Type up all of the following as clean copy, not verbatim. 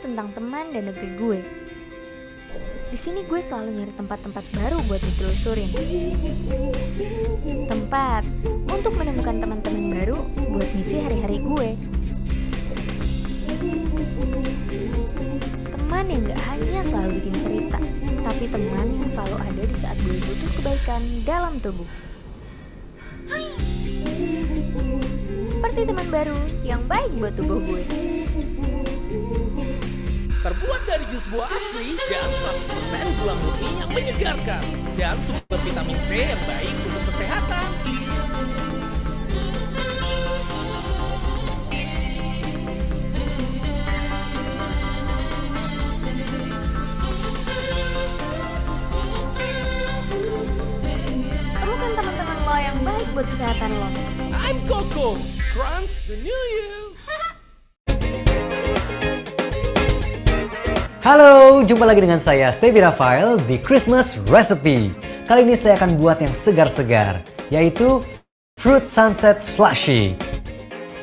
Tentang teman dan negeri gue. Di sini gue selalu nyari tempat-tempat baru buat ditelusurin. Tempat untuk menemukan teman-teman baru buat ngisi hari-hari gue. Teman yang gak hanya selalu bikin cerita, tapi teman yang selalu ada di saat gue butuh kebaikan dalam tubuh. Seperti teman baru yang baik buat tubuh gue. Terbuat dari jus buah asli dan 100% gula murni yang menyegarkan dan sumber vitamin C yang baik untuk kesehatan. Temukan teman-teman lo yang baik buat kesehatan lo. I'm Coco, Trans the New You. Halo, jumpa lagi dengan saya Stevira Fael di Christmas Recipe. Kali ini saya akan buat yang segar-segar, yaitu Fruit Sunset Slushy.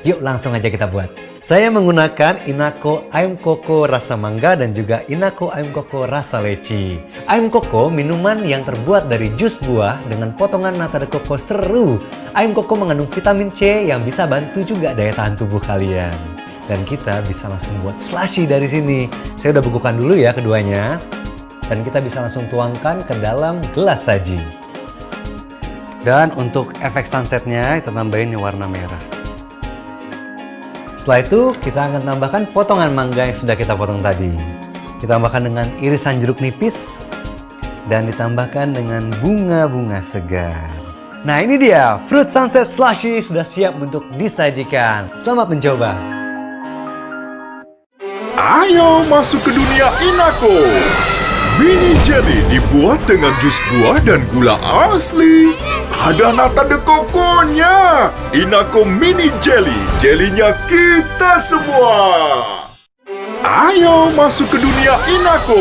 Yuk langsung aja kita buat. Saya menggunakan Inaco Aiyam Coco rasa mangga dan juga Inaco Aiyam Coco rasa leci. Aiyam Coco minuman yang terbuat dari jus buah dengan potongan nata de coco seru. Aiyam Coco mengandung vitamin C yang bisa bantu juga daya tahan tubuh kalian. Dan kita bisa langsung buat slushy dari sini. Saya udah bekukan dulu ya keduanya. Dan kita bisa langsung tuangkan ke dalam gelas saji. Dan untuk efek sunsetnya kita tambahin warna merah. Setelah itu kita akan tambahkan potongan mangga yang sudah kita potong tadi. Kita tambahkan dengan irisan jeruk nipis. Dan ditambahkan dengan bunga-bunga segar. Nah ini dia, Fruit Sunset Slushy sudah siap untuk disajikan. Selamat mencoba. Ayo masuk ke dunia Inaco. Mini jelly dibuat dengan jus buah dan gula asli. Ada nata de coco-nya. Inaco mini jelly, jelinya kita semua. Ayo masuk ke dunia Inaco.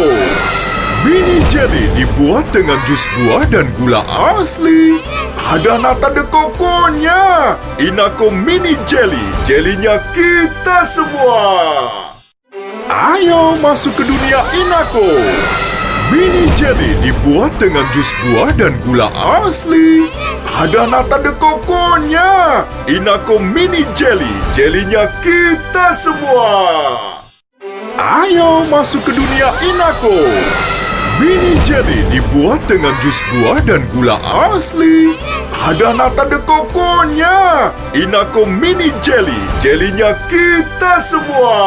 Mini jelly dibuat dengan jus buah dan gula asli. Ada nata de coco-nya. Inaco mini jelly, jelinya kita semua. Ayo masuk ke dunia Inaco. Mini jelly dibuat dengan jus buah dan gula asli. Ada nata de coco-nya. Inaco mini jelly, jelinya kita semua. Ayo masuk ke dunia Inaco. Mini jelly dibuat dengan jus buah dan gula asli. Ada nata de coco-nya. Inaco mini jelly, jelinya kita semua.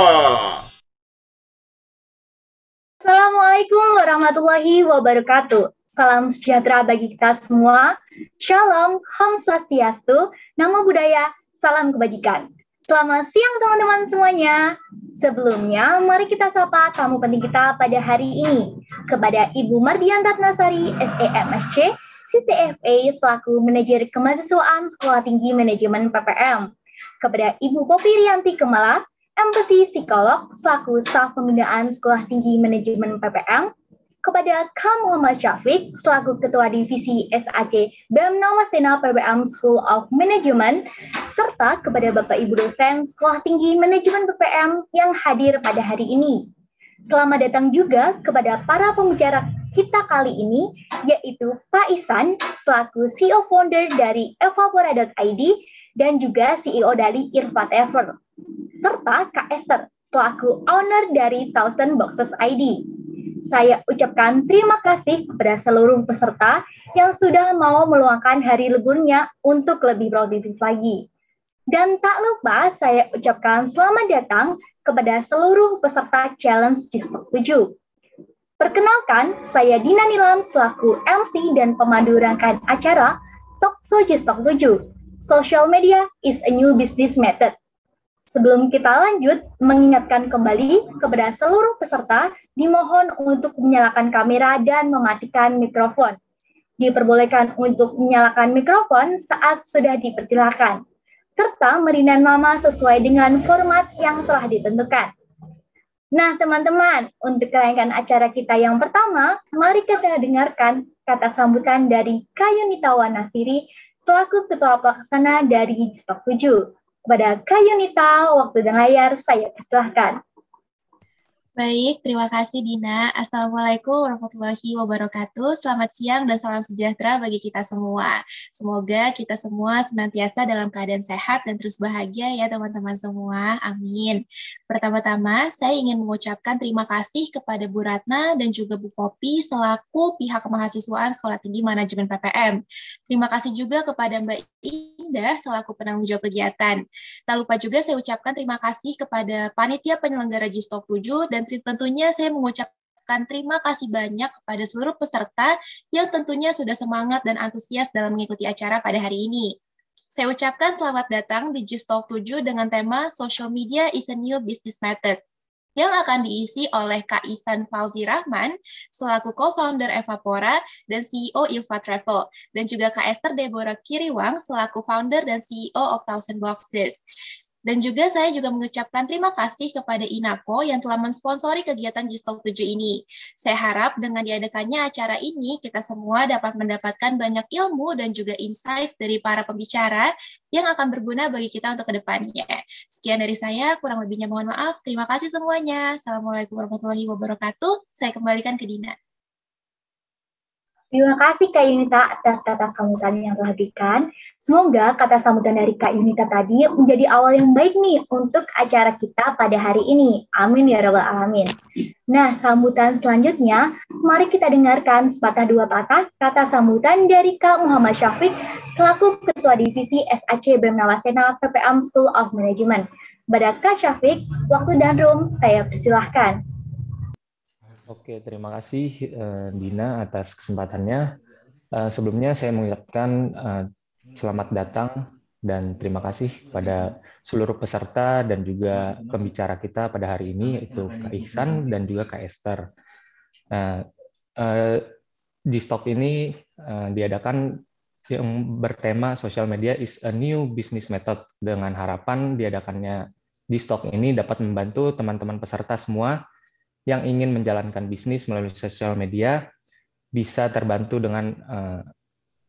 Assalamualaikum warahmatullahi wabarakatuh. Salam sejahtera bagi kita semua. Shalom, Om Swastiastu, Namo Buddhaya, salam kebajikan. Selamat siang teman-teman semuanya. Sebelumnya, mari kita sapa tamu penting kita pada hari ini. Kepada Ibu Mardian Ratnasari, SEMSC, CCFA selaku manajer kemahasiswaan Sekolah Tinggi Manajemen PPM. Kepada Ibu Popi Rianti Kemala, MPT Psikolog, selaku staf pembinaan Sekolah Tinggi Manajemen PPM. Kepada Kang Muhammad Syafiq, selaku Ketua Divisi SAC BUMN PPM School of Management, serta kepada Bapak Ibu dosen Sekolah Tinggi Manajemen PPM yang hadir pada hari ini. Selamat datang juga kepada para pembicara kita kali ini, yaitu Pak Ihsan, selaku CEO Founder dari Evapora.id, dan juga CEO dari Ilva Travel, serta Kak Esther, selaku owner dari Thousand Boxes ID. Saya ucapkan terima kasih kepada seluruh peserta yang sudah mau meluangkan hari liburnya untuk lebih produktif lagi. Dan tak lupa saya ucapkan selamat datang kepada seluruh peserta Challenge JISTalk 7. Perkenalkan, saya Dina Nilam selaku MC dan pemandu rangkaian acara Talkshow JISTalk 7. Social media is a new business method. Sebelum kita lanjut, mengingatkan kembali kepada seluruh peserta, dimohon untuk menyalakan kamera dan mematikan mikrofon. Diperbolehkan untuk menyalakan mikrofon saat sudah dipersilakan, serta merinan nama sesuai dengan format yang telah ditentukan. Nah, teman-teman, untuk rangkaian acara kita yang pertama, mari kita dengarkan kata sambutan dari Kak Yunita Wanasari, selaku Ketua Pelaksana dari JISTalk 7. Kepada Kak Yunita, waktu dan layar saya persilahkan. Baik, terima kasih Dina. Assalamualaikum warahmatullahi wabarakatuh. Selamat siang dan salam sejahtera bagi kita semua. Semoga kita semua senantiasa dalam keadaan sehat dan terus bahagia ya teman-teman semua. Amin. Pertama-tama, saya ingin mengucapkan terima kasih kepada Bu Ratna dan juga Bu Popi selaku pihak kemahasiswaan Sekolah Tinggi Manajemen PPM. Terima kasih juga kepada Mbak Indah selaku penanggung jawab kegiatan. Tak lupa juga saya ucapkan terima kasih kepada panitia penyelenggara JISTalk 7 dan tentunya saya mengucapkan terima kasih banyak kepada seluruh peserta yang tentunya sudah semangat dan antusias dalam mengikuti acara pada hari ini. Saya ucapkan selamat datang di JISTalk 7 dengan tema Social Media is a New Business Method yang akan diisi oleh Kak Ihsan Fauzi Rahman selaku co-founder Evapora dan CEO Ilva Travel, dan juga Kak Esther Deborah Kiriwang selaku founder dan CEO of Thousand Boxes. Dan saya juga mengucapkan terima kasih kepada Inaco yang telah mensponsori kegiatan JISTalk 7 ini. Saya harap dengan diadakannya acara ini, kita semua dapat mendapatkan banyak ilmu dan juga insights dari para pembicara yang akan berguna bagi kita untuk kedepannya. Sekian dari saya, kurang lebihnya mohon maaf. Terima kasih semuanya. Assalamualaikum warahmatullahi wabarakatuh. Saya kembalikan ke Dina. Terima kasih Kak Yunita atas kata sambutan yang telah diberikan. Semoga kata sambutan dari Kak Yunita tadi menjadi awal yang baik nih untuk acara kita pada hari ini. Amin ya rabbal alamin. Nah, sambutan selanjutnya, mari kita dengarkan sepatah dua patah kata sambutan dari Kak Muhammad Syafiq selaku Ketua Divisi SAC BEM Nawasena PPM School of Management. Kepada Kak Syafiq, waktu dan room saya persilahkan. Oke, terima kasih Dina atas kesempatannya. Sebelumnya saya mengucapkan selamat datang dan terima kasih kepada seluruh peserta dan juga pembicara kita pada hari ini, yaitu Kak Ihsan dan juga Kak Esther. JISTalk ini diadakan yang bertema Social Media is a New Business Method, dengan harapan diadakannya JISTalk ini dapat membantu teman-teman peserta semua yang ingin menjalankan bisnis melalui sosial media bisa terbantu dengan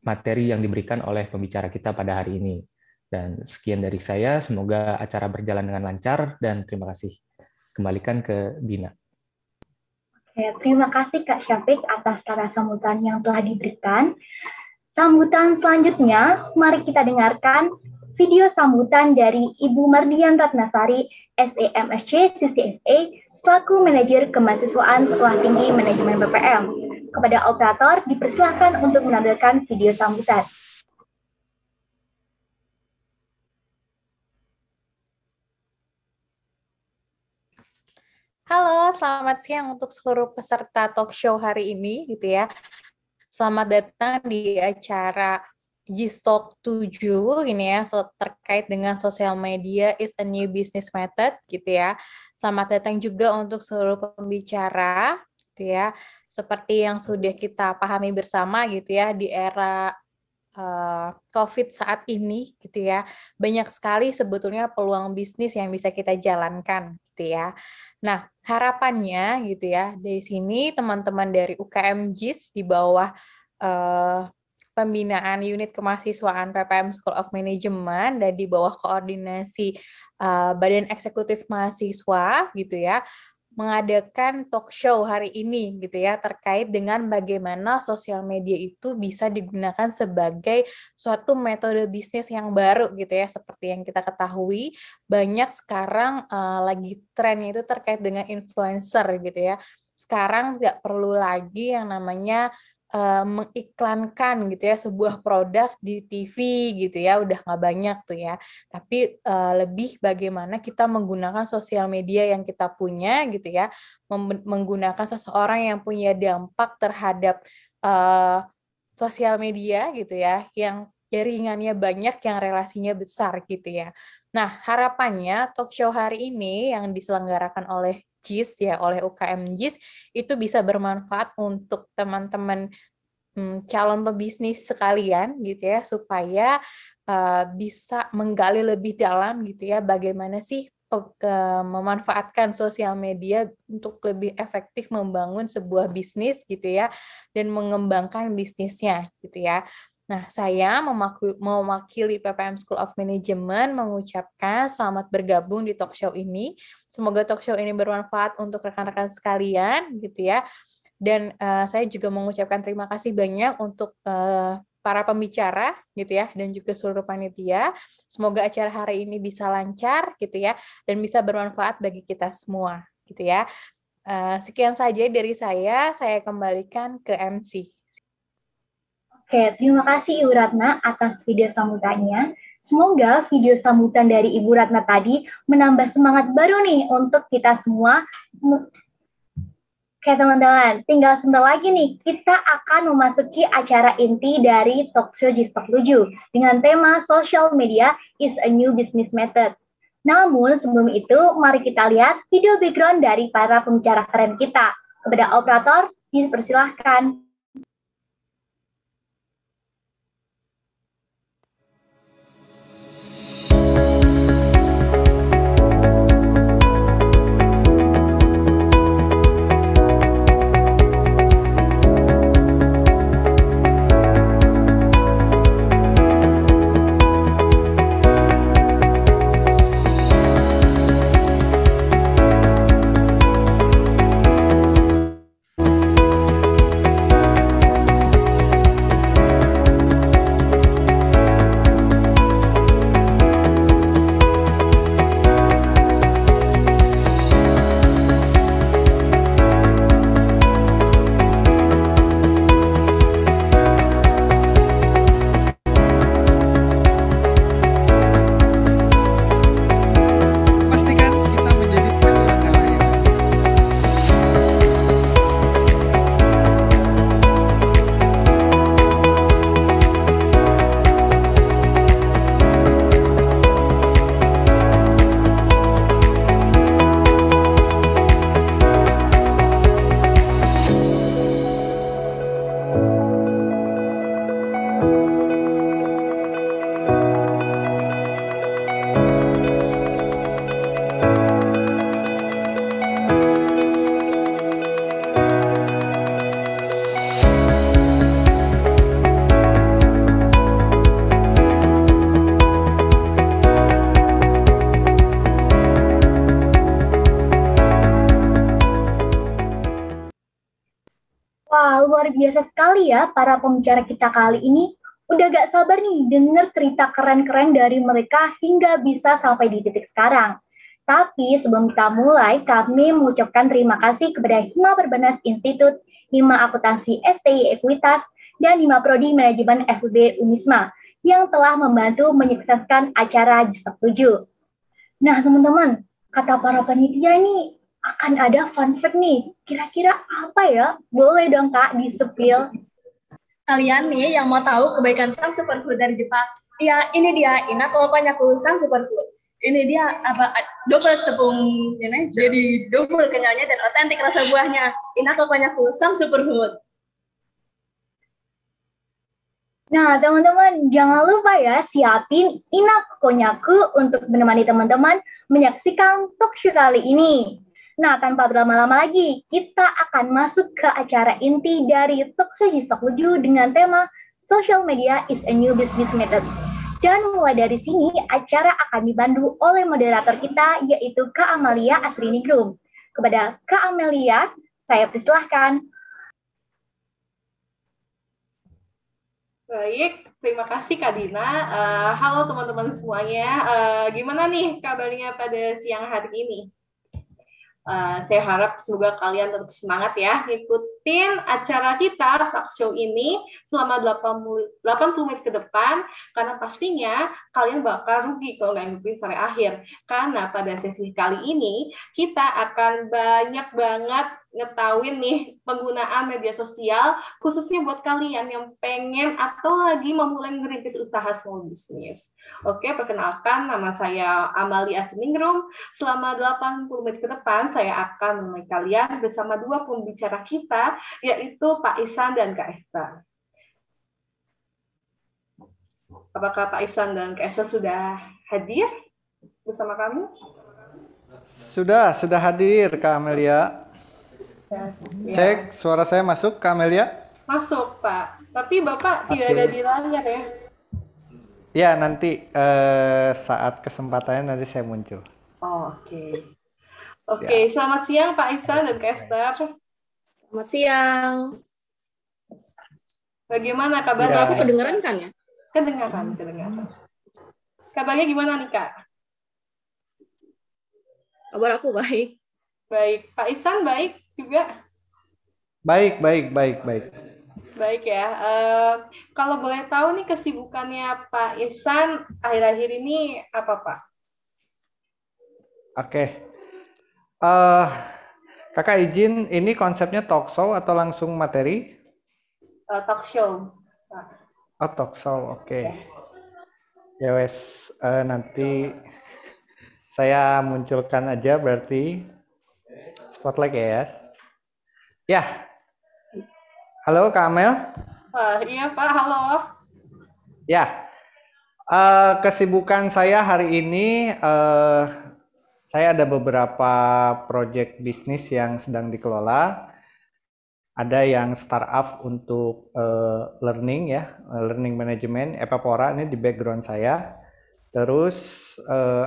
materi yang diberikan oleh pembicara kita pada hari ini. Dan sekian dari saya, semoga acara berjalan dengan lancar dan terima kasih. Kembalikan ke Dina. Oke, terima kasih Kak Syafiq atas kata sambutan yang telah diberikan. Sambutan selanjutnya, mari kita dengarkan video sambutan dari Ibu Mardian Ratnasari, SEMSC, CCSA, selaku manajer kemahasiswaan Sekolah Tinggi Manajemen PPM. Kepada operator dipersilakan untuk menampilkan video sambutan. Halo, selamat siang untuk seluruh peserta talk show hari ini, gitu ya. Selamat datang di acara JISTalk 7 ini ya, terkait dengan social media is a new business method gitu ya. Selamat datang juga untuk seluruh pembicara gitu ya. Seperti yang sudah kita pahami bersama gitu ya, di era COVID saat ini gitu ya. Banyak sekali sebetulnya peluang bisnis yang bisa kita jalankan gitu ya. Nah, harapannya gitu ya, dari sini teman-teman dari UKM JIS di bawah pembinaan unit kemahasiswaan PPM School of Management dan di bawah koordinasi Badan Eksekutif Mahasiswa gitu ya, mengadakan talk show hari ini gitu ya, terkait dengan bagaimana sosial media itu bisa digunakan sebagai suatu metode bisnis yang baru gitu ya. Seperti yang kita ketahui, banyak sekarang lagi trennya itu terkait dengan influencer gitu ya. Sekarang nggak perlu lagi yang namanya mengiklankan gitu ya sebuah produk di TV gitu ya, udah nggak banyak tuh ya, tapi lebih bagaimana kita menggunakan sosial media yang kita punya gitu ya, menggunakan seseorang yang punya dampak terhadap sosial media gitu ya, yang jaringannya banyak, yang relasinya besar gitu ya. Nah, harapannya talk show hari ini yang diselenggarakan oleh JIS ya, oleh UKM JIS, itu bisa bermanfaat untuk teman-teman calon pebisnis sekalian gitu ya, supaya bisa menggali lebih dalam gitu ya, bagaimana sih memanfaatkan sosial media untuk lebih efektif membangun sebuah bisnis gitu ya, dan mengembangkan bisnisnya gitu ya. Nah, saya mewakili PPM School of Management mengucapkan selamat bergabung di talk show ini. Semoga talk show ini bermanfaat untuk rekan-rekan sekalian, gitu ya. Dan saya juga mengucapkan terima kasih banyak untuk para pembicara, gitu ya, dan juga seluruh panitia. Semoga acara hari ini bisa lancar, gitu ya, dan bisa bermanfaat bagi kita semua, gitu ya. Sekian saja dari saya kembalikan ke MC. Oke, terima kasih Ibu Ratna atas video sambutannya. Semoga video sambutan dari Ibu Ratna tadi menambah semangat baru nih untuk kita semua. Oke teman-teman, tinggal sebentar lagi nih, kita akan memasuki acara inti dari talk show JISTalk 7 dengan tema Social Media is a New Business Method. Namun sebelum itu, mari kita lihat video background dari para pembicara keren kita. Kepada operator, dipersilahkan. Luar biasa sekali ya para pembicara kita kali ini. Udah gak sabar nih denger cerita keren-keren dari mereka hingga bisa sampai di titik sekarang. Tapi sebelum kita mulai, kami mengucapkan terima kasih kepada Hima Perbanas Institut, Hima Akuntansi STI Ekuitas, dan Hima Prodi Manajemen FUB Unisma yang telah membantu menyukseskan acara JISTalk 7. Nah teman-teman, kata para panitia ini akan ada fun fact nih. Kira-kira apa ya? Boleh dong Kak di-spill? Kalian nih yang mau tahu kebaikan sang superfood dari Jepang, ya ini dia Inaco Konyaku sang superfood. Ini dia apa double tepung ini jadi double kenyalnya dan otentik rasa buahnya. Inaco Konyaku sang superfood. Nah teman-teman jangan lupa ya siapin Inaco Konyaku untuk menemani teman-teman menyaksikan talk show kali ini. Nah, tanpa berlama-lama lagi, kita akan masuk ke acara inti dari talk show JISTalk 7 dengan tema Social Media is a New Business Method. Dan mulai dari sini, acara akan dibantu oleh moderator kita, yaitu Kak Amalia Asrinigrum. Kepada Kak Amalia, saya persilahkan. Baik, terima kasih Kak Dina. Halo teman-teman semuanya. Gimana nih kabarnya pada siang hari ini? Saya harap semoga kalian tetap semangat ya ngikutin acara kita talk show ini selama 80 menit ke depan karena pastinya kalian bakal rugi kalau nggak ngikutin sampai akhir karena pada sesi kali ini kita akan banyak banget ngetahuin nih penggunaan media sosial khususnya buat kalian yang pengen atau lagi memulai merintis usaha small business. Oke, perkenalkan nama saya Amalia Asrinigrum. Selama 80 menit ke depan saya akan menemani kalian bersama dua pembicara kita, yaitu Pak Ihsan dan Kak Esther. Apakah Pak Ihsan dan Kak Esther sudah hadir bersama kami? Sudah hadir Kak Amalia. Ya. Cek, suara saya masuk Kak Amalia? Masuk Pak, tapi Bapak tidak ada di layar ya? Ya, nanti saat kesempatannya nanti saya muncul. Oh, oke. Okay. Oke, okay, selamat siang Pak Ihsan dan Kak Esther. Selamat siang. Bagaimana kabarnya? Aku kedengeran kan ya? Kedengaran. Kabarnya gimana nih Kak? Kabar aku baik. Baik, Pak Ihsan baik juga? Baik. Baik ya. Kalau boleh tahu nih kesibukannya Pak Ihsan akhir-akhir ini apa Pak? Oke. Okay. Kakak izin, ini konsepnya talk show atau langsung materi? Talk show. Oh, talk show, oke. Okay. Ya wes, nanti saya munculkan aja berarti spotlight ya. Ya. Halo Kak Amel. Iya Pak, halo. Ya. Kesibukan saya hari ini... saya ada beberapa proyek bisnis yang sedang dikelola. Ada yang startup untuk learning ya, learning management, Evapora ini di background saya. Terus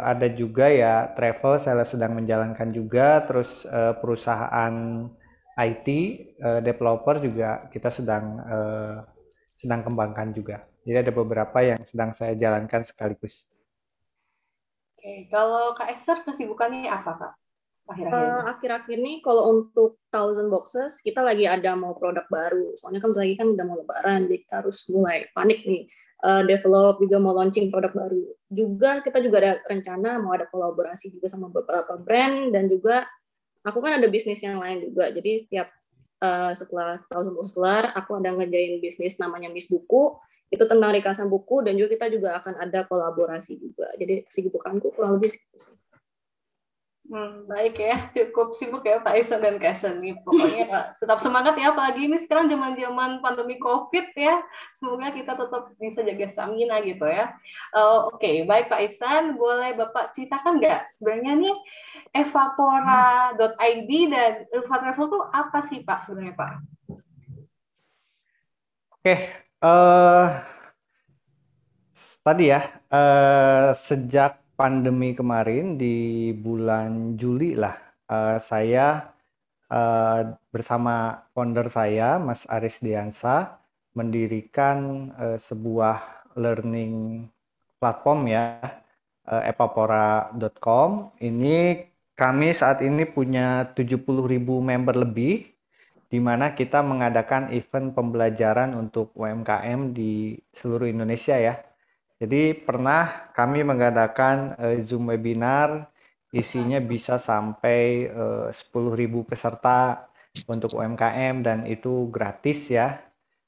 ada juga ya travel saya sedang menjalankan juga, terus perusahaan IT developer juga kita sedang kembangkan juga. Jadi ada beberapa yang sedang saya jalankan sekaligus. Oke, kalau Kak Esther kesibukannya apa Kak? Akhir-akhir ini kalau untuk Thousand Boxes kita lagi ada mau produk baru. Soalnya kan lagi kan udah mau lebaran, jadi kita harus mulai panik nih. Develop juga mau launching produk baru. Juga kita juga ada rencana mau ada kolaborasi juga sama beberapa brand dan juga aku kan ada bisnis yang lain juga. Jadi setiap setelah Thousand Boxes kelar, aku ada ngerjain bisnis namanya Miss Buku. Itu tentang rekasan buku dan juga kita juga akan ada kolaborasi juga. Jadi kesibukanku kurang lebih segitu sih. Baik ya, cukup sibuk ya Pak Ihsan dan Kak Esther nih. Pokoknya Pak, tetap semangat ya, apalagi ini sekarang zaman-zaman pandemi Covid ya. Semoga kita tetap bisa jaga stamina gitu ya. Oke, baik Pak Ihsan, boleh Bapak ceritakan nggak sebenarnya nih Evapora.id dan Ilva Travel itu apa sih Pak sebenarnya Pak? Oke. Tadi ya, sejak pandemi kemarin di bulan Juli lah, saya bersama founder saya, Mas Aris Diansyah, mendirikan sebuah learning platform ya, Evapora.com. Ini kami saat ini punya 70.000 member lebih, di mana kita mengadakan event pembelajaran untuk UMKM di seluruh Indonesia ya. Jadi pernah kami mengadakan Zoom webinar, isinya bisa sampai 10.000 peserta untuk UMKM dan itu gratis ya.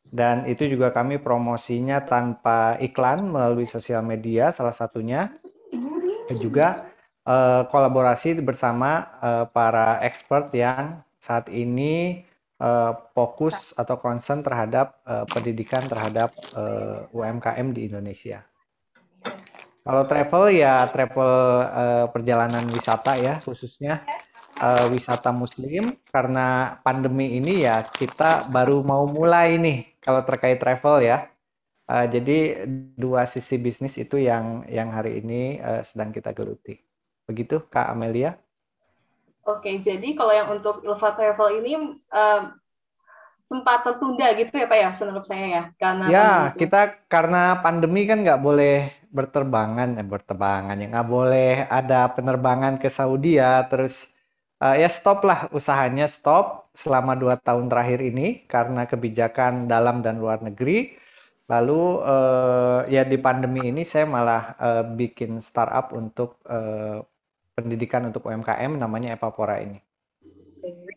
Dan itu juga kami promosinya tanpa iklan melalui sosial media, salah satunya juga kolaborasi bersama para expert yang saat ini fokus atau concern terhadap pendidikan terhadap UMKM di Indonesia. Kalau travel ya travel perjalanan wisata ya, khususnya wisata muslim, karena pandemi ini ya kita baru mau mulai nih kalau terkait travel ya. Jadi dua sisi bisnis itu yang hari ini sedang kita geluti. Begitu Kak Amalia. Oke, jadi kalau yang untuk Ilva Travel ini sempat tertunda gitu ya Pak ya, menurut saya ya. Karena ya, kita karena pandemi kan nggak boleh berterbangan ya, nggak boleh ada penerbangan ke Saudi ya, terus ya stop lah, usahanya stop selama 2 tahun terakhir ini karena kebijakan dalam dan luar negeri. Lalu ya di pandemi ini saya malah bikin startup untuk pendidikan untuk UMKM namanya Evapora ini.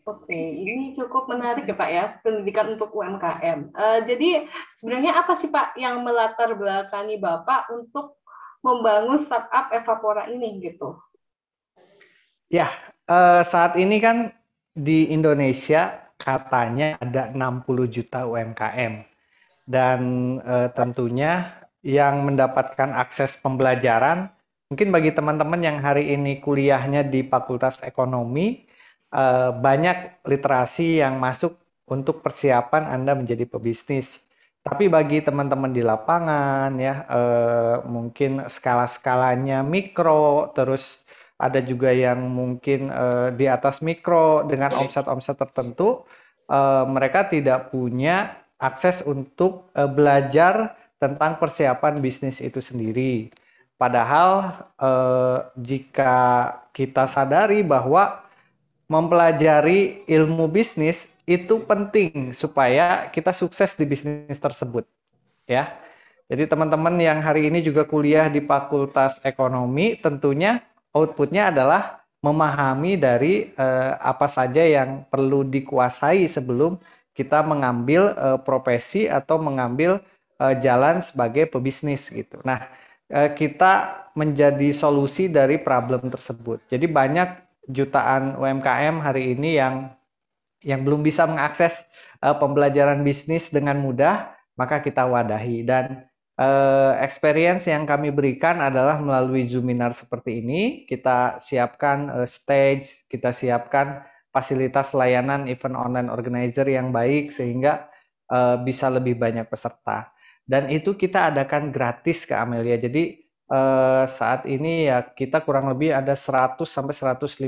Oke, ini cukup menarik ya Pak ya, pendidikan untuk UMKM. Jadi sebenarnya apa sih Pak yang melatar belakangi Bapak untuk membangun startup Evapora ini gitu? Ya, saat ini kan di Indonesia katanya ada 60 juta UMKM. Dan tentunya yang mendapatkan akses pembelajaran, mungkin bagi teman-teman yang hari ini kuliahnya di Fakultas Ekonomi, banyak literasi yang masuk untuk persiapan Anda menjadi pebisnis. Tapi bagi teman-teman di lapangan ya mungkin skala-skalanya mikro, terus ada juga yang mungkin di atas mikro dengan omset-omset tertentu, mereka tidak punya akses untuk belajar tentang persiapan bisnis itu sendiri. Padahal jika kita sadari bahwa mempelajari ilmu bisnis itu penting supaya kita sukses di bisnis tersebut ya. Jadi teman-teman yang hari ini juga kuliah di Fakultas Ekonomi tentunya outputnya adalah memahami dari apa saja yang perlu dikuasai sebelum kita mengambil profesi atau mengambil jalan sebagai pebisnis gitu. Nah, kita menjadi solusi dari problem tersebut. Jadi banyak jutaan UMKM hari ini yang belum bisa mengakses pembelajaran bisnis dengan mudah, maka kita wadahi. Dan experience yang kami berikan adalah melalui Zoominar seperti ini, kita siapkan stage, kita siapkan fasilitas layanan event online organizer yang baik sehingga bisa lebih banyak peserta. Dan itu kita adakan gratis ke Amalia. Jadi saat ini ya kita kurang lebih ada 100 sampai 150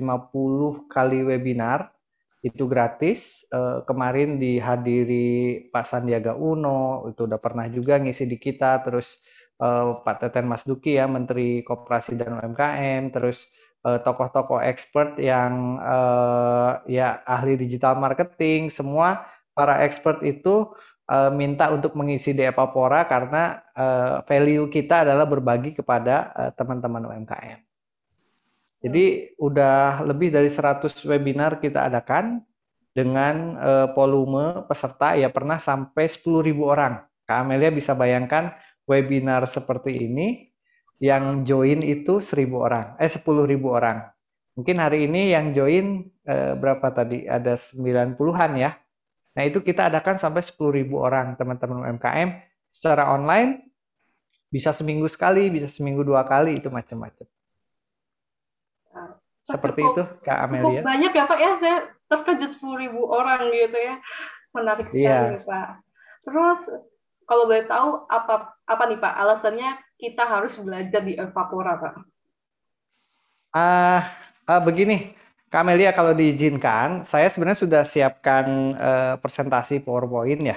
kali webinar itu gratis. Kemarin dihadiri Pak Sandiaga Uno, itu udah pernah juga ngisi di kita, terus Pak Teten Mas Duki ya, Menteri Koperasi dan UMKM, terus tokoh-tokoh expert yang ya ahli digital marketing, semua para expert itu minta untuk mengisi di Evapora karena value kita adalah berbagi kepada teman-teman UMKM. Jadi udah lebih dari 100 webinar kita adakan dengan volume peserta ya pernah sampai 10.000 orang. Kak Amalia bisa bayangkan webinar seperti ini yang join itu 10.000 orang. Mungkin hari ini yang join berapa tadi? Ada 90-an ya. Nah, itu kita adakan sampai 10.000 orang, teman-teman UMKM, secara online, bisa seminggu sekali, bisa seminggu 2 kali, itu macam-macam. Seperti itu, Kak Amalia. Banyak ya, Pak, ya. Saya terkejut 10.000 orang gitu ya. Menarik sekali, yeah. Pak. Terus, kalau boleh tahu, apa nih, Pak, alasannya kita harus belajar di Evapora, Pak? Begini, Kak Amelia, kalau diizinkan, saya sebenarnya sudah siapkan presentasi PowerPoint ya.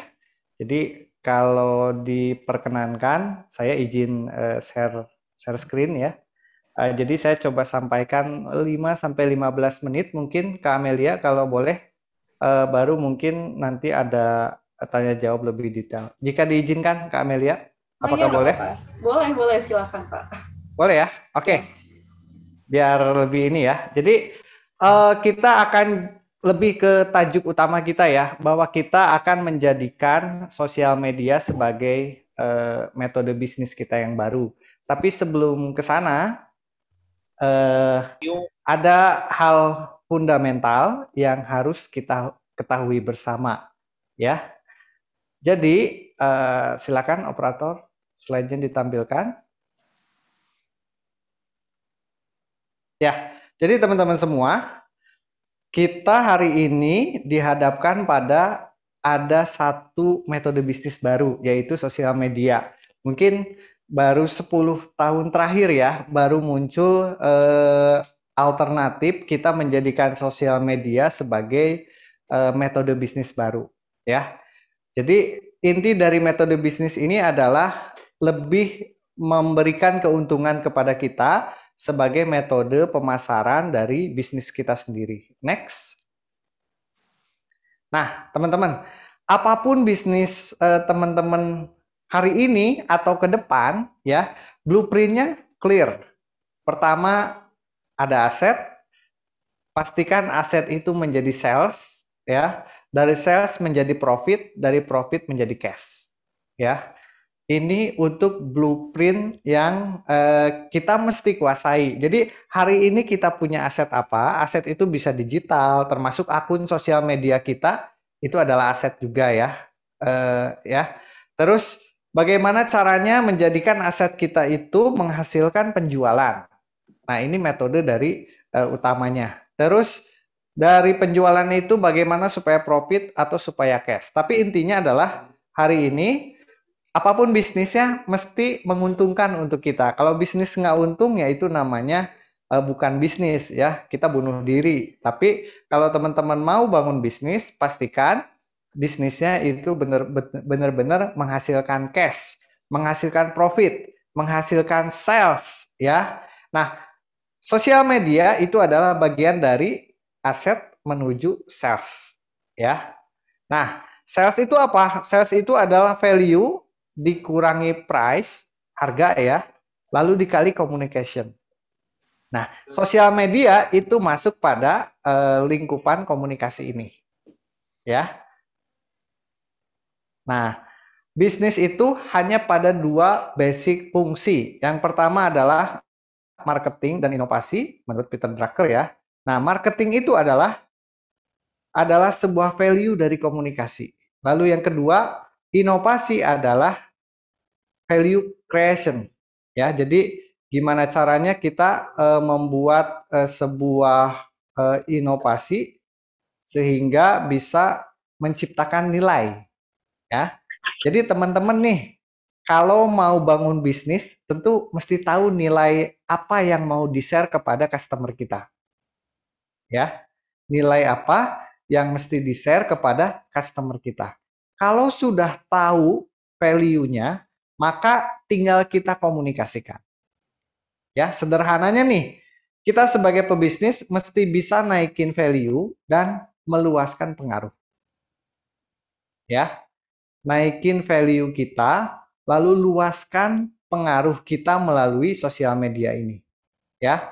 Jadi kalau diperkenankan, saya izin share screen ya. Jadi saya coba sampaikan 5-15 menit mungkin Kak Amelia kalau boleh, baru mungkin nanti ada tanya jawab lebih detail. Jika diizinkan Kak Amelia, apakah boleh? Boleh, silakan Pak. Boleh ya? Oke. Biar lebih ini ya. Jadi kita akan lebih ke tajuk utama kita ya, bahwa kita akan menjadikan sosial media sebagai metode bisnis kita yang baru. Tapi sebelum ke sana, ada hal fundamental yang harus kita ketahui bersama, ya. Jadi silakan operator, slide-nya ditampilkan. Ya. Jadi teman-teman semua, kita hari ini dihadapkan pada ada satu metode bisnis baru, yaitu sosial media. Mungkin baru 10 tahun terakhir ya, baru muncul alternatif kita menjadikan sosial media sebagai metode bisnis baru, ya. Jadi inti dari metode bisnis ini adalah lebih memberikan keuntungan kepada kita, sebagai metode pemasaran dari bisnis kita sendiri. Next. Nah, teman-teman, apapun bisnis teman-teman hari ini atau ke depan, ya, blueprintnya clear. Pertama, ada aset. Pastikan aset itu menjadi sales, ya. Dari sales menjadi profit, dari profit menjadi cash, ya. Ini untuk blueprint yang kita mesti kuasai. Jadi hari ini kita punya aset apa? Aset itu bisa digital, termasuk akun sosial media kita itu adalah aset juga ya. Terus bagaimana caranya menjadikan aset kita itu menghasilkan penjualan? Nah ini metode dari utamanya. Terus dari penjualan itu bagaimana supaya profit atau supaya cash? Tapi intinya adalah hari ini apapun bisnisnya mesti menguntungkan untuk kita. Kalau bisnis nggak untung ya itu namanya bukan bisnis ya. Kita bunuh diri. Tapi kalau teman-teman mau bangun bisnis, pastikan bisnisnya itu benar-benar menghasilkan cash, menghasilkan profit, menghasilkan sales ya. Nah, sosial media itu adalah bagian dari aset menuju sales ya. Nah, sales itu apa? Sales itu adalah value dikurangi price, harga ya, lalu dikali communication. Nah, sosial media itu masuk pada lingkupan komunikasi ini. Ya. Nah, bisnis itu hanya pada dua basic fungsi. Yang pertama adalah marketing dan inovasi, menurut Peter Drucker ya. Nah, marketing itu adalah sebuah value dari komunikasi. Lalu yang kedua, inovasi adalah value creation, ya. Jadi gimana caranya kita membuat sebuah inovasi sehingga bisa menciptakan nilai, ya. Jadi teman-teman nih, kalau mau bangun bisnis, tentu mesti tahu nilai apa yang mau di-share kepada customer kita, ya. Nilai apa yang mesti di-share kepada customer kita. Kalau sudah tahu value-nya, maka tinggal kita komunikasikan. Ya, sederhananya nih, kita sebagai pebisnis mesti bisa naikin value dan meluaskan pengaruh. Ya, naikin value kita, lalu luaskan pengaruh kita melalui sosial media ini. Ya,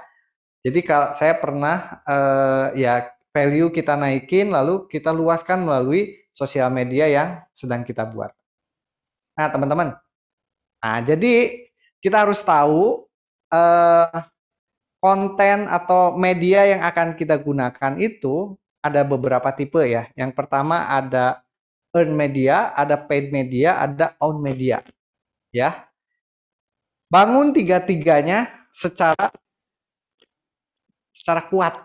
jadi kalau saya pernah value kita naikin, lalu kita luaskan melalui sosial media yang sedang kita buat. Nah, teman-teman. Nah, jadi kita harus tahu konten atau media yang akan kita gunakan itu ada beberapa tipe ya. Yang pertama ada earned media, ada paid media, ada owned media. Ya. Bangun tiga-tiganya secara kuat.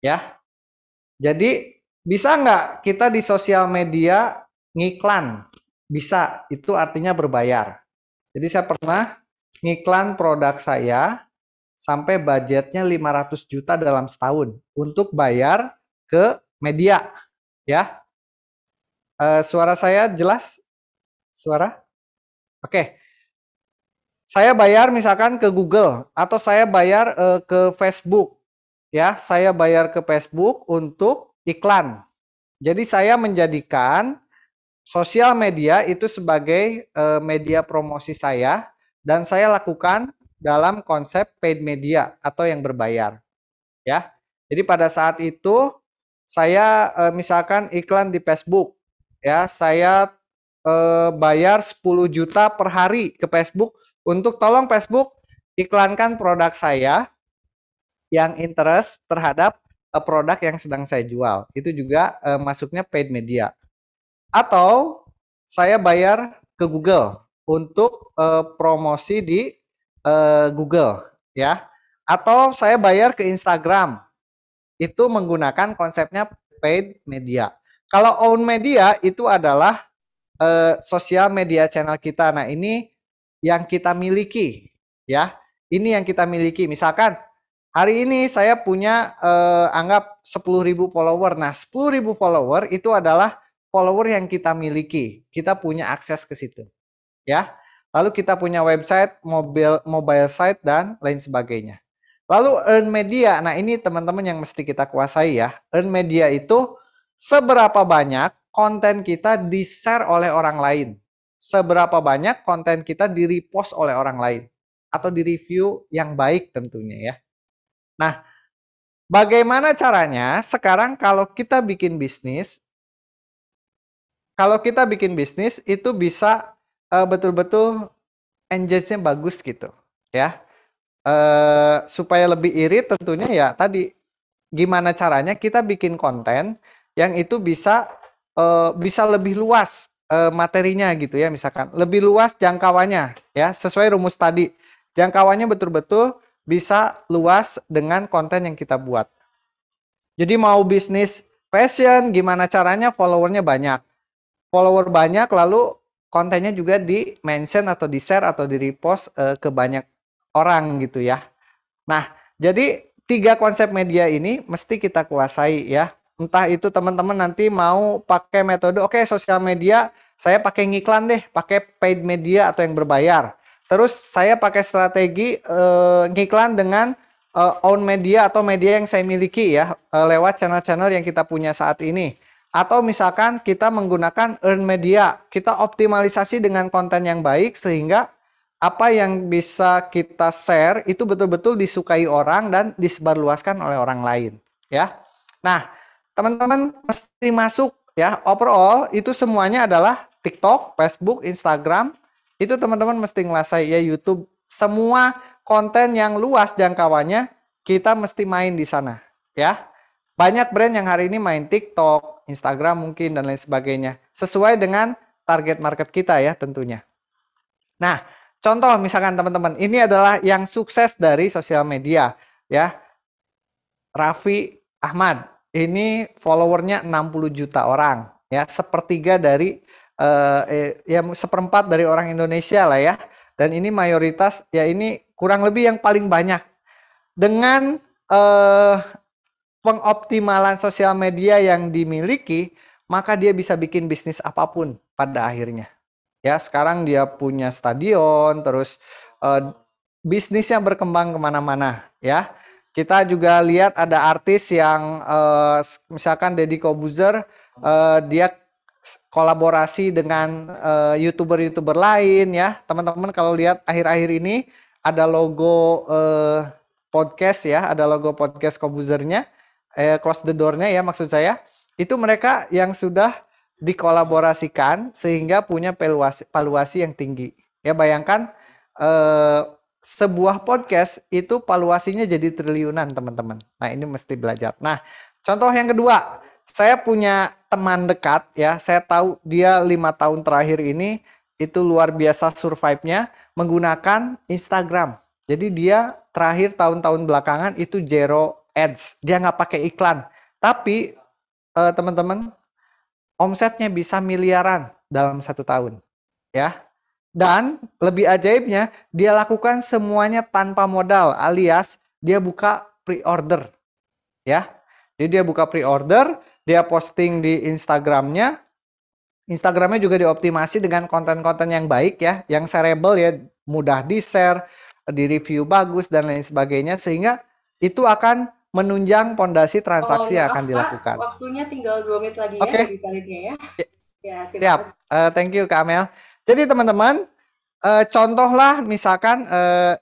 Ya. Jadi bisa nggak kita di sosial media ngiklan? Bisa, itu artinya berbayar. Jadi saya pernah ngiklan produk saya sampai budgetnya 500 juta dalam setahun untuk bayar ke media, ya. Suara saya jelas? Suara? Oke. Saya bayar misalkan ke Google atau saya bayar ke Facebook, ya. Saya bayar ke Facebook untuk iklan. Jadi saya menjadikan sosial media itu sebagai media promosi saya dan saya lakukan dalam konsep paid media atau yang berbayar, ya. Jadi pada saat itu saya misalkan iklan di Facebook, ya. Saya bayar 10 juta per hari ke Facebook. Untuk tolong Facebook iklankan produk saya yang interest terhadap produk yang sedang saya jual. Itu juga masuknya paid media. Atau saya bayar ke Google untuk promosi di Google, ya. Atau saya bayar ke Instagram. Itu menggunakan konsepnya paid media. Kalau own media itu adalah sosial media channel kita. Nah, ini yang kita miliki, ya. Ini yang kita miliki. Misalkan hari ini saya punya anggap 10.000 follower. Nah, 10.000 follower itu adalah follower yang kita miliki. Kita punya akses ke situ, ya. Lalu kita punya website, mobile site dan lain sebagainya. Lalu earn media. Nah, ini teman-teman yang mesti kita kuasai, ya. Earn media itu seberapa banyak konten kita di-share oleh orang lain. Seberapa banyak konten kita di-repost oleh orang lain atau di-review yang baik tentunya, ya. Nah, bagaimana caranya sekarang kalau kita bikin bisnis? Kalau kita bikin bisnis itu bisa betul-betul engage-nya bagus gitu, ya. Supaya lebih irit tentunya, ya tadi gimana caranya kita bikin konten yang itu bisa lebih luas materinya gitu, ya. Misalkan lebih luas jangkauannya, ya, sesuai rumus tadi. Jangkauannya betul-betul bisa luas dengan konten yang kita buat. Jadi mau bisnis fashion gimana caranya followernya banyak. Follower banyak lalu kontennya juga di mention atau di share atau di repost ke banyak orang gitu, ya. Nah, jadi 3 konsep media ini mesti kita kuasai, ya. Entah itu teman-teman nanti mau pakai metode, oke, sosial media saya pakai ngiklan deh, pakai paid media atau yang berbayar. Terus saya pakai strategi ngiklan dengan own media atau media yang saya miliki, ya, lewat channel-channel yang kita punya saat ini. Atau misalkan kita menggunakan earn media, kita optimalisasi dengan konten yang baik sehingga apa yang bisa kita share itu betul-betul disukai orang dan disebarluaskan oleh orang lain, ya. Nah, teman-teman mesti masuk, ya. Overall itu semuanya adalah TikTok, Facebook, Instagram. Itu teman-teman mesti menguasai, ya. YouTube, semua konten yang luas jangkauannya kita mesti main di sana, ya. Banyak brand yang hari ini main TikTok, Instagram mungkin dan lain sebagainya. Sesuai dengan target market kita, ya, tentunya. Nah, contoh misalkan teman-teman, ini adalah yang sukses dari sosial media, ya. Raffi Ahmad. Ini followernya 60 juta orang, ya, sepertiga dari ya seperempat dari orang Indonesia lah, ya. Dan ini mayoritas, ya, ini kurang lebih yang paling banyak. Dengan pengoptimalan sosial media yang dimiliki, maka dia bisa bikin bisnis apapun pada akhirnya, ya. Sekarang dia punya stadion, terus bisnisnya berkembang kemana-mana, ya. Kita juga lihat ada artis yang misalkan Deddy Corbuzier, dia kolaborasi dengan YouTuber-YouTuber lain, ya. Teman-teman kalau lihat akhir-akhir ini ada logo podcast, ya, ada logo podcast Corbuzier-nya, Close the Door-nya, ya, maksud saya. Itu mereka yang sudah dikolaborasikan sehingga punya valuasi yang tinggi. Ya, bayangkan sebuah podcast itu valuasinya jadi triliunan, teman-teman. Nah, ini mesti belajar. Nah, contoh yang kedua, saya punya teman dekat, ya. Saya tahu dia 5 tahun terakhir ini itu luar biasa survive-nya menggunakan Instagram. Jadi dia terakhir tahun-tahun belakangan itu zero ads. Dia nggak pakai iklan. Tapi teman-teman, omsetnya bisa miliaran dalam 1 tahun, ya. Dan lebih ajaibnya, dia lakukan semuanya tanpa modal, alias dia buka pre-order. Ya. Jadi dia buka pre-order, dia posting di Instagramnya. Instagramnya juga dioptimasi dengan konten-konten yang baik ya, yang shareable ya, mudah di-share, di-review bagus dan lain sebagainya, sehingga itu akan menunjang pondasi transaksi yang akan dilakukan. Waktunya tinggal 2 menit lagi ya, dibalikinnya ya. Siap. Thank you Kak Amel. Jadi teman-teman, contohlah misalkan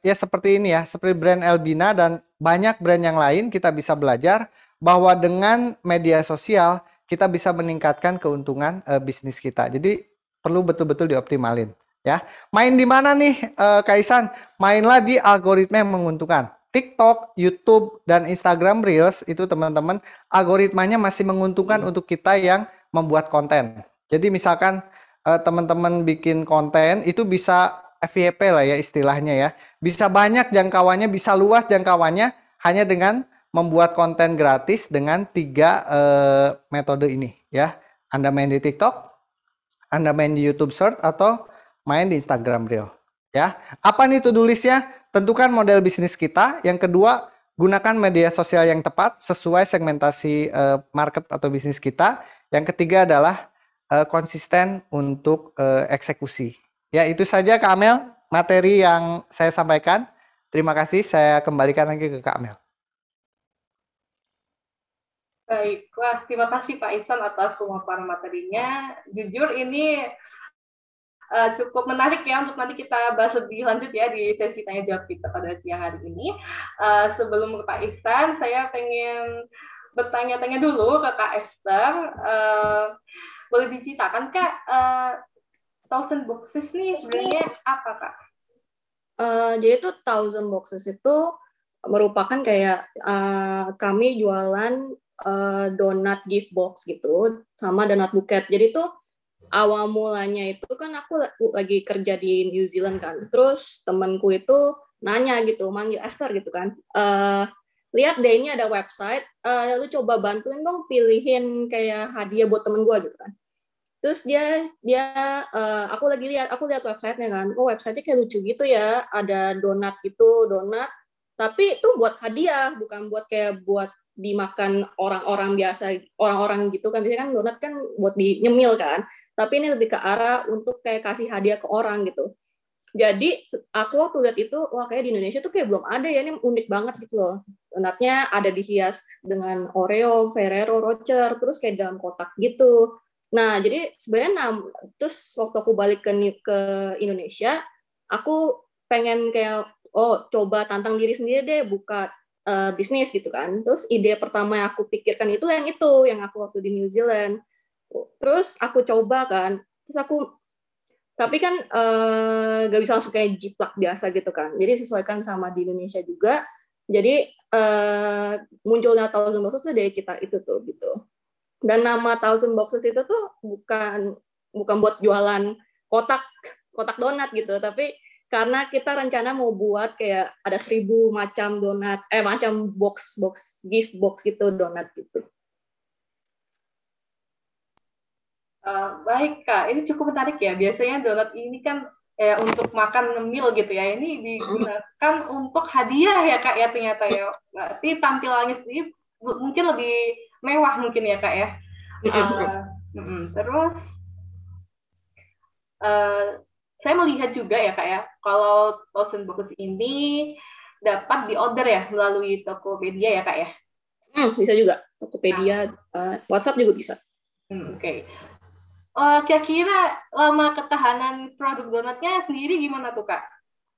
ya seperti ini ya, seperti brand Elbina dan banyak brand yang lain, kita bisa belajar bahwa dengan media sosial kita bisa meningkatkan keuntungan bisnis kita. Jadi perlu betul-betul dioptimalin ya. Main di mana nih Kaisan? Mainlah di algoritma yang menguntungkan. TikTok, YouTube, dan Instagram Reels itu teman-teman algoritmanya masih menguntungkan untuk kita yang membuat konten. Jadi misalkan teman-teman bikin konten itu bisa FYP lah ya istilahnya ya. Bisa banyak jangkauannya, bisa luas jangkauannya hanya dengan membuat konten gratis dengan 3 metode ini ya. Anda main di TikTok, Anda main di YouTube Short, atau main di Instagram Reel ya. Apa nih to-do list-nya? Tentukan model bisnis kita. Yang kedua, gunakan media sosial yang tepat sesuai segmentasi market atau bisnis kita. Yang ketiga adalah konsisten untuk eksekusi. Ya, itu saja Kak Amel materi yang saya sampaikan. Terima kasih, saya kembalikan lagi ke Kak Amel. Baik, wah, terima kasih Pak Ihsan atas pemaparan materinya. Jujur ini cukup menarik ya untuk nanti kita bahas lebih lanjut ya di sesi tanya jawab kita pada siang hari ini. Sebelum ke Pak Ihsan, saya pengen bertanya-tanya dulu ke Kak Esther. Boleh diceritakan Kak, Thousand Boxes nih sebenarnya apa Kak? Jadi tuh Thousand Boxes itu merupakan kayak kami jualan donat gift box gitu, sama donat buket. Jadi tuh awal mulanya itu kan aku lagi kerja di New Zealand kan, terus temanku itu nanya gitu, manggil Esther gitu kan, lihat deh ini ada website, lu coba bantuin dong pilihin kayak hadiah buat temen gue gitu kan. Terus aku lagi lihat, aku lihat websitenya kan, oh websitenya kayak lucu gitu ya, ada donat gitu, donat, tapi itu buat hadiah, bukan buat kayak buat dimakan orang-orang biasa, orang-orang gitu kan, biasanya kan donat kan buat di nyemil kan, tapi ini lebih ke arah untuk kayak kasih hadiah ke orang gitu. Jadi aku waktu lihat itu, wah kayak di Indonesia tuh kayak belum ada ya, ini unik banget gitu loh. Donatnya ada dihias dengan Oreo, Ferrero Rocher, terus kayak dalam kotak gitu. Nah jadi sebenarnya terus waktu aku balik ke Indonesia, aku pengen kayak coba tantang diri sendiri deh buka bisnis gitu kan. Terus ide pertama yang aku pikirkan itu, yang aku waktu di New Zealand. Terus aku coba kan, terus aku tapi kan nggak bisa langsung kayak jiplak biasa gitu kan. Jadi sesuaikan sama di Indonesia juga. Jadi munculnya Thousand Boxes tuh dari kita itu tuh gitu. Dan nama Thousand Boxes itu tuh bukan buat jualan kotak donat gitu, tapi karena kita rencana mau buat kayak ada 1000 macam donat, macam box gift box gitu, donat gitu. Baik Kak, ini cukup menarik ya. Biasanya donat ini kan untuk makan meal gitu ya. Ini digunakan untuk hadiah ya Kak ya ternyata ya. Berarti tampilannya sendiri mungkin lebih mewah mungkin ya Kak ya. Terus saya melihat juga ya Kak ya, kalau Thousand Boxes ini dapat diorder ya melalui Tokopedia ya Kak ya. Bisa juga Tokopedia, WhatsApp juga bisa. Oke. Kira-kira lama ketahanan produk donatnya sendiri gimana tuh Kak?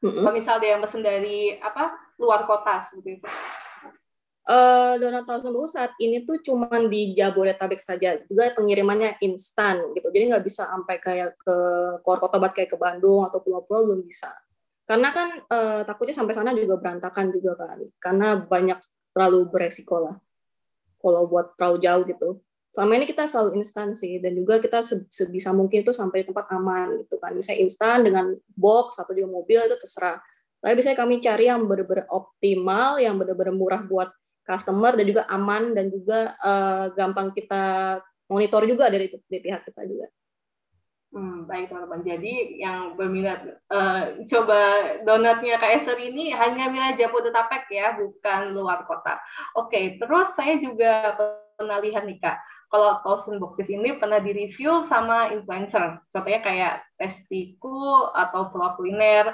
Kalau misal dia yang pesen dari luar kota seperti itu? Donat Thousand Boxes saat ini tuh cuma di Jabodetabek saja, juga pengirimannya instan gitu. Jadi nggak bisa sampai kayak ke luar kota banget kayak ke Bandung atau pulau-pulau belum bisa. Karena kan takutnya sampai sana juga berantakan juga kan, karena banyak terlalu beresiko lah kalau buat terlalu jauh gitu. Selama ini kita selalu instan sih, dan juga kita sebisa mungkin itu sampai di tempat aman gitu kan. Misalnya instan dengan box atau juga mobil itu terserah. Tapi biasanya kami cari yang benar-benar optimal, yang benar-benar murah buat customer dan juga aman dan juga gampang kita monitor juga dari pihak kita juga. Baik teman-teman, jadi yang berminat coba donatnya Kak Esther ini hanya wilayah Jabodetabek ya, bukan luar kota. Oke, terus saya juga pernah lihat nih Kak, kalau Thousand Boxes ini pernah direview sama influencer, contohnya kayak Testiku atau Pulau Kuliner.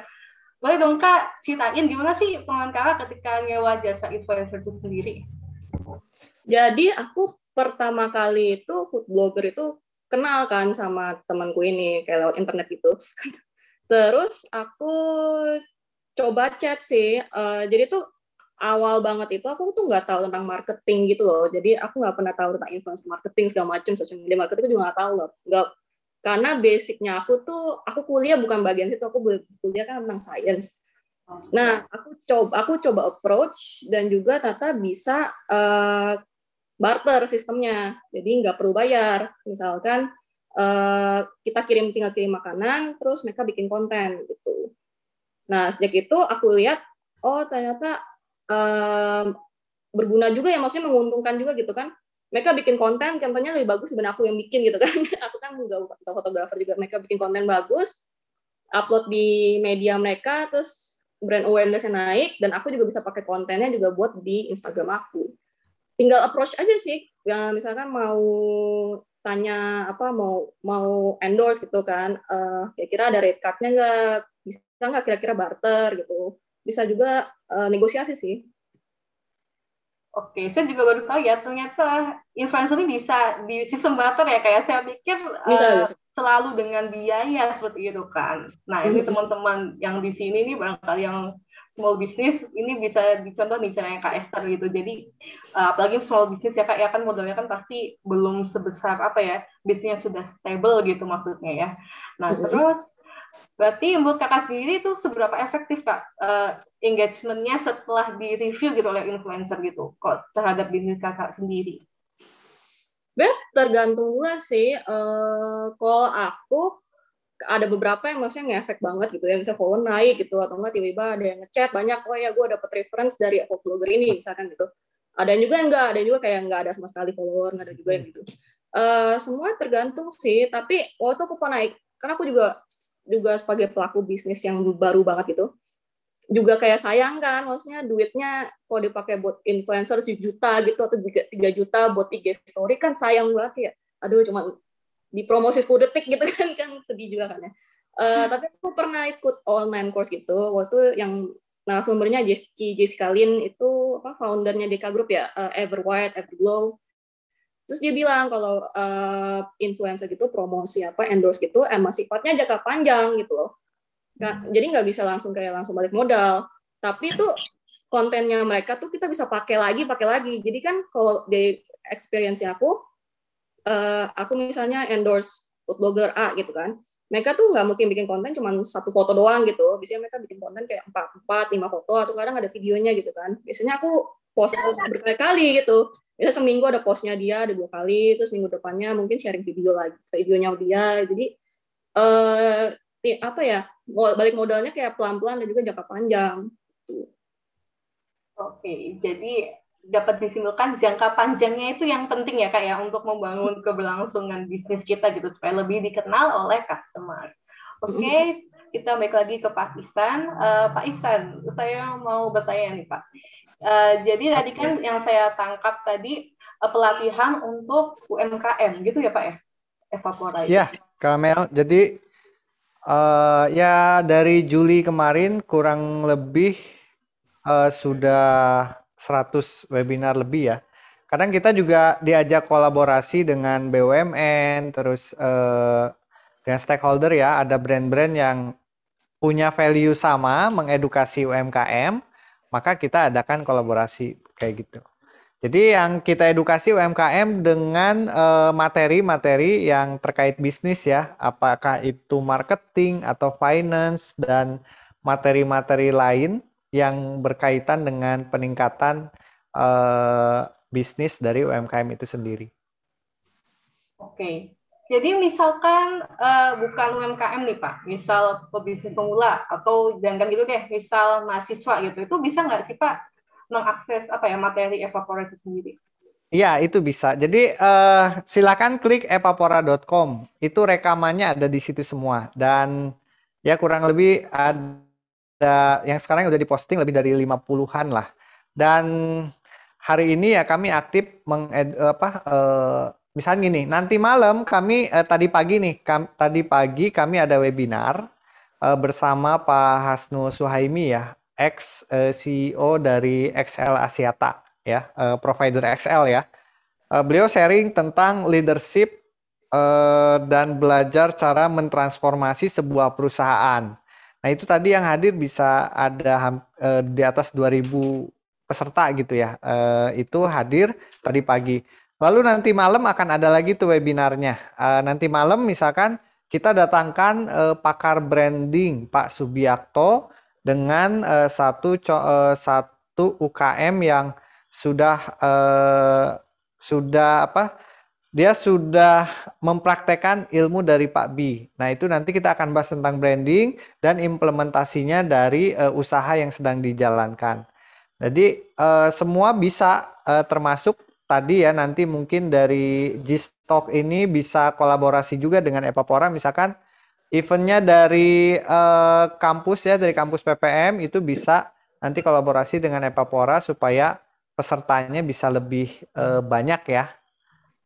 Boleh dong Kak ceritain gimana sih pengalaman Kakak ketika nyewa jasa influencer itu sendiri? Jadi aku pertama kali itu food blogger itu kenal kan sama temanku ini kayak lewat internet gitu. Terus aku coba chat sih. Jadi tuh awal banget itu aku tuh nggak tahu tentang marketing gitu loh. Jadi aku nggak pernah tahu tentang influencer marketing segala macam, social media marketing aku juga nggak tahu loh. Karena basicnya aku kuliah bukan bagian itu. Aku kuliah kan tentang science. Nah aku coba approach dan juga ternyata bisa barter sistemnya, jadi nggak perlu bayar. Misalkan kita tinggal kirim makanan, terus mereka bikin konten gitu. Nah sejak itu aku lihat, oh ternyata berguna juga ya, maksudnya menguntungkan juga gitu kan. Mereka bikin konten, contohnya lebih bagus daripada aku yang bikin gitu kan. Aku kan nggak fotografer juga, mereka bikin konten bagus, upload di media mereka, terus brand awareness-nya naik, dan aku juga bisa pakai kontennya juga buat di Instagram aku. Tinggal approach aja sih, ya, misalkan mau tanya apa, mau endorse gitu kan, kira-kira ada rate card-nya nggak, bisa nggak kira-kira barter gitu, bisa juga negosiasi sih. Oke, saya juga baru tahu ya ternyata influencer ini bisa di sistem barter ya, kayak saya pikir bisa. Selalu dengan biaya seperti itu kan. Nah ini teman-teman yang di sini nih barangkali yang small business ini bisa dicontoh nih caranya Kak Esther gitu. Jadi apalagi small business ya Kak, ya kan modalnya kan pasti belum sebesar apa ya, bisnisnya sudah stable gitu maksudnya ya. Nah terus berarti menurut Kakak sendiri itu seberapa efektif Kak engagement-nya setelah direview gitu oleh influencer gitu kok terhadap bisnis Kakak sendiri? Tergantung gue sih, kalau aku ada beberapa yang maksudnya nge-efek banget gitu ya, misalnya follow naik gitu, atau enggak tiba-tiba ada yang ngechat banyak, oh ya gue dapet reference dari vlogger ini misalkan gitu. Ada yang juga enggak, ada yang juga kayak enggak ada sama sekali follower, enggak ada juga yang gitu. Semua tergantung sih, tapi waktu aku pernah naik, karena aku juga sebagai pelaku bisnis yang baru banget gitu, juga kayak sayang kan, maksudnya duitnya kalau dipakai buat influencer 1 juta gitu, atau 3 juta buat IG story kan sayang banget ya, aduh cuma dipromosi 10 detik gitu kan sedih juga kan ya. Tapi aku pernah ikut online course gitu, waktu yang narasumbernya Jessica Lin itu apa, foundernya Deka Group ya, Everwhite, Everglow. Terus dia bilang kalau influencer gitu promosi apa, endorse gitu, emang sifatnya jangka panjang gitu loh. Jadi nggak bisa langsung balik modal, tapi itu kontennya mereka tuh kita bisa pakai lagi. Jadi kan kalau dari experience aku misalnya endorse food blogger A gitu kan, mereka tuh nggak mungkin bikin konten cuma satu foto doang gitu, biasanya mereka bikin konten kayak 4, 5 foto atau kadang ada videonya gitu kan. Biasanya aku post berkali-kali gitu, biasanya seminggu ada postnya dia ada 2 kali, terus minggu depannya mungkin sharing video lagi, videonya dia. Jadi apa ya, balik modalnya kayak pelan-pelan dan juga jangka panjang. Oke, jadi dapat disimpulkan jangka panjangnya itu yang penting ya Kak ya, untuk membangun keberlangsungan bisnis kita gitu, supaya lebih dikenal oleh customer. Oke, kita balik lagi ke Pak Ihsan. Pak Ihsan, saya mau bertanya nih Pak. Jadi tadi kan yang saya tangkap tadi pelatihan untuk UMKM gitu ya Pak ya? Evapora.id. Ya, Kak Mel, jadi ya dari Juli kemarin kurang lebih sudah 100 webinar lebih ya. Kadang kita juga diajak kolaborasi dengan BUMN, terus dengan stakeholder ya, ada brand-brand yang punya value sama, mengedukasi UMKM, maka kita adakan kolaborasi kayak gitu. Jadi yang kita edukasi UMKM dengan materi-materi yang terkait bisnis ya, apakah itu marketing atau finance dan materi-materi lain yang berkaitan dengan peningkatan bisnis dari UMKM itu sendiri. Oke, jadi misalkan bukan UMKM nih Pak, misal pebisnis pemula atau jangan gitu deh, misal mahasiswa gitu, itu bisa nggak sih Pak mengakses apa ya materi Evapora itu sendiri? Iya, itu bisa. Jadi silakan klik evapora.com. Itu rekamannya ada di situ semua. Dan ya kurang lebih ada yang sekarang udah diposting lebih dari 50-an lah. Dan hari ini ya kami aktif misalnya gini, nanti malam kami tadi pagi kami ada webinar bersama Pak Hasnu Suhaimi ya, ex CEO dari XL Axiata. Ya, provider XL ya. Beliau sharing tentang leadership dan belajar cara mentransformasi sebuah perusahaan. Nah, itu tadi yang hadir bisa ada di atas 2.000 peserta gitu ya. Itu hadir tadi pagi. Lalu nanti malam akan ada lagi tuh webinarnya. Nanti malam misalkan kita datangkan pakar branding Pak Subiakto dengan satu UKM yang sudah mempraktekkan ilmu dari Pak B. Nah, itu nanti kita akan bahas tentang branding dan implementasinya dari usaha yang sedang dijalankan. Jadi semua bisa, termasuk tadi ya, nanti mungkin dari JISTalk ini bisa kolaborasi juga dengan Evapora. Misalkan eventnya dari kampus ya, dari kampus PPM itu bisa nanti kolaborasi dengan Evapora supaya pesertanya bisa lebih banyak ya.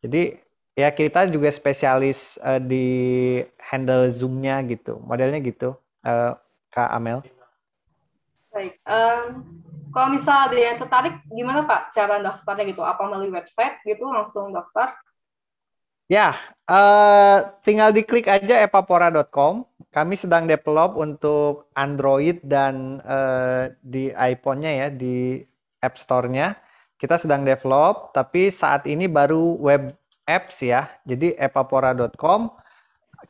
Jadi ya kita juga spesialis di handle Zoom-nya gitu. Modelnya gitu, Kak Amel. Baik, kalau misal ada yang tertarik, gimana Pak cara daftarnya gitu? Apa melalui website gitu langsung daftar? Ya, tinggal diklik aja evapora.com. Kami sedang develop untuk Android dan di iPhone-nya ya, di App Store-nya kita sedang develop, tapi saat ini baru web apps ya. Jadi evapora.com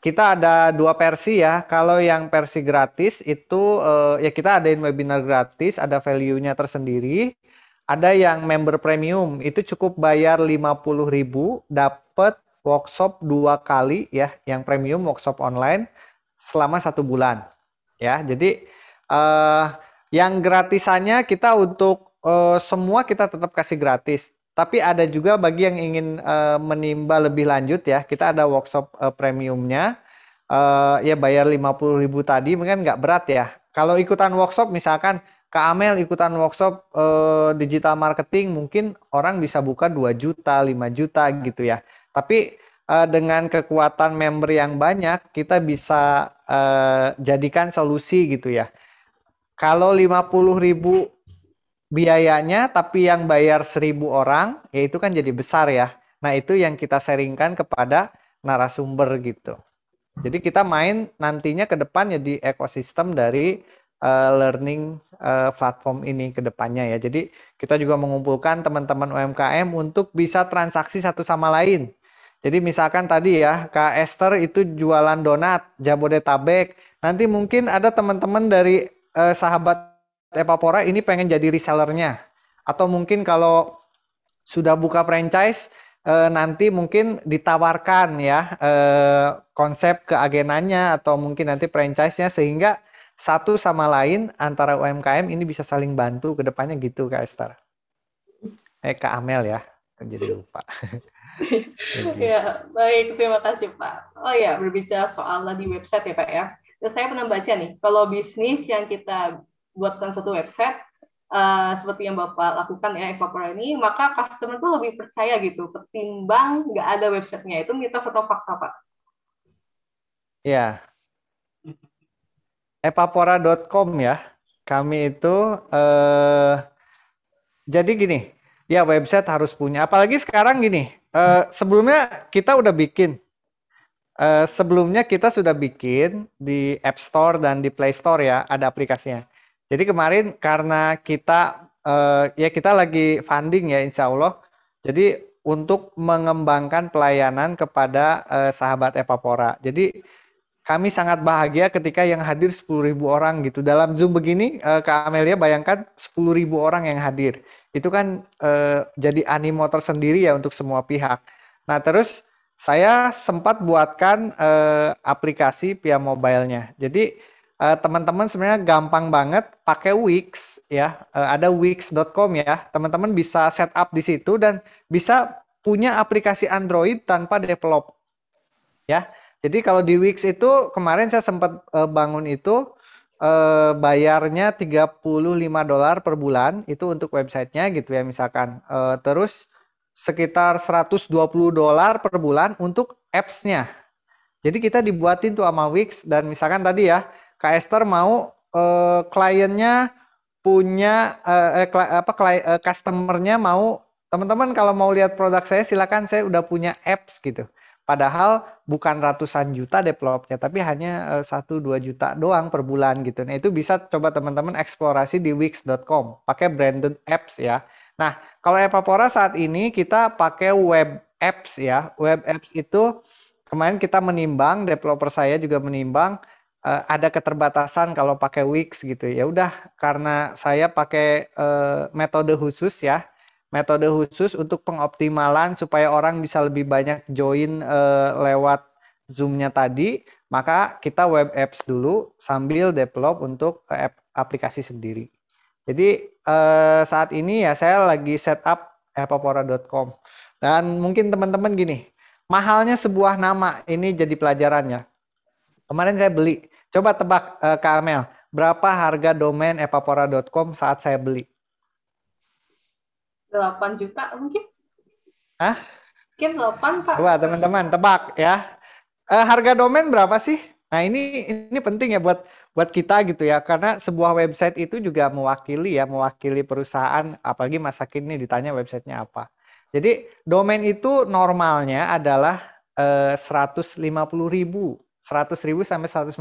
kita ada dua versi ya. Kalau yang versi gratis itu ya kita adain webinar gratis, ada value-nya tersendiri. Ada yang member premium, itu cukup bayar 50.000 dapat workshop 2 kali ya, yang premium workshop online selama 1 bulan ya. Jadi yang gratisannya kita untuk semua kita tetap kasih gratis, tapi ada juga bagi yang ingin menimba lebih lanjut ya, kita ada workshop premiumnya ya, bayar 50.000 tadi mungkin nggak berat ya. Kalau ikutan workshop misalkan Kak Amel ikutan workshop digital marketing, mungkin orang bisa buka 2 juta, 5 juta gitu ya. Tapi dengan kekuatan member yang banyak kita bisa jadikan solusi gitu ya. Kalau 50.000 biayanya, tapi yang bayar 1.000 orang, ya itu kan jadi besar ya. Nah, itu yang kita sharingkan kepada narasumber gitu. Jadi kita main nantinya ke depannya di ekosistem dari learning platform ini ke depannya ya. Jadi kita juga mengumpulkan teman-teman UMKM untuk bisa transaksi satu sama lain. Jadi misalkan tadi ya, Kak Esther itu jualan donat Jabodetabek. Nanti mungkin ada teman-teman dari sahabat Evapora ini pengen jadi resellernya, atau mungkin kalau sudah buka franchise nanti mungkin ditawarkan ya konsep keagenannya atau mungkin nanti franchise-nya, sehingga satu sama lain antara UMKM ini bisa saling bantu ke depannya gitu, Kak Esther. Kak Amel ya, jadi lupa. Ya, baik, terima kasih Pak. Oh ya, berbicara soal di website ya Pak ya. Dan saya pernah baca nih, kalau bisnis yang kita buatkan satu website seperti yang Bapak lakukan ya Evapora ini, maka customer tuh lebih percaya gitu ketimbang nggak ada websitenya. Itu mitos atau fakta Pak? Ya, evapora.com ya kami itu jadi gini ya, website harus punya. Apalagi sekarang gini, sebelumnya kita sudah bikin di App Store dan di Play Store ya, ada aplikasinya. Jadi kemarin karena kita kita lagi funding ya, insya Allah. Jadi untuk mengembangkan pelayanan kepada sahabat Evapora. Jadi kami sangat bahagia ketika yang hadir 10.000 orang gitu. Dalam Zoom begini, Kak Amelia bayangkan 10.000 orang yang hadir. Itu kan jadi animo tersendiri ya untuk semua pihak. Nah terus saya sempat buatkan aplikasi via mobile-nya. Jadi teman-teman sebenarnya gampang banget pakai Wix ya. Ada wix.com ya. Teman-teman bisa setup di situ dan bisa punya aplikasi Android tanpa develop. Ya. Jadi kalau di Wix itu kemarin saya sempat bangun itu bayarnya $35 per bulan itu untuk websitenya gitu ya misalkan. Terus sekitar $120 per bulan untuk apps-nya. Jadi kita dibuatin tuh sama Wix dan misalkan tadi ya Kak Esther mau kliennya punya customer-nya mau teman-teman kalau mau lihat produk saya silakan saya udah punya apps gitu. Padahal bukan ratusan juta developnya tapi hanya 1-2 juta doang per bulan gitu. Nah, itu bisa coba teman-teman eksplorasi di wix.com pakai branded apps ya. Nah, kalau Evapora saat ini kita pakai web apps ya. Web apps itu kemarin kita menimbang, developer saya juga menimbang ada keterbatasan kalau pakai Wix gitu. Ya udah karena saya pakai metode khusus ya. Metode khusus untuk pengoptimalan supaya orang bisa lebih banyak join lewat Zoom-nya tadi, maka kita web apps dulu sambil develop untuk aplikasi sendiri. Jadi saat ini ya saya lagi setup evapora.com. Dan mungkin teman-teman gini, mahalnya sebuah nama ini jadi pelajarannya. Kemarin saya beli. Coba tebak Kak Amel, berapa harga domain evapora.com saat saya beli? 8 juta mungkin? Hah? Mungkin 8, Pak. Coba teman-teman tebak ya. Harga domain berapa sih? Nah, ini penting ya buat kita gitu ya. Karena sebuah website itu juga mewakili ya, mewakili perusahaan apalagi masa kini ditanya websitenya apa. Jadi domain itu normalnya adalah 100.000 sampai 150.000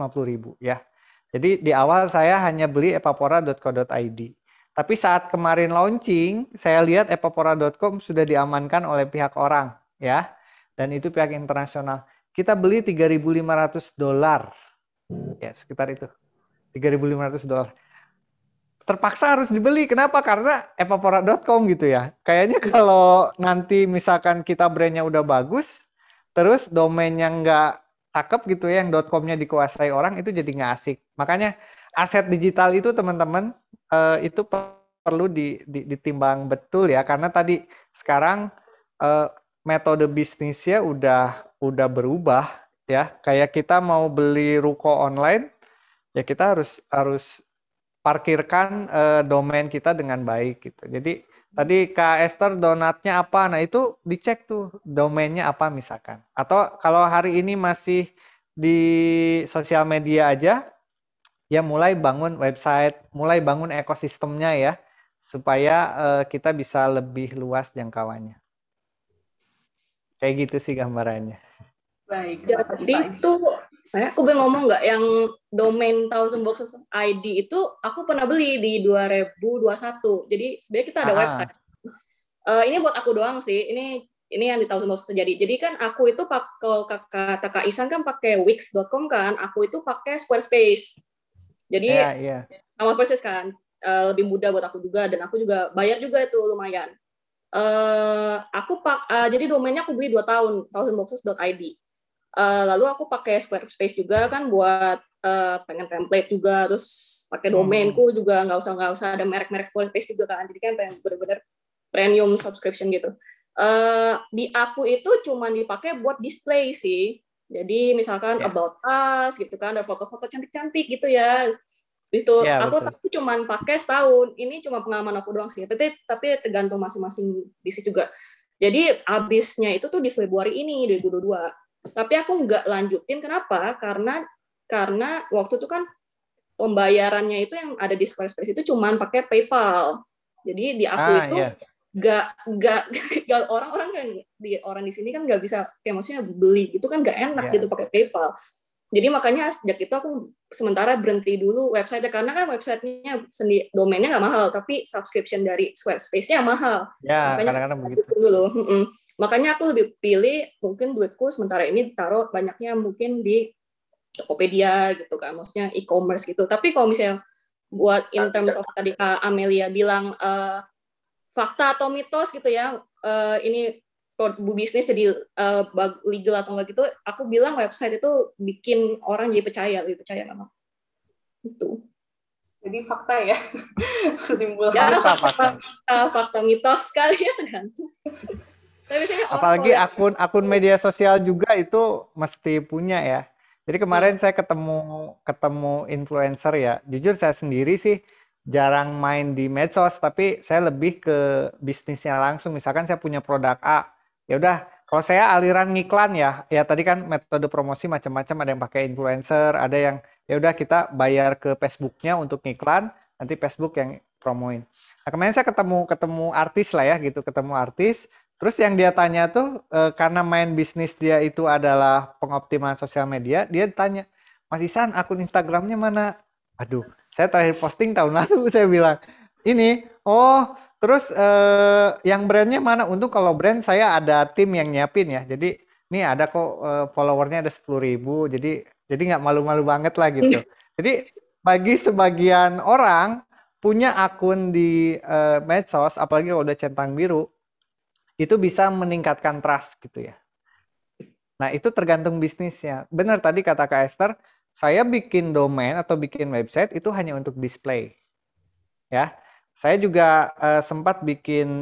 ya. Jadi di awal saya hanya beli evapora.co.id. Tapi saat kemarin launching, saya lihat evapora.com sudah diamankan oleh pihak orang ya. Dan itu pihak internasional. Kita beli $3.500. Ya, sekitar itu. $3.500. Terpaksa harus dibeli. Kenapa? Karena evapora.com gitu ya. Kayaknya kalau nanti misalkan kita brandnya udah bagus, terus domainnya nggak cakep gitu ya, yang .com-nya dikuasai orang, itu jadi nggak asik. Makanya aset digital itu teman-teman, itu perlu ditimbang betul ya. Karena tadi sekarang metode bisnisnya udah berubah ya. Kayak kita mau beli ruko online, ya kita harus parkirkan domain kita dengan baik gitu. Jadi tadi Kak Esther donatnya apa? Nah itu dicek tuh domainnya apa misalkan. Atau kalau hari ini masih di sosial media aja, ya mulai bangun website, mulai bangun ekosistemnya ya, supaya kita bisa lebih luas jangkauannya. Kayak gitu sih gambarannya. Baik. Jadi itu. Aku boleh ngomong nggak yang domain Thousand Boxes ID itu aku pernah beli di 2021. Jadi sebenarnya kita ada website. Ini buat aku doang sih. Ini yang di Thousand Boxes jadi. Jadi kan aku itu kalau kata Kak Ihsan kan pakai Wix.com kan. Aku itu pakai Squarespace. Jadi sama persis kan. Lebih mudah buat aku juga dan aku juga bayar juga itu lumayan. Jadi domainnya aku beli 2 tahun thousandboxes.id. Lalu aku pakai Squarespace juga kan buat pengen template juga, terus pakai domainku juga nggak usah ada merek-merek Squarespace juga kan, jadi kan pengen benar-benar premium subscription gitu. Di aku itu cuma dipakai buat display sih, jadi misalkan about us gitu kan, ada foto-foto cantik-cantik gitu ya. Itu aku cuma pakai setahun, ini cuma pengalaman aku doang sih, tapi tergantung masing-masing bisnis juga. Jadi habisnya itu tuh di Februari ini 2022. Tapi aku nggak lanjutin kenapa? Karena waktu itu kan pembayarannya itu yang ada di Squarespace itu cuma pakai PayPal. Jadi di aku itu nggak orang-orang kan di sini kan nggak bisa kayak maksudnya beli itu kan nggak enak gitu pakai PayPal. Jadi makanya sejak itu aku sementara berhenti dulu website karena kan websitenya sendiri domainnya nggak mahal tapi subscription dari Squarespace-nya mahal. Ya kadang-kadang begitu dulu. Makanya aku lebih pilih mungkin duitku sementara ini ditaruh banyaknya mungkin di Tokopedia gitu kan, maksudnya e-commerce gitu. Tapi kalau misalnya buat in terms of tadi Kak Amalia bilang fakta atau mitos gitu ya, ini bisnis jadi legal atau enggak gitu, aku bilang website itu bikin orang jadi percaya, lebih percaya memang. itu. Jadi fakta ya, kesimpulan. Ya, fakta mitos kali ya, tergantung. Tapi apalagi akun media sosial juga itu mesti punya ya. Jadi kemarin saya ketemu influencer ya. Jujur saya sendiri sih jarang main di medsos, tapi saya lebih ke bisnisnya langsung. Misalkan saya punya produk A, ya udah. Kalau saya aliran ngiklan ya tadi kan metode promosi macam-macam. Ada yang pakai influencer, ada yang ya udah kita bayar ke Facebooknya untuk ngiklan. Nanti Facebook yang promoin. Nah kemarin saya ketemu artis lah ya gitu, ketemu artis. Terus yang dia tanya tuh, karena main bisnis dia itu adalah pengoptimal sosial media, dia tanya, Mas Ihsan, akun Instagramnya mana? Aduh, saya terakhir posting tahun lalu, saya bilang, ini, terus yang brandnya mana? Untung kalau brand saya ada tim yang nyiapin ya, jadi ini ada kok followernya ada 10.000, jadi nggak malu-malu banget lah gitu. Jadi bagi sebagian orang, punya akun di medsos, apalagi kalau udah centang biru, itu bisa meningkatkan trust gitu ya. Nah itu tergantung bisnisnya. Benar tadi kata Kak Esther, saya bikin domain atau bikin website itu hanya untuk display. Ya, saya juga sempat bikin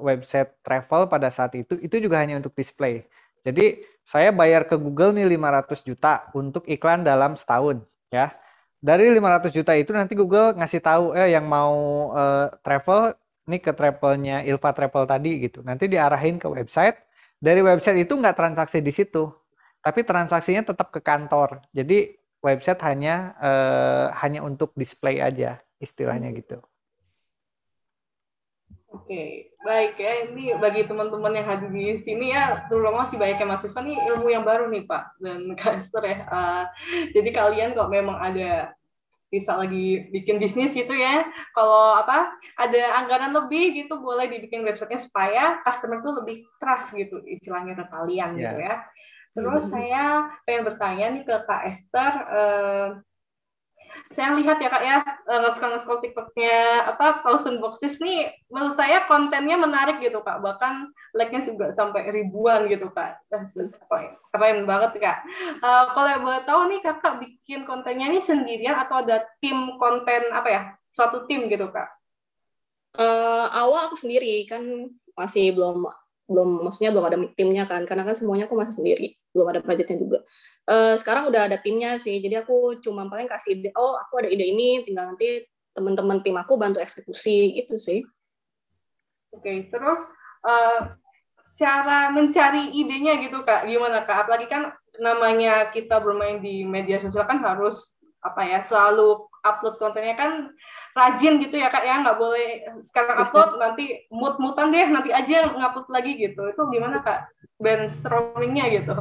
website travel pada saat itu juga hanya untuk display. Jadi saya bayar ke Google nih 500 juta untuk iklan dalam setahun ya. Dari 500 juta itu nanti Google ngasih tahu yang mau travel, ini ke travelnya Ilva Travel tadi gitu. Nanti diarahin ke website. Dari website itu nggak transaksi di situ, tapi transaksinya tetap ke kantor. Jadi website hanya untuk display aja, istilahnya gitu. Oke, baik ya. Ini bagi teman-teman yang hadir di sini ya, terutama masih banyak yang mahasiswa nih, ilmu yang baru nih Pak dan Kak Esther ya. Jadi kalian kalau memang ada bisa lagi bikin bisnis gitu ya, kalau ada anggaran lebih gitu boleh dibikin websitenya supaya customer tuh lebih trust gitu istilahnya ke kalian gitu ya. Terus saya pengen bertanya nih ke Kak Esther, saya lihat ya Kak ya nge-scroll TikToknya Thousand Boxes nih, menurut saya kontennya menarik gitu Kak, bahkan like-nya juga sampai ribuan gitu Kak, keren banget Kak. Kalau boleh tahu nih Kakak bikin kontennya nih sendirian atau ada tim konten suatu tim gitu Kak? Awal aku sendiri kan, masih belum maksudnya belum ada timnya kan, karena kan semuanya aku masih sendiri, belum ada budgetnya juga. Sekarang udah ada timnya sih, jadi aku cuma paling kasih ide, aku ada ide ini, tinggal nanti teman-teman tim aku bantu eksekusi gitu sih. Oke, terus cara mencari idenya gitu Kak, gimana Kak? Apalagi kan namanya kita bermain di media sosial kan harus selalu upload kontennya kan rajin gitu ya Kak ya, nggak boleh sekarang upload nanti mut-mutan deh, nanti aja ngupload lagi gitu. Itu gimana Kak brainstormingnya gitu?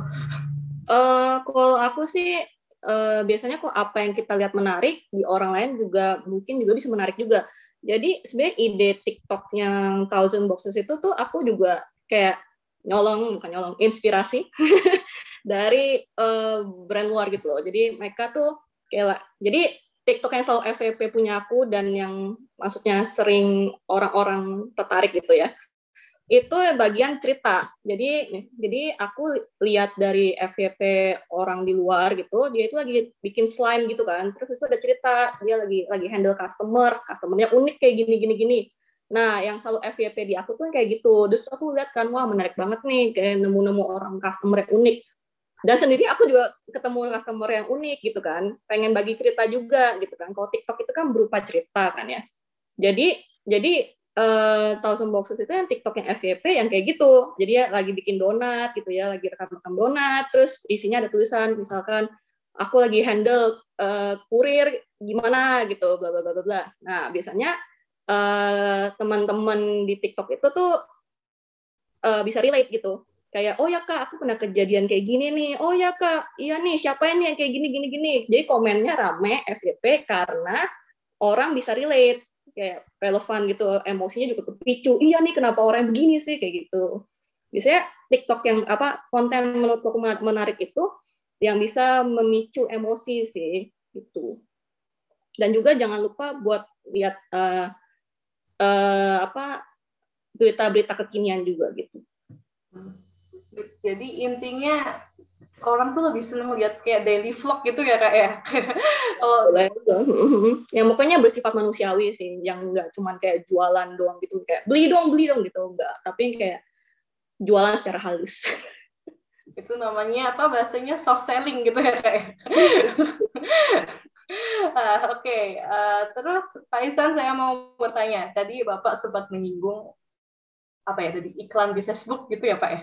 Kalau aku sih biasanya kalau apa yang kita lihat menarik di orang lain juga mungkin juga bisa menarik juga. Jadi sebenarnya ide TikTok yang Thousand Boxes itu tuh aku juga kayak inspirasi dari brand luar gitu loh. Jadi mereka tuh kayak, jadi TikTok yang selalu FYP punya aku dan yang maksudnya sering orang-orang tertarik gitu ya, itu bagian cerita. Jadi aku lihat dari FYP orang di luar gitu, dia itu lagi bikin slime gitu kan, terus itu ada cerita, dia lagi handle customernya unik kayak gini. Nah, yang selalu FYP di aku tuh kayak gitu, terus aku lihat kan, wah menarik banget nih, kayak nemu-nemu orang customer yang unik. Dan sendiri aku juga ketemu customer yang unik gitu kan, pengen bagi cerita juga gitu kan, kalau TikTok itu kan berupa cerita kan ya. Jadi Thousand Boxes itu yang TikTok yang FYP yang kayak gitu. Jadi ya lagi bikin donat gitu ya, lagi rekam-rekam donat, terus isinya ada tulisan misalkan aku lagi handle kurir gimana gitu, bla bla bla bla. Nah, biasanya teman-teman di TikTok itu tuh bisa relate gitu. Kayak, oh ya Kak, aku pernah kejadian kayak gini nih. Oh ya Kak, iya nih, siapa ini yang kayak gini. Jadi komennya rame FYP karena orang bisa relate, kayak relevan gitu, emosinya juga kepicu. Iya nih, kenapa orang begini sih, kayak gitu. Biasanya TikTok yang konten menurutku menarik itu yang bisa memicu emosi sih gitu. Dan juga jangan lupa buat lihat berita-berita kekinian juga gitu. Jadi intinya orang tuh lebih seneng lihat kayak daily vlog gitu ya Kak ya. Kalau ya pokoknya bersifat manusiawi sih, yang nggak cuman kayak jualan doang gitu, kayak beli dong gitu, enggak, tapi kayak jualan secara halus. Itu namanya apa bahasanya, soft selling gitu ya Kak ya. Oke, terus Pak Ihsan saya mau bertanya, tadi Bapak sempat menyinggung iklan di Facebook gitu ya Pak ya,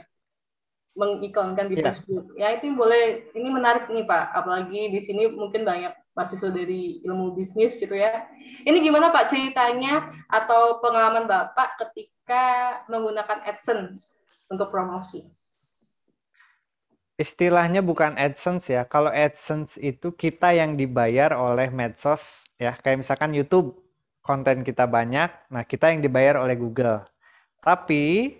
mengiklankan di Facebook. Ya itu boleh, ini menarik nih Pak, apalagi di sini mungkin banyak mahasiswa dari ilmu bisnis gitu ya. Ini gimana Pak ceritanya atau pengalaman Bapak ketika menggunakan AdSense untuk promosi? Istilahnya bukan AdSense ya. Kalau AdSense itu kita yang dibayar oleh medsos ya. Kayak misalkan YouTube, konten kita banyak, nah kita yang dibayar oleh Google. Tapi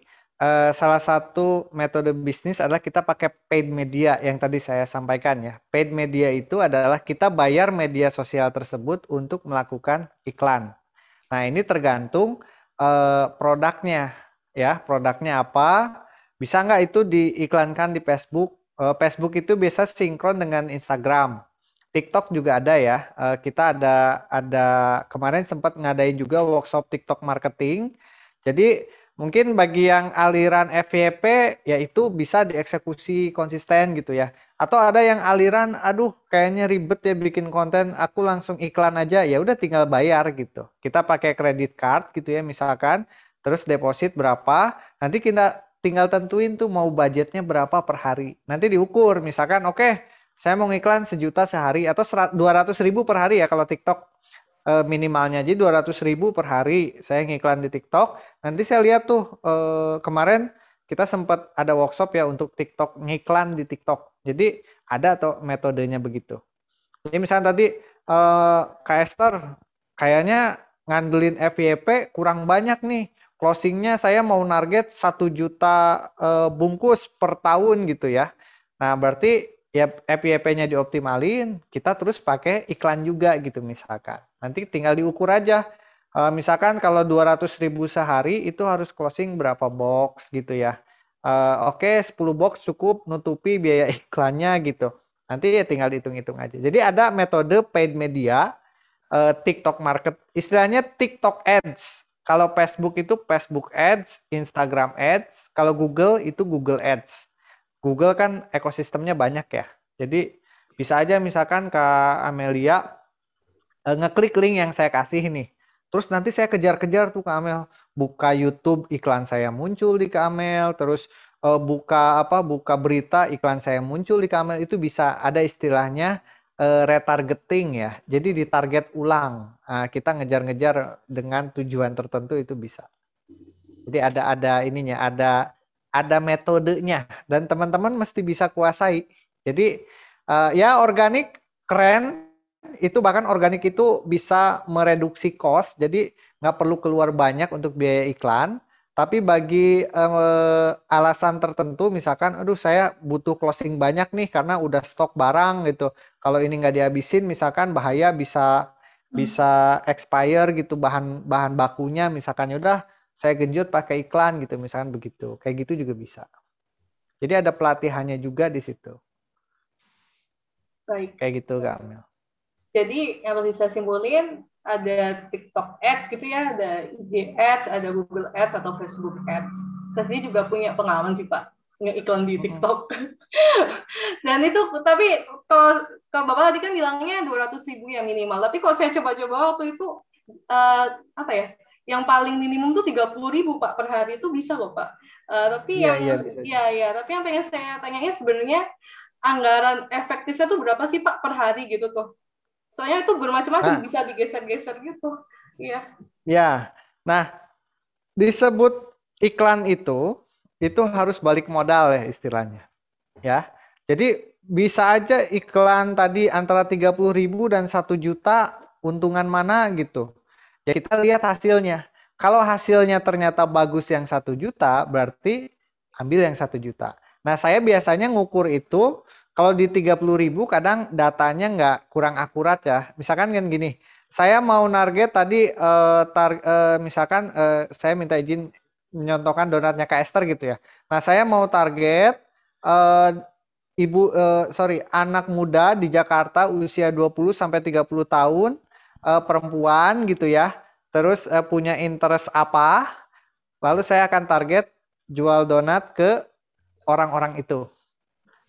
salah satu metode bisnis adalah kita pakai paid media yang tadi saya sampaikan ya. Paid media itu adalah kita bayar media sosial tersebut untuk melakukan iklan. Nah ini tergantung produknya ya. Produknya apa? Bisa nggak itu diiklankan di Facebook? Facebook itu biasa sinkron dengan Instagram, TikTok juga ada ya. Kita ada kemarin sempat ngadain juga workshop TikTok marketing. Jadi mungkin bagi yang aliran FYP ya itu bisa dieksekusi konsisten gitu ya. Atau ada yang aliran aduh kayaknya ribet ya bikin konten, aku langsung iklan aja, ya udah tinggal bayar gitu. Kita pakai credit card gitu ya misalkan, terus deposit berapa, nanti kita tinggal tentuin tuh mau budgetnya berapa per hari. Nanti diukur misalkan oke, saya mau ngiklan 1 juta sehari atau 200.000 per hari ya kalau TikTok, minimalnya aja 200.000 per hari saya ngiklan di TikTok. Nanti saya lihat tuh kemarin kita sempat ada workshop ya untuk TikTok, ngiklan di TikTok. Jadi ada atau metodenya begitu. Jadi misalnya tadi Kak Esther kayaknya ngandelin FYP kurang banyak nih. Closingnya saya mau target 1 juta bungkus per tahun gitu ya. Nah berarti ya FYP-nya dioptimalin, kita terus pakai iklan juga gitu misalkan. Nanti tinggal diukur aja. Misalkan kalau 200.000 sehari itu harus closing berapa box gitu ya. Oke, 10 box cukup nutupi biaya iklannya gitu. Nanti ya tinggal dihitung-hitung aja. Jadi ada metode paid media, TikTok market, istilahnya TikTok ads. Kalau Facebook itu Facebook Ads, Instagram Ads. Kalau Google itu Google Ads. Google kan ekosistemnya banyak ya. Jadi bisa aja misalkan Kak Amelia ngeklik link yang saya kasih nih. Terus nanti saya kejar-kejar tuh Kak Amel. Buka YouTube, iklan saya muncul di Kak Amel. Terus buka berita, iklan saya muncul di Kak Amel. Itu bisa ada istilahnya retargeting ya, jadi ditarget ulang. Kita ngejar-ngejar dengan tujuan tertentu itu bisa. Jadi ada metodenya dan teman-teman mesti bisa kuasai. Jadi ya organik keren itu, bahkan organik itu bisa mereduksi cost. Jadi nggak perlu keluar banyak untuk biaya iklan. Tapi bagi alasan tertentu, misalkan, aduh saya butuh closing banyak nih karena udah stok barang gitu. Kalau ini nggak dihabisin, misalkan bahaya bisa expire gitu bahan bakunya, misalkan yaudah saya genjot pakai iklan gitu, misalkan begitu. Kayak gitu juga bisa. Jadi ada pelatihannya juga di situ. Baik. Kayak gitu Kak Amel. Jadi yang bisa simpulin, ada TikTok Ads gitu ya, ada IG Ads, ada Google Ads, atau Facebook Ads. Saya sendiri juga punya pengalaman sih Pak, ngeiklan di TikTok. Dan itu, tapi kalau Bapak tadi kan bilangnya 200.000 ya minimal. Tapi kalau saya coba-coba waktu itu, yang paling minimum tuh 30.000 Pak, per hari itu bisa loh Pak. Tapi yang pengen saya tanyain sebenarnya, anggaran efektifnya tuh berapa sih Pak per hari gitu tuh? Soalnya itu bermacam-macam, bisa digeser-geser gitu. Iya. Ya. Nah, disebut iklan itu harus balik modal ya istilahnya. Ya. Jadi bisa aja iklan tadi antara 30.000 dan 1 juta untungan mana gitu. Ya kita lihat hasilnya. Kalau hasilnya ternyata bagus yang 1 juta, berarti ambil yang 1 juta. Nah, saya biasanya ngukur itu. Kalau di 30.000 kadang datanya nggak kurang akurat ya. Misalkan kan gini, saya mau target tadi, saya minta izin menyontohkan donatnya Kak Esther gitu ya. Nah saya mau target anak muda di Jakarta usia 20 sampai 30 tahun, perempuan gitu ya. Terus punya interest apa? Lalu saya akan target jual donat ke orang-orang itu.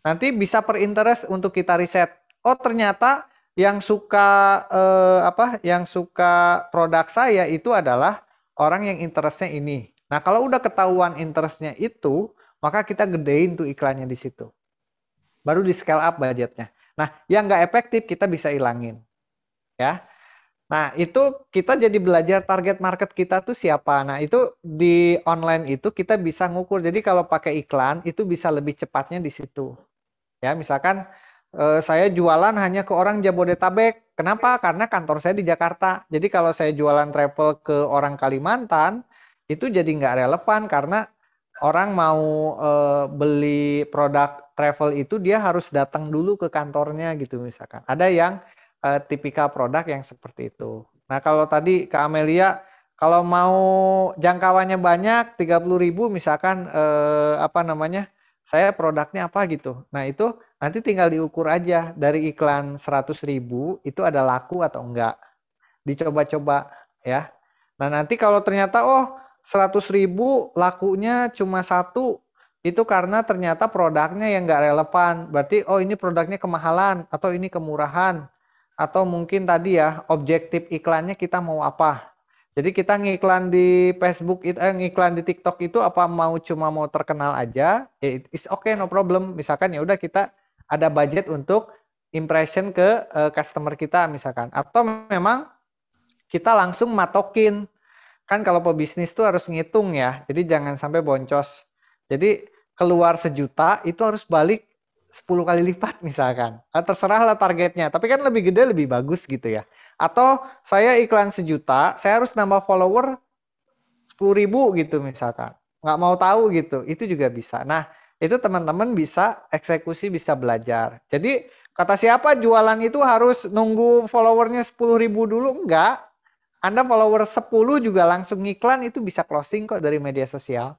Nanti bisa per interest untuk kita riset. Oh, ternyata yang suka produk saya itu adalah orang yang interestnya ini. Nah, kalau udah ketahuan interestnya itu, maka kita gedein tuh iklannya di situ. Baru di scale up budgetnya. Nah, yang nggak efektif kita bisa ilangin, ya. Nah, itu kita jadi belajar target market kita tuh siapa. Nah, itu di online itu kita bisa ngukur. Jadi kalau pakai iklan itu bisa lebih cepatnya di situ. Ya, misalkan saya jualan hanya ke orang Jabodetabek. Kenapa? Karena kantor saya di Jakarta. Jadi kalau saya jualan travel ke orang Kalimantan, itu jadi nggak relevan karena orang mau beli produk travel itu dia harus datang dulu ke kantornya gitu misalkan. Ada yang tipikal produk yang seperti itu. Nah, kalau tadi Kak Amalia kalau mau jangkauannya banyak 30.000 misalkan saya produknya apa gitu. Nah, itu nanti tinggal diukur aja dari iklan 100.000 itu ada laku atau enggak. Dicoba-coba ya. Nah, nanti kalau ternyata 100.000 lakunya cuma 1, itu karena ternyata produknya yang nggak relevan. Berarti ini produknya kemahalan atau ini kemurahan atau mungkin tadi ya objektif iklannya kita mau apa. Jadi kita ngiklan di Facebook, ngiklan di TikTok itu apa cuma mau terkenal aja? It's okay, no problem. Misalkan ya udah kita ada budget untuk impression ke customer kita misalkan. Atau memang kita langsung matokin. Kan kalau pebisnis tuh harus ngitung ya, jadi jangan sampai boncos. Jadi keluar 1 juta itu harus balik 10 kali lipat misalkan. Terserahlah targetnya, tapi kan lebih gede lebih bagus gitu ya. Atau saya iklan 1 juta, saya harus nambah follower 10.000 gitu misalkan. Nggak mau tahu gitu, itu juga bisa. Nah, itu teman-teman bisa eksekusi, bisa belajar. Jadi kata siapa jualan itu harus nunggu followernya 10.000 dulu? Enggak. Anda follower 10 juga langsung ngiklan itu bisa closing kok dari media sosial.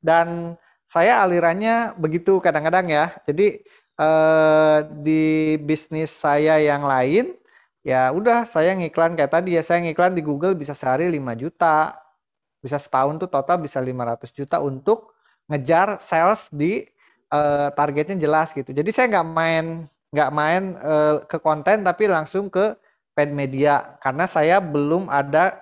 Dan saya alirannya begitu kadang-kadang ya. Jadi di bisnis saya yang lain ya udah saya ngiklan kayak tadi ya, saya ngiklan di Google bisa sehari 5 juta. Bisa setahun tuh total bisa 500 juta untuk ngejar sales di targetnya jelas gitu. Jadi saya nggak main ke konten tapi langsung ke paid media karena saya belum ada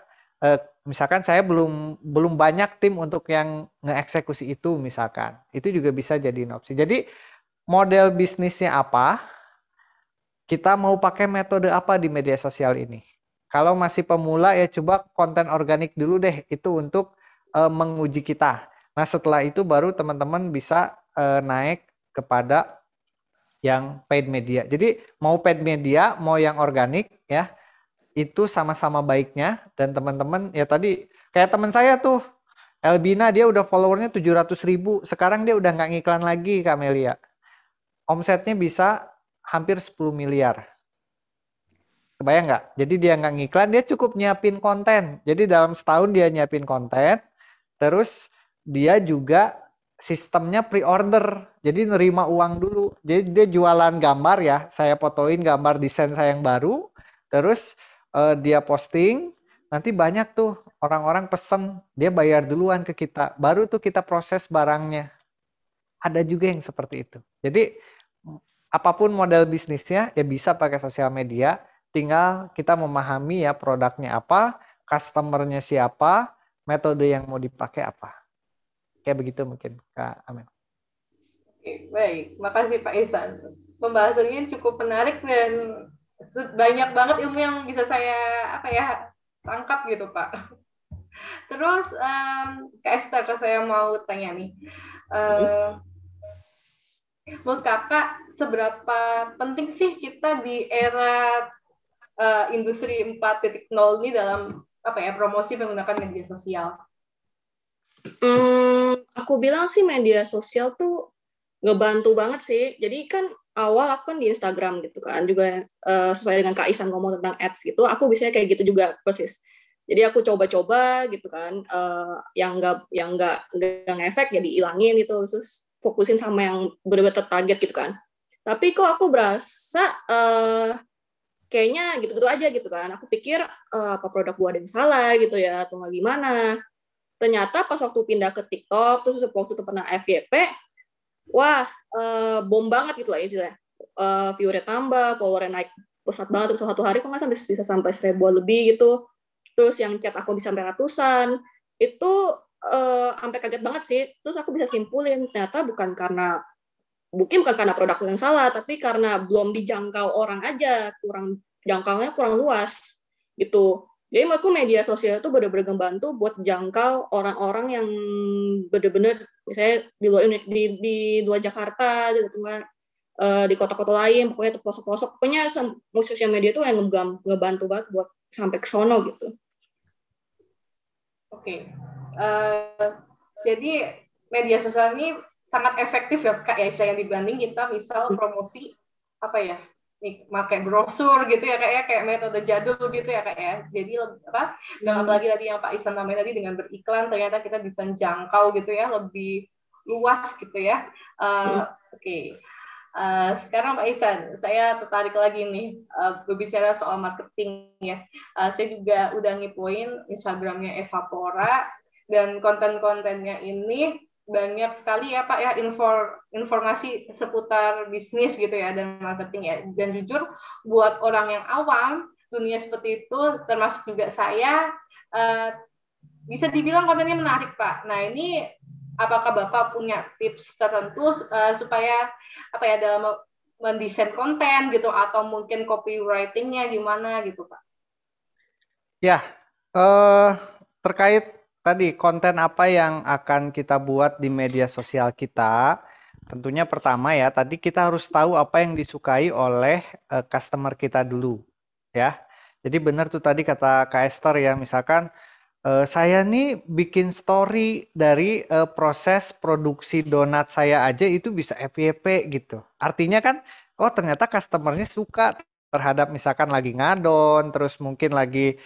misalkan saya belum banyak tim untuk yang ngeeksekusi itu misalkan. Itu juga bisa jadi opsi. Jadi model bisnisnya apa? Kita mau pakai metode apa di media sosial ini? Kalau masih pemula ya coba konten organik dulu deh, itu untuk menguji kita. Nah, setelah itu baru teman-teman bisa naik kepada yang paid media. Jadi mau paid media, mau yang organik ya, itu sama-sama baiknya. Dan teman-teman ya tadi kayak teman saya tuh Elbina, dia udah followernya 700.000, sekarang dia udah nggak ngiklan lagi Kak Melia. Omsetnya bisa hampir 10 miliar. Kebayang nggak? Jadi dia nggak ngiklan, dia cukup nyiapin konten. Jadi dalam setahun dia nyiapin konten, terus dia juga sistemnya pre-order, jadi nerima uang dulu. Jadi dia jualan gambar ya, saya fotoin gambar desain saya yang baru, terus dia posting, nanti banyak tuh orang-orang pesen, dia bayar duluan ke kita, baru tuh kita proses barangnya. Ada juga yang seperti itu. Jadi apapun model bisnisnya ya bisa pakai sosial media, tinggal kita memahami ya produknya apa, customernya siapa, metode yang mau dipakai apa. Kayak begitu mungkin Kak Amel. Oke, baik, makasih Pak Ihsan. Pembahasannya cukup menarik dan banyak banget ilmu yang bisa saya tangkap gitu Pak. Terus Kak Esther, saya mau tanya nih, menurut Kakak seberapa penting sih kita di era industri 4.0 ini dalam promosi menggunakan media sosial? Aku bilang sih media sosial tuh ngebantu banget sih. Jadi kan awal aku kan di Instagram gitu kan juga sesuai dengan Kak Ihsan ngomong tentang ads gitu. Aku biasanya kayak gitu juga persis. Jadi aku coba-coba gitu kan, yang nggak ngefek jadi ilangin gitu, terus fokusin sama yang benar-benar target gitu kan. Tapi kok aku berasa kayaknya gitu-gitu aja gitu kan. Aku pikir apa produk gua ada yang salah gitu ya, atau nggak gimana. Ternyata pas waktu pindah ke TikTok, terus waktu itu pernah FYP, wah bom banget gitu lah istilahnya. Viewernya tambah, followernya naik pesat banget. Terus satu hari kok nggak sampai bisa sampai 1000-an lebih gitu. Terus yang chat aku bisa sampai ratusan. Itu sampai kaget banget sih. Terus aku bisa simpulin, ternyata bukan karena produk yang salah, tapi karena belum dijangkau orang aja, kurang jangkauannya kurang luas gitu. Jadi menurutku media sosial itu benar-benar membantu buat jangkau orang-orang yang benar-benar misalnya di luar Jakarta, di kota-kota lain, pokoknya itu pelosok-pelosok, pokoknya sosial media itu yang ngebantu banget buat sampai ke sono gitu. Oke, jadi media sosial ini sangat efektif ya Kak ya, saya dibanding kita misal promosi apa ya, nih pakai brosur gitu ya Kak ya, kayak metode jadul gitu ya Kak ya. Jadi apa, dan apalagi tadi yang Pak Ihsan namanya tadi dengan beriklan, ternyata kita bisa jangkau gitu ya, lebih luas gitu ya. Oke, sekarang Pak Ihsan, saya tertarik lagi nih berbicara soal marketing ya. Saya juga udah ngipoin Instagramnya Evapora, dan konten-kontennya ini banyak sekali ya Pak ya, informasi seputar bisnis gitu ya dan marketing ya. Dan jujur buat orang yang awam dunia seperti itu, termasuk juga saya, bisa dibilang kontennya menarik Pak. Nah ini apakah Bapak punya tips tertentu supaya apa ya dalam mendesain konten gitu, atau mungkin copywritingnya gimana gitu Pak? Ya, terkait tadi konten apa yang akan kita buat di media sosial kita, tentunya pertama ya tadi kita harus tahu apa yang disukai oleh customer kita dulu ya. Jadi benar tuh tadi kata Kak Esther ya, misalkan saya nih bikin story dari proses produksi donat saya aja itu bisa FYP gitu. Artinya kan oh ternyata customernya suka terhadap misalkan lagi ngadon, terus mungkin lagi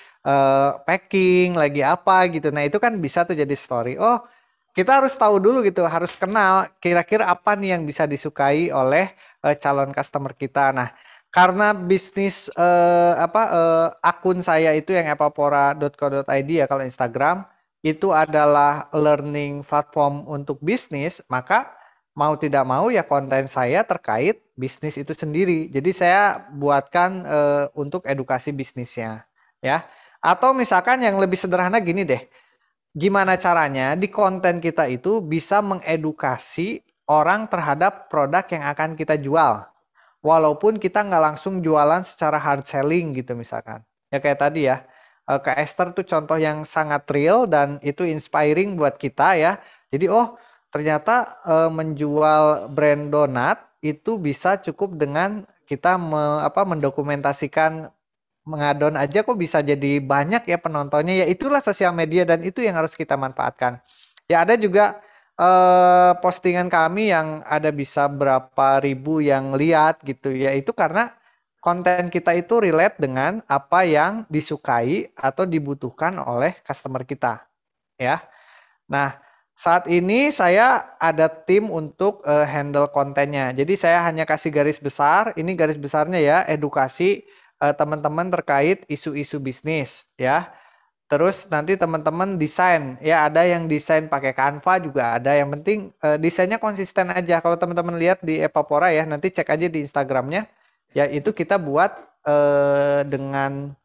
packing, lagi apa gitu. Nah itu kan bisa tuh jadi story. Oh kita harus tahu dulu gitu, harus kenal kira-kira apa nih yang bisa disukai oleh calon customer kita. Nah karena bisnis akun saya itu yang evapora.co.id ya kalau Instagram, itu adalah learning platform untuk bisnis, maka mau tidak mau ya konten saya terkait bisnis itu sendiri. Jadi saya buatkan untuk edukasi bisnisnya ya. Atau misalkan yang lebih sederhana gini deh. Gimana caranya di konten kita itu bisa mengedukasi orang terhadap produk yang akan kita jual. Walaupun kita nggak langsung jualan secara hard selling gitu misalkan. Ya kayak tadi ya. Kak Esther tuh contoh yang sangat real dan itu inspiring buat kita ya. Jadi ternyata menjual brand donat itu bisa cukup dengan kita mendokumentasikan mengadon aja kok bisa jadi banyak ya penontonnya. Ya itulah sosial media dan itu yang harus kita manfaatkan. Ya ada juga postingan kami yang ada bisa berapa ribu yang lihat gitu ya. Itu karena konten kita itu relate dengan apa yang disukai atau dibutuhkan oleh customer kita ya. Nah saat ini saya ada tim untuk handle kontennya. Jadi saya hanya kasih garis besar. Ini garis besarnya ya, edukasi teman-teman terkait isu-isu bisnis ya. Terus nanti teman-teman desain ya, ada yang desain pakai Canva juga ada. Yang penting desainnya konsisten aja. Kalau teman-teman lihat di Evapora ya, nanti cek aja di Instagramnya. Ya itu kita buat dengan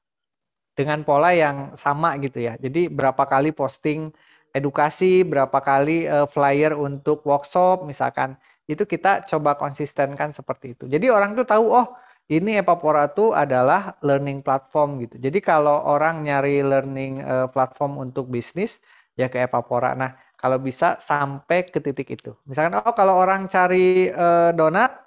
pola yang sama gitu ya. Jadi berapa kali posting edukasi, berapa kali flyer untuk workshop misalkan, itu kita coba konsistenkan seperti itu. Jadi orang tuh tahu oh ini Evapora tuh adalah learning platform gitu. Jadi kalau orang nyari learning platform untuk bisnis ya ke Evapora. Nah kalau bisa sampai ke titik itu. Misalkan kalau orang cari donat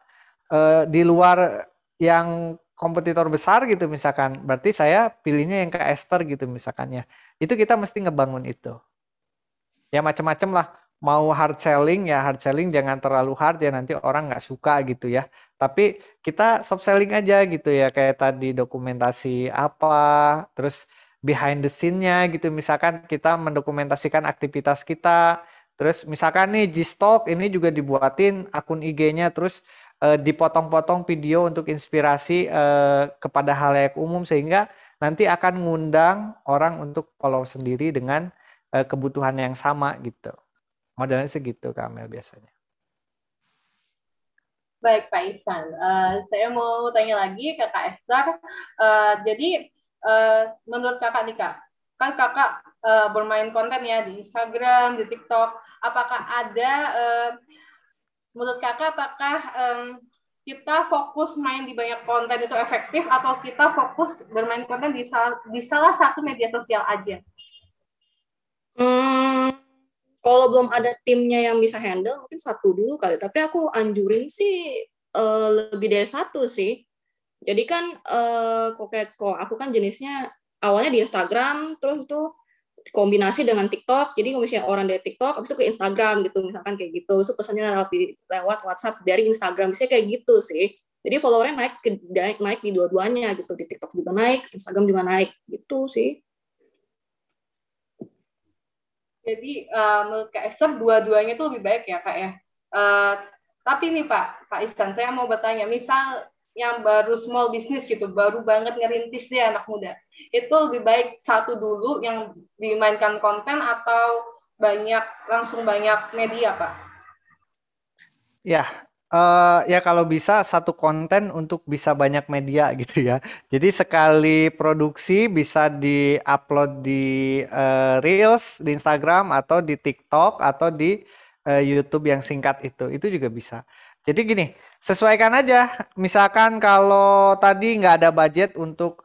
di luar yang kompetitor besar gitu misalkan, berarti saya pilihnya yang ke Esther gitu misalkan ya. Itu kita mesti ngebangun itu. Ya macam-macam lah, mau hard selling jangan terlalu hard ya, nanti orang nggak suka gitu ya. Tapi kita soft selling aja gitu ya, kayak tadi dokumentasi apa, terus behind the scene-nya gitu. Misalkan kita mendokumentasikan aktivitas kita, terus misalkan nih JISTalk ini juga dibuatin akun IG-nya, terus dipotong-potong video untuk inspirasi kepada halayak umum, sehingga nanti akan ngundang orang untuk follow sendiri dengan kebutuhan yang sama gitu. Modelnya segitu Kamel biasanya. Baik Pak Ihsan, saya mau tanya lagi ke Kak Esther. Jadi menurut Kakak nih Kak, kan Kakak bermain konten ya di Instagram, di TikTok. Apakah ada, menurut Kakak apakah kita fokus main di banyak konten itu efektif, atau kita fokus bermain konten di salah satu media sosial aja? Kalau belum ada timnya yang bisa handle, mungkin satu dulu kali. Tapi aku anjurin sih lebih dari satu sih. Jadi kan aku kan jenisnya awalnya di Instagram, terus tuh kombinasi dengan TikTok. Jadi misalnya orang dari TikTok, habis itu ke Instagram gitu, misalkan kayak gitu. Terus pesannya lewat WhatsApp dari Instagram, misalnya kayak gitu sih. Jadi followernya naik di dua-duanya gitu. Di TikTok juga naik, Instagram juga naik gitu sih. Jadi menurut Kak Esther dua-duanya itu lebih baik ya Kak ya. Tapi nih Pak Ihsan, saya mau bertanya, misal yang baru small business gitu, baru banget ngerintis dia anak muda, itu lebih baik satu dulu yang dimainkan konten atau langsung banyak media Pak? Ya kalau bisa satu konten untuk bisa banyak media gitu ya. Jadi sekali produksi bisa di-upload di Reels, di Instagram, atau di TikTok, atau di YouTube yang singkat itu. Itu juga bisa. Jadi gini, sesuaikan aja. Misalkan kalau tadi nggak ada budget untuk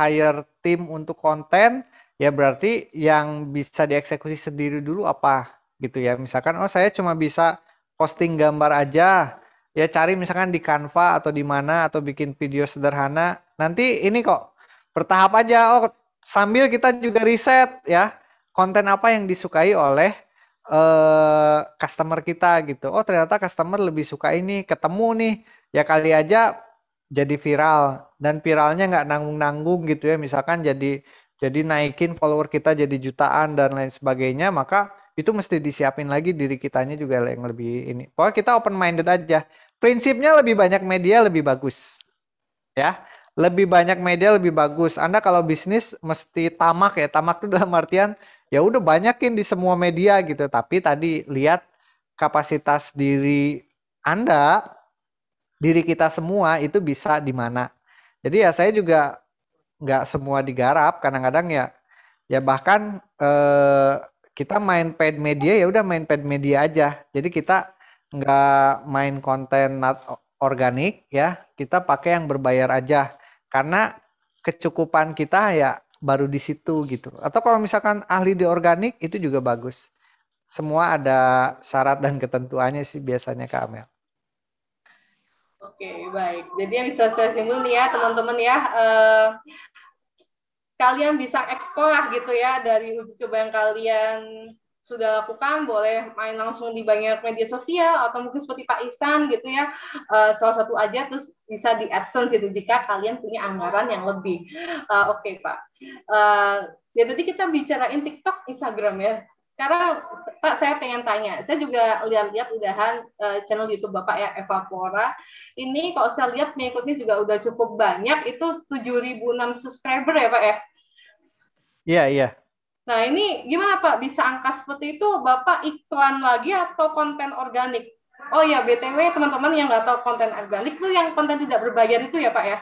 hire tim untuk konten, ya berarti yang bisa dieksekusi sendiri dulu apa gitu ya. Misalkan saya cuma bisa posting gambar aja. Ya cari misalkan di Canva atau di mana, atau bikin video sederhana. Nanti ini kok bertahap aja. Sambil kita juga riset ya, konten apa yang disukai oleh customer kita gitu. Ternyata customer lebih suka ini, ketemu nih. Ya kali aja jadi viral, dan viralnya nggak nanggung-nanggung gitu ya. Misalkan jadi naikin follower kita jadi jutaan dan lain sebagainya, maka itu mesti disiapin lagi diri kitanya juga yang lebih ini. Pokoknya kita open-minded aja. Prinsipnya lebih banyak media lebih bagus. Ya, lebih banyak media lebih bagus. Anda kalau bisnis mesti tamak ya. Tamak itu dalam artian ya udah banyakin di semua media gitu. Tapi tadi lihat kapasitas diri Anda, diri kita semua itu bisa di mana. Jadi ya saya juga nggak semua digarap. Kadang-kadang ya bahkan kita main paid media, ya udah main paid media aja. Jadi kita nggak main konten organik ya, kita pakai yang berbayar aja. Karena kecukupan kita ya baru di situ gitu. Atau kalau misalkan ahli di organik itu juga bagus. Semua ada syarat dan ketentuannya sih biasanya Kak Amel. Oke, baik. Jadi yang bisa saya simpul nih ya teman-teman ya, kalian bisa eksplor gitu ya dari uji coba yang kalian sudah lakukan, boleh main langsung di banyak media sosial, atau mungkin seperti Pak Ihsan gitu ya, salah satu aja terus bisa di AdSense gitu jika kalian punya anggaran yang lebih. Oke Pak, ya tadi kita bicarain TikTok, Instagram ya. Sekarang Pak, saya pengen tanya, saya juga lihat-lihat udahan channel YouTube Bapak ya, Evapora. Ini kalau saya lihat mengikutnya juga udah cukup banyak, itu 7.006 subscriber ya Pak ya. Iya. Nah ini gimana Pak, bisa angka seperti itu? Bapak iklan lagi atau konten organik? Oh ya BTW teman-teman yang nggak tahu, konten organik itu yang konten tidak berbayar itu ya Pak ya?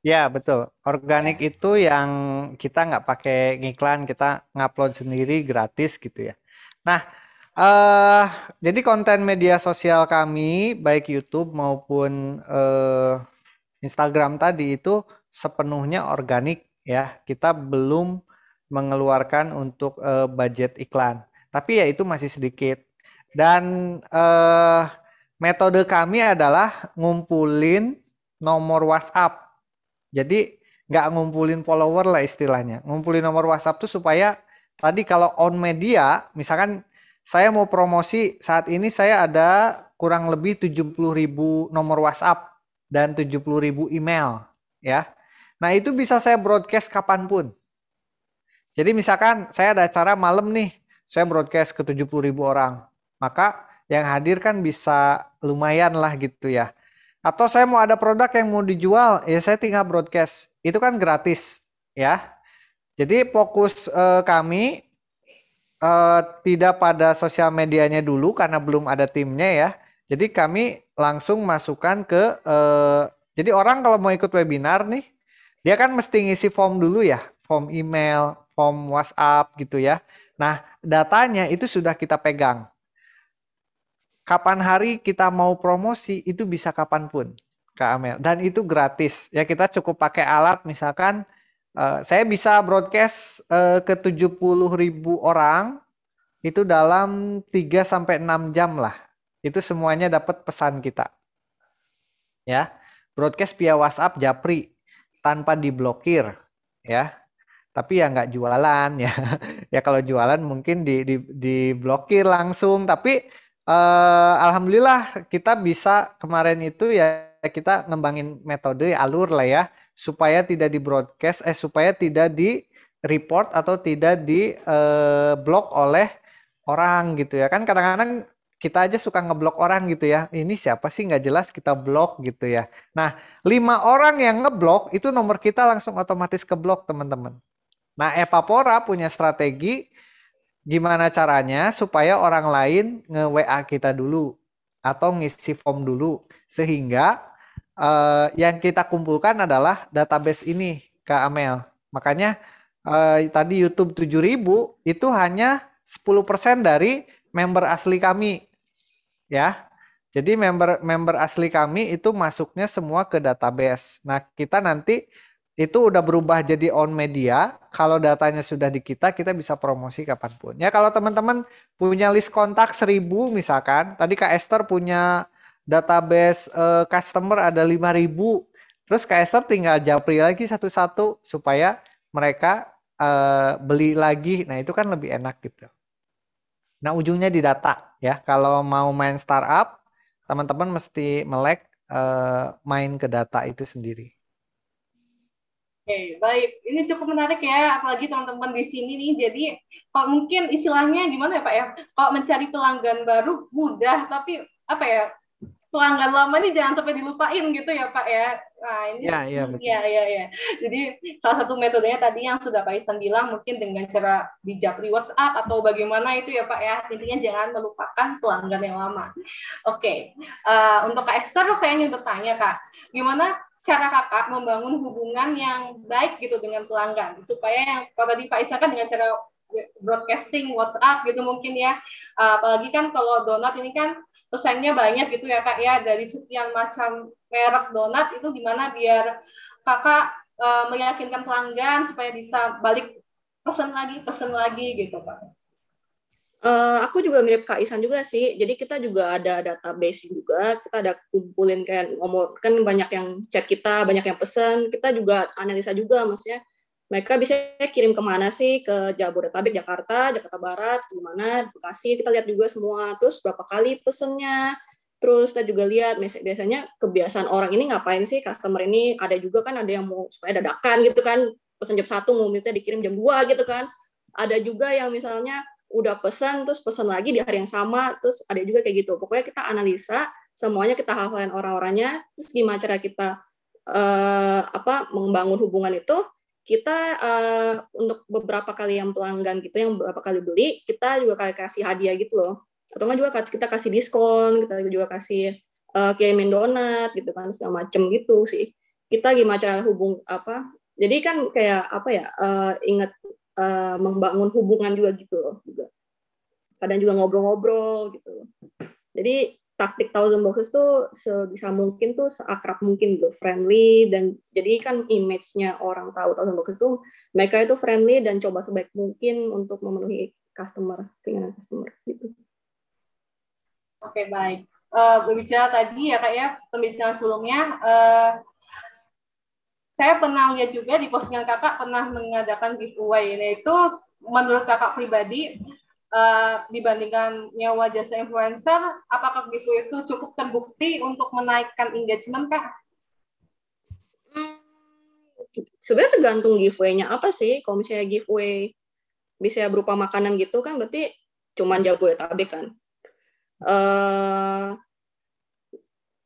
Ya betul, organik itu yang kita nggak pakai iklan, kita ngupload sendiri gratis gitu ya. Nah jadi konten media sosial kami baik YouTube maupun Instagram tadi itu sepenuhnya organik. Ya, kita belum mengeluarkan untuk budget iklan. Tapi ya itu masih sedikit. Dan metode kami adalah ngumpulin nomor WhatsApp. Jadi nggak ngumpulin follower lah istilahnya. Ngumpulin nomor WhatsApp tuh supaya tadi kalau on media, misalkan saya mau promosi saat ini saya ada kurang lebih 70.000 nomor WhatsApp dan 70.000 email ya. Nah itu bisa saya broadcast kapanpun. Jadi misalkan saya ada acara malam nih, saya broadcast ke 70.000 orang. Maka yang hadir kan bisa lumayan lah gitu ya. Atau saya mau ada produk yang mau dijual, ya saya tinggal broadcast. Itu kan gratis, ya. Jadi fokus kami tidak pada sosial medianya dulu karena belum ada timnya ya. Jadi kami langsung masukkan ke, jadi orang kalau mau ikut webinar nih, dia kan mesti ngisi form dulu ya, form email, form WhatsApp gitu ya. Nah, datanya itu sudah kita pegang. Kapan hari kita mau promosi itu bisa kapanpun, Kak Amel. Dan itu gratis. Ya kita cukup pakai alat misalkan saya bisa broadcast ke 70.000 orang itu dalam 3-6 jam lah. Itu semuanya dapat pesan kita. Ya, broadcast via WhatsApp japri tanpa diblokir, ya. Tapi ya nggak jualan ya. Ya kalau jualan mungkin diblokir langsung, tapi alhamdulillah kita bisa kemarin itu ya kita ngembangin metode alur lah ya supaya tidak di broadcast supaya tidak di report atau tidak di block oleh orang gitu ya kan kadang-kadang kita aja suka ngeblok orang gitu ya ini siapa sih nggak jelas kita blok gitu ya. Nah 5 orang yang ngeblok itu nomor kita langsung otomatis keblok teman-teman. Nah Evapora punya strategi gimana caranya supaya orang lain nge-WA kita dulu atau ngisi form dulu sehingga yang kita kumpulkan adalah database ini Kak Amel. Makanya tadi YouTube 7.000 itu hanya 10% dari member asli kami ya. Jadi member asli kami itu masuknya semua ke database. Nah kita nanti itu udah berubah jadi on media. Kalau datanya sudah di kita bisa promosi kapanpun. Ya kalau teman-teman punya list kontak 1.000 misalkan. Tadi Kak Esther punya database customer ada 5.000. Terus Kak Esther tinggal japri lagi satu-satu supaya mereka beli lagi. Nah itu kan lebih enak gitu. Nah ujungnya di data ya. Kalau mau main startup, teman-teman mesti melek main ke data itu sendiri. Oke, baik. Ini cukup menarik ya, apalagi teman-teman di sini nih. Jadi, kalau mungkin istilahnya gimana ya Pak ya? Kalau mencari pelanggan baru mudah, tapi apa ya? Pelanggan lama nih jangan sampai dilupain gitu ya Pak ya. Nah, ini ya. Jadi, salah satu metodenya tadi yang sudah Pak Ihsan bilang mungkin dengan cara dijapri WhatsApp atau bagaimana itu ya Pak ya. Intinya jangan melupakan pelanggan yang lama. Oke. Untuk Kak Esther saya ingin bertanya Kak. Gimana cara kakak membangun hubungan yang baik gitu dengan pelanggan supaya yang kalau tadi Pak Ihsan kan dengan cara broadcasting WhatsApp gitu mungkin ya apalagi kan kalau donat ini kan pesannya banyak gitu ya Kak ya dari sekian macam merek donat itu gimana biar kakak meyakinkan pelanggan supaya bisa balik pesen lagi gitu Pak. Aku juga mirip Kak Ihsan juga sih, jadi kita juga ada database juga, kita ada kumpulin kayak ngomong, kan banyak yang chat kita, banyak yang pesan, kita juga analisa juga, maksudnya mereka bisa kirim kemana sih, ke Jabodetabek, Jakarta Barat, kemana, Bekasi, kita lihat juga semua, terus berapa kali pesennya, terus kita juga lihat biasanya kebiasaan orang ini ngapain sih, customer ini ada juga kan, ada yang mau supaya dadakan gitu kan, pesan jam 1, mau minta dikirim jam 2 gitu kan, ada juga yang misalnya, udah pesan, terus pesan lagi di hari yang sama, terus ada juga kayak gitu. Pokoknya kita analisa, semuanya kita hafalin orang-orangnya, terus gimana cara kita membangun hubungan itu, kita untuk beberapa kali yang pelanggan gitu, yang beberapa kali beli, kita juga kasih hadiah gitu loh. Atau enggak juga kita kasih diskon, kita juga kasih kirimin donat gitu kan, segala macem gitu sih. Kita gimana cara jadi kan kayak membangun hubungan juga gitu loh juga. Kadang juga ngobrol-ngobrol gitu loh. Jadi taktik Thousand Boxes tuh sebisa mungkin tuh seakrab mungkin gitu, friendly dan jadi kan image-nya orang tahu Thousand Boxes tuh mereka itu friendly dan coba sebaik mungkin untuk memenuhi keinginan customer gitu. Oke, baik. Berbicara tadi ya Kak ya, pembicaraan sebelumnya saya pernah lihat juga di postingan kakak pernah mengadakan giveaway, yaitu menurut kakak pribadi dibandingkan nyawa jasa influencer, apakah giveaway itu cukup terbukti untuk menaikkan engagement Kak? Sebenarnya tergantung giveaway-nya apa sih, kalau misalnya giveaway bisa berupa makanan gitu kan berarti cuman Jabodetabek kan.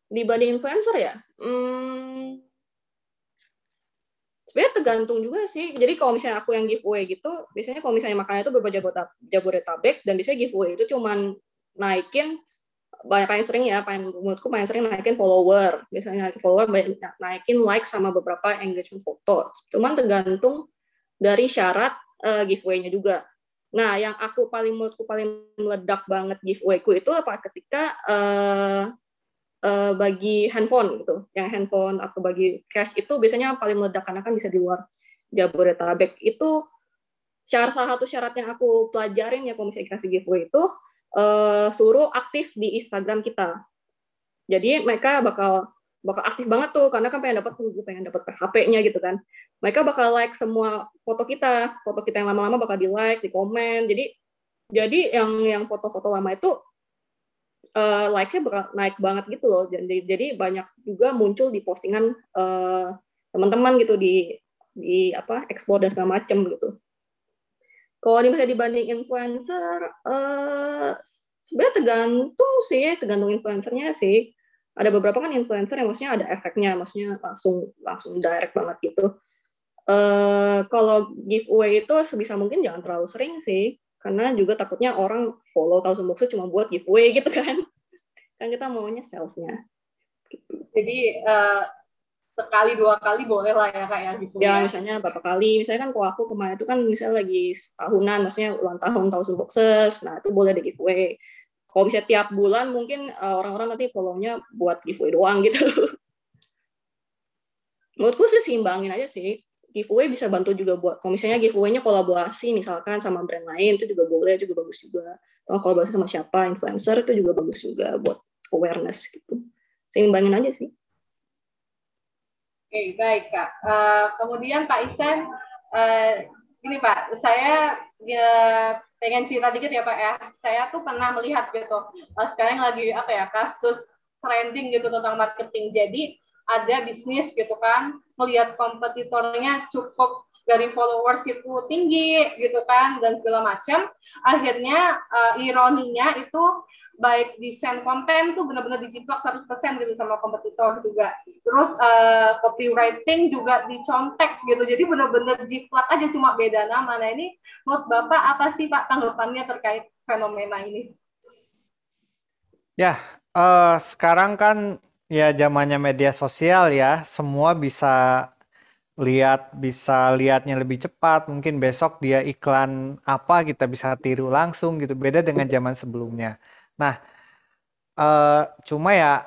Dibanding influencer ya? Sebenarnya tergantung juga sih. Jadi kalau misalnya aku yang giveaway gitu, biasanya kalau misalnya makannya itu beberapa Jabodetabek, dan biasanya giveaway itu cuman naikin, paling sering ya, menurutku paling sering naikin follower. Biasanya naikin follower, naikin like sama beberapa engagement foto. Cuman tergantung dari syarat giveaway-nya juga. Nah, yang aku paling menurutku paling meledak banget giveaway-ku itu ketika bagi handphone gitu, yang handphone atau bagi cash itu biasanya paling meledak karena kan bisa di luar Jabodetabek. Itu salah satu syarat yang aku pelajarin ya kalau misalnya kasih giveaway itu suruh aktif di Instagram kita. Jadi mereka bakal aktif banget tuh karena kan pengen dapat PHP-nya gitu kan. Mereka bakal like semua foto kita yang lama-lama bakal di like, di komen. Jadi yang foto-foto lama itu like-nya bakal naik banget gitu loh. Jadi banyak juga muncul di postingan teman-teman gitu di apa explore dan segala macam gitu. Kalau misalnya dibanding influencer, sebenarnya tergantung influencernya sih. Ada beberapa kan influencer yang maksudnya ada efeknya, maksudnya langsung direct banget gitu. Kalau giveaway itu sebisa mungkin jangan terlalu sering sih, karena juga takutnya orang follow Thousand Boxes cuma buat giveaway gitu kan. Kan kita maunya sales-nya. Jadi sekali dua kali boleh lah ya kayak gitu. Ya misalnya berapa kali, misalnya kan kalau aku kemarin itu kan misalnya lagi tahunan, maksudnya ulang tahun Thousand Boxes, nah itu boleh ada giveaway. Kalau bisa tiap bulan mungkin orang-orang nanti follow-nya buat giveaway doang gitu. Menurutku sih seimbangin aja sih. Giveaway bisa bantu juga buat, kalau misalnya giveaway-nya kolaborasi misalkan sama brand lain, itu juga boleh, juga bagus juga. Kalau kolaborasi sama siapa, influencer, itu juga bagus juga buat awareness gitu. Seimbangin aja sih. Oke, baik Kak. Kemudian Pak Ihsan, ini Pak, saya pengen cerita dikit ya Pak ya. Saya tuh pernah melihat gitu, sekarang lagi apa ya, kasus trending gitu tentang marketing. Jadi ada bisnis gitu kan, melihat kompetitornya cukup dari followers itu tinggi gitu kan, dan segala macam. Akhirnya ironinya itu baik desain konten tuh benar-benar dijiplak 100% gitu sama kompetitor juga. Terus copywriting juga dicontek gitu. Jadi benar-benar jiplak aja cuma beda nama. Nah ini menurut Bapak apa sih Pak tanggapannya terkait fenomena ini? Ya, sekarang kan ya zamannya media sosial ya, semua bisa lihatnya lebih cepat. Mungkin besok dia iklan apa kita bisa tiru langsung gitu. Beda dengan zaman sebelumnya. Nah, cuma ya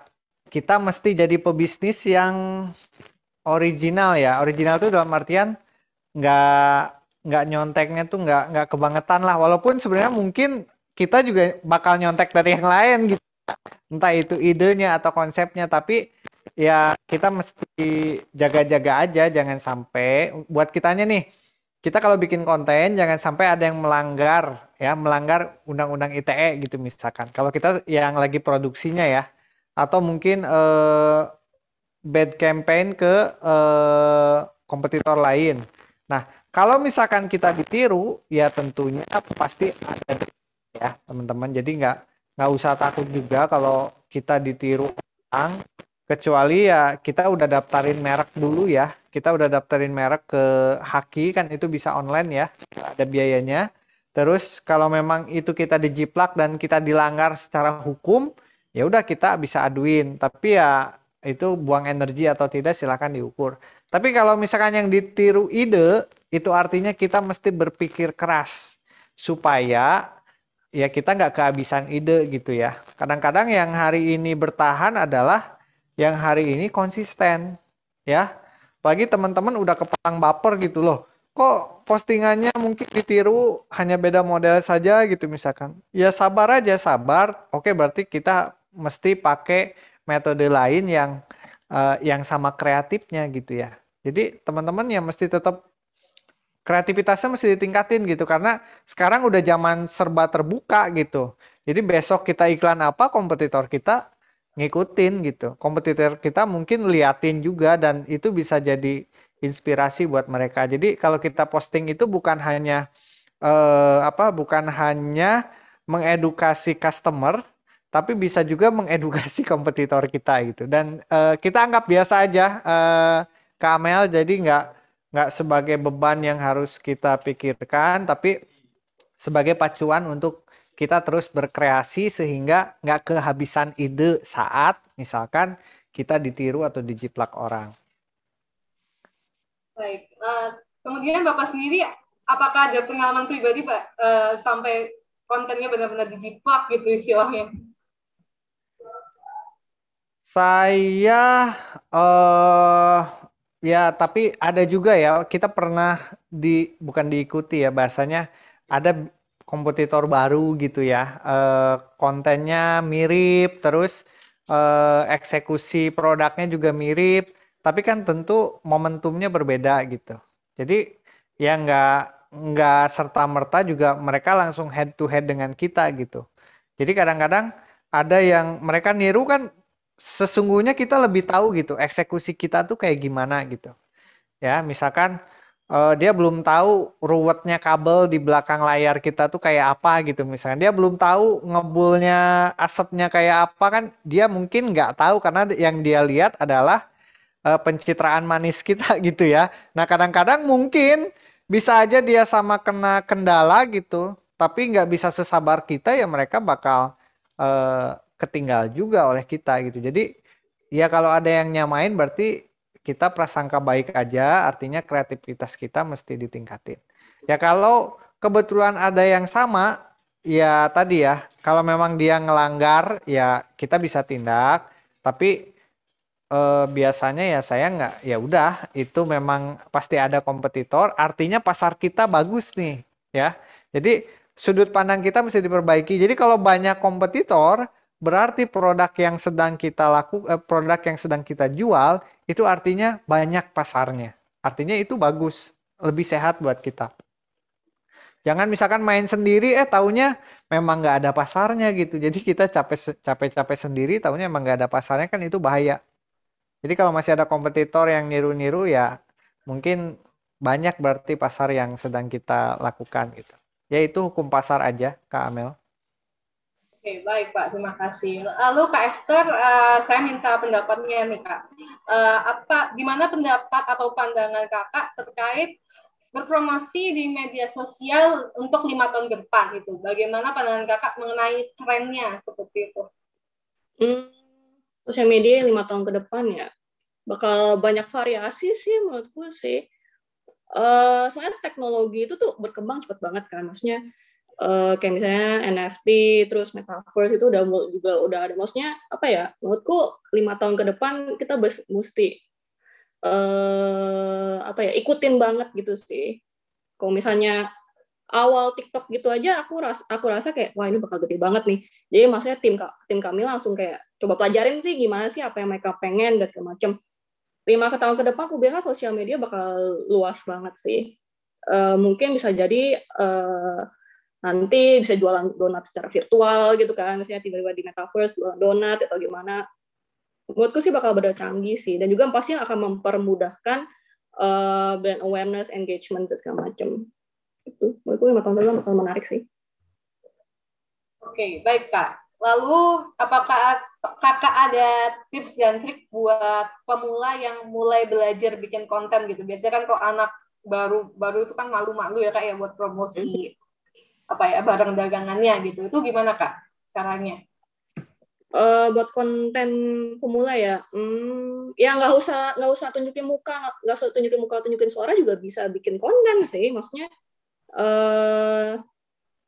kita mesti jadi pebisnis yang original ya. Original itu dalam artian nggak nyonteknya tuh nggak kebangetan lah. Walaupun sebenarnya mungkin kita juga bakal nyontek dari yang lain gitu. Entah itu idenya atau konsepnya, tapi ya kita mesti jaga-jaga aja. Jangan sampai buat kitanya nih. Kita kalau bikin konten jangan sampai ada yang melanggar undang-undang ITE gitu misalkan. Kalau kita yang lagi produksinya ya, atau mungkin bad campaign ke kompetitor lain. Nah, kalau misalkan kita ditiru, ya tentunya pasti ada ya teman-teman. Jadi nggak usah takut juga kalau kita ditiru orang. Kecuali ya kita udah daftarin merek dulu ya. Kita udah daftarin merek ke Haki, kan itu bisa online ya. Ada biayanya. Terus kalau memang itu kita dijiplak dan kita dilanggar secara hukum, ya udah kita bisa aduin. Tapi ya itu buang energi atau tidak silakan diukur. Tapi kalau misalkan yang ditiru ide, itu artinya kita mesti berpikir keras. Supaya ya kita nggak kehabisan ide gitu ya. Kadang-kadang yang hari ini bertahan adalah yang hari ini konsisten ya. Apalagi teman-teman udah kepalang baper gitu loh. Kok postingannya mungkin ditiru hanya beda model saja gitu misalkan. Ya sabar aja, sabar. Oke, berarti kita mesti pakai metode lain yang sama kreatifnya gitu ya. Jadi teman-teman yang mesti tetap kreativitasnya mesti ditingkatin gitu karena sekarang udah zaman serba terbuka gitu. Jadi besok kita iklan apa, kompetitor kita ngikutin gitu. Kompetitor kita mungkin liatin juga dan itu bisa jadi inspirasi buat mereka. Jadi kalau kita posting itu bukan hanya mengedukasi customer, tapi bisa juga mengedukasi kompetitor kita gitu. Dan kita anggap biasa aja Kak Amel, jadi nggak sebagai beban yang harus kita pikirkan, tapi sebagai pacuan untuk kita terus berkreasi sehingga nggak kehabisan ide saat misalkan kita ditiru atau dijiplak orang. Baik, kemudian Bapak sendiri apakah ada pengalaman pribadi Pak sampai kontennya benar-benar dijiplak gitu istilahnya? Saya ya, tapi ada juga ya, kita pernah bukan diikuti ya bahasanya, ada kompetitor baru gitu ya, kontennya mirip, terus eksekusi produknya juga mirip, tapi kan tentu momentumnya berbeda gitu. Jadi ya nggak serta-merta juga mereka langsung head to head dengan kita gitu. Jadi kadang-kadang ada yang mereka niru kan, sesungguhnya kita lebih tahu gitu eksekusi kita tuh kayak gimana gitu ya. Misalkan dia belum tahu ruwetnya kabel di belakang layar kita tuh kayak apa gitu, misalkan dia belum tahu ngebulnya asapnya kayak apa, kan dia mungkin nggak tahu karena yang dia lihat adalah pencitraan manis kita gitu ya. Nah kadang-kadang mungkin bisa aja dia sama kena kendala gitu, tapi nggak bisa sesabar kita ya, mereka bakal ketinggal juga oleh kita gitu. Jadi ya kalau ada yang nyamain berarti kita prasangka baik aja, artinya kreativitas kita mesti ditingkatin. Ya kalau kebetulan ada yang sama, ya tadi ya, kalau memang dia ngelanggar ya kita bisa tindak, tapi biasanya ya saya nggak, ya udah itu memang pasti ada kompetitor, artinya pasar kita bagus nih ya. Jadi sudut pandang kita mesti diperbaiki. Jadi kalau banyak kompetitor berarti produk yang sedang kita produk yang sedang kita jual itu artinya banyak pasarnya. Artinya itu bagus, lebih sehat buat kita. Jangan misalkan main sendiri, taunya memang nggak ada pasarnya gitu. Jadi kita capek-capek sendiri, taunya emang nggak ada pasarnya, kan itu bahaya. Jadi kalau masih ada kompetitor yang niru-niru ya mungkin banyak berarti pasar yang sedang kita lakukan gitu. Yaitu hukum pasar aja, Kak Amel. Oke, baik Pak, terima kasih. Lalu Kak Esther, saya minta pendapatnya nih Kak. Gimana pendapat atau pandangan Kakak terkait berpromosi di media sosial untuk 5 tahun ke depan gitu? Bagaimana pandangan Kakak mengenai trennya seperti itu? Sosial media 5 tahun ke depan ya, bakal banyak variasi sih menurutku sih. Soalnya teknologi itu tuh berkembang cepat banget kan, maksudnya. Kayak misalnya NFT, terus metaverse itu udah ada. Maksudnya apa ya, menurutku 5 tahun ke depan kita mesti ikutin banget gitu sih. Kalau misalnya awal TikTok gitu aja aku rasa kayak wah ini bakal gede banget nih. Jadi maksudnya tim kami langsung kayak coba pelajarin sih gimana sih apa yang mereka pengen dan segala macam. 5 tahun ke depan aku bilang sosial media bakal luas banget sih. Mungkin bisa jadi nanti bisa jualan donat secara virtual gitu kan, misalnya tiba-tiba di metaverse jualan donat atau gimana. Menurutku sih bakal beda canggih sih, dan juga pasti akan mempermudahkan brand awareness, engagement dan segala macam. Itu menurutku 5 tahun ke depan bakal menarik sih. Oke, baik Kak. Lalu apakah Kakak ada tips dan trik buat pemula yang mulai belajar bikin konten gitu? Biasanya kan kalau anak baru itu kan malu-malu ya Kak ya buat promosi barang dagangannya gitu. Itu gimana Kak caranya? Buat konten pemula ya, ya nggak usah tunjukin muka, tunjukin suara juga bisa bikin konten sih. Maksudnya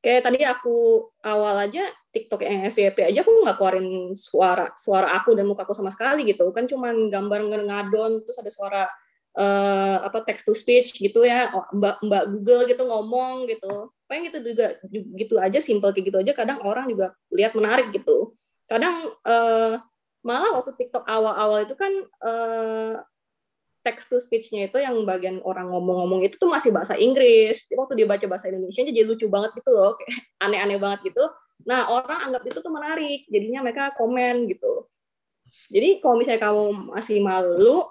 kayak tadi aku awal aja TikTok yang FYP aja aku nggak keluarin suara aku dan muka aku sama sekali gitu kan, cuman gambar ngadon terus ada suara text to speech gitu ya, mbak Google gitu ngomong gitu, paling gitu juga gitu aja, simple kayak gitu aja. Kadang orang juga lihat menarik gitu. Kadang malah waktu TikTok awal-awal itu kan text to speech-nya itu yang bagian orang ngomong-ngomong itu tuh masih bahasa Inggris. Waktu dibaca bahasa Indonesia jadi lucu banget gitu loh, kayak aneh-aneh banget gitu. Nah orang anggap itu tuh menarik, jadinya mereka komen gitu. Jadi kalau misalnya kamu masih malu,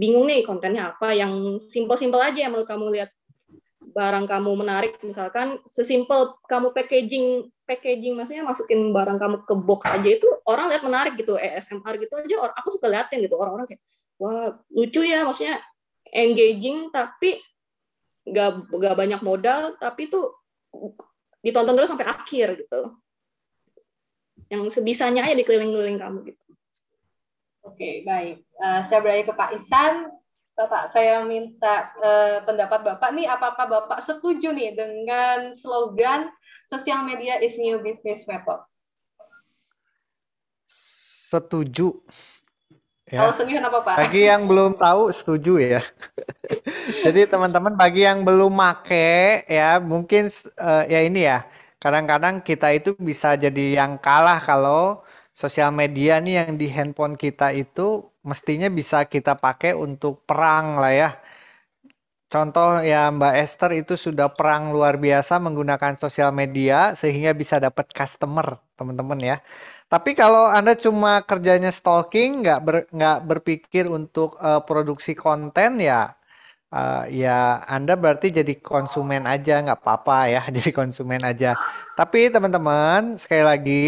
bingung nih kontennya apa, yang simple-simple aja yang menurut kamu lihat barang kamu menarik, misalkan sesimpel kamu packaging packaging, maksudnya masukin barang kamu ke box aja itu orang lihat menarik gitu, ASMR gitu aja, aku suka liatin gitu, orang-orang kayak wah lucu ya, maksudnya engaging tapi nggak banyak modal, tapi tuh ditonton terus sampai akhir gitu, yang sebisanya aja dikeliling-keliling kamu gitu. Oke, baik. Saya beralih ke Pak Ihsan. Bapak, saya minta pendapat Bapak nih, apakah Bapak setuju nih dengan slogan social media is new business method? Setuju. Ya. Alasannya kenapa, Pak? Bagi yang belum tahu, setuju ya. Jadi teman-teman, bagi yang belum make ya, mungkin ya ini ya, kadang-kadang kita itu bisa jadi yang kalah kalau sosial media nih yang di handphone kita itu mestinya bisa kita pakai untuk perang lah ya. Contoh ya Mbak Esther itu sudah perang luar biasa menggunakan sosial media sehingga bisa dapat customer teman-teman ya. Tapi kalau Anda cuma kerjanya stalking, nggak berpikir untuk produksi konten ya, ya Anda berarti jadi konsumen aja, nggak apa-apa ya, jadi konsumen aja. Tapi teman-teman sekali lagi,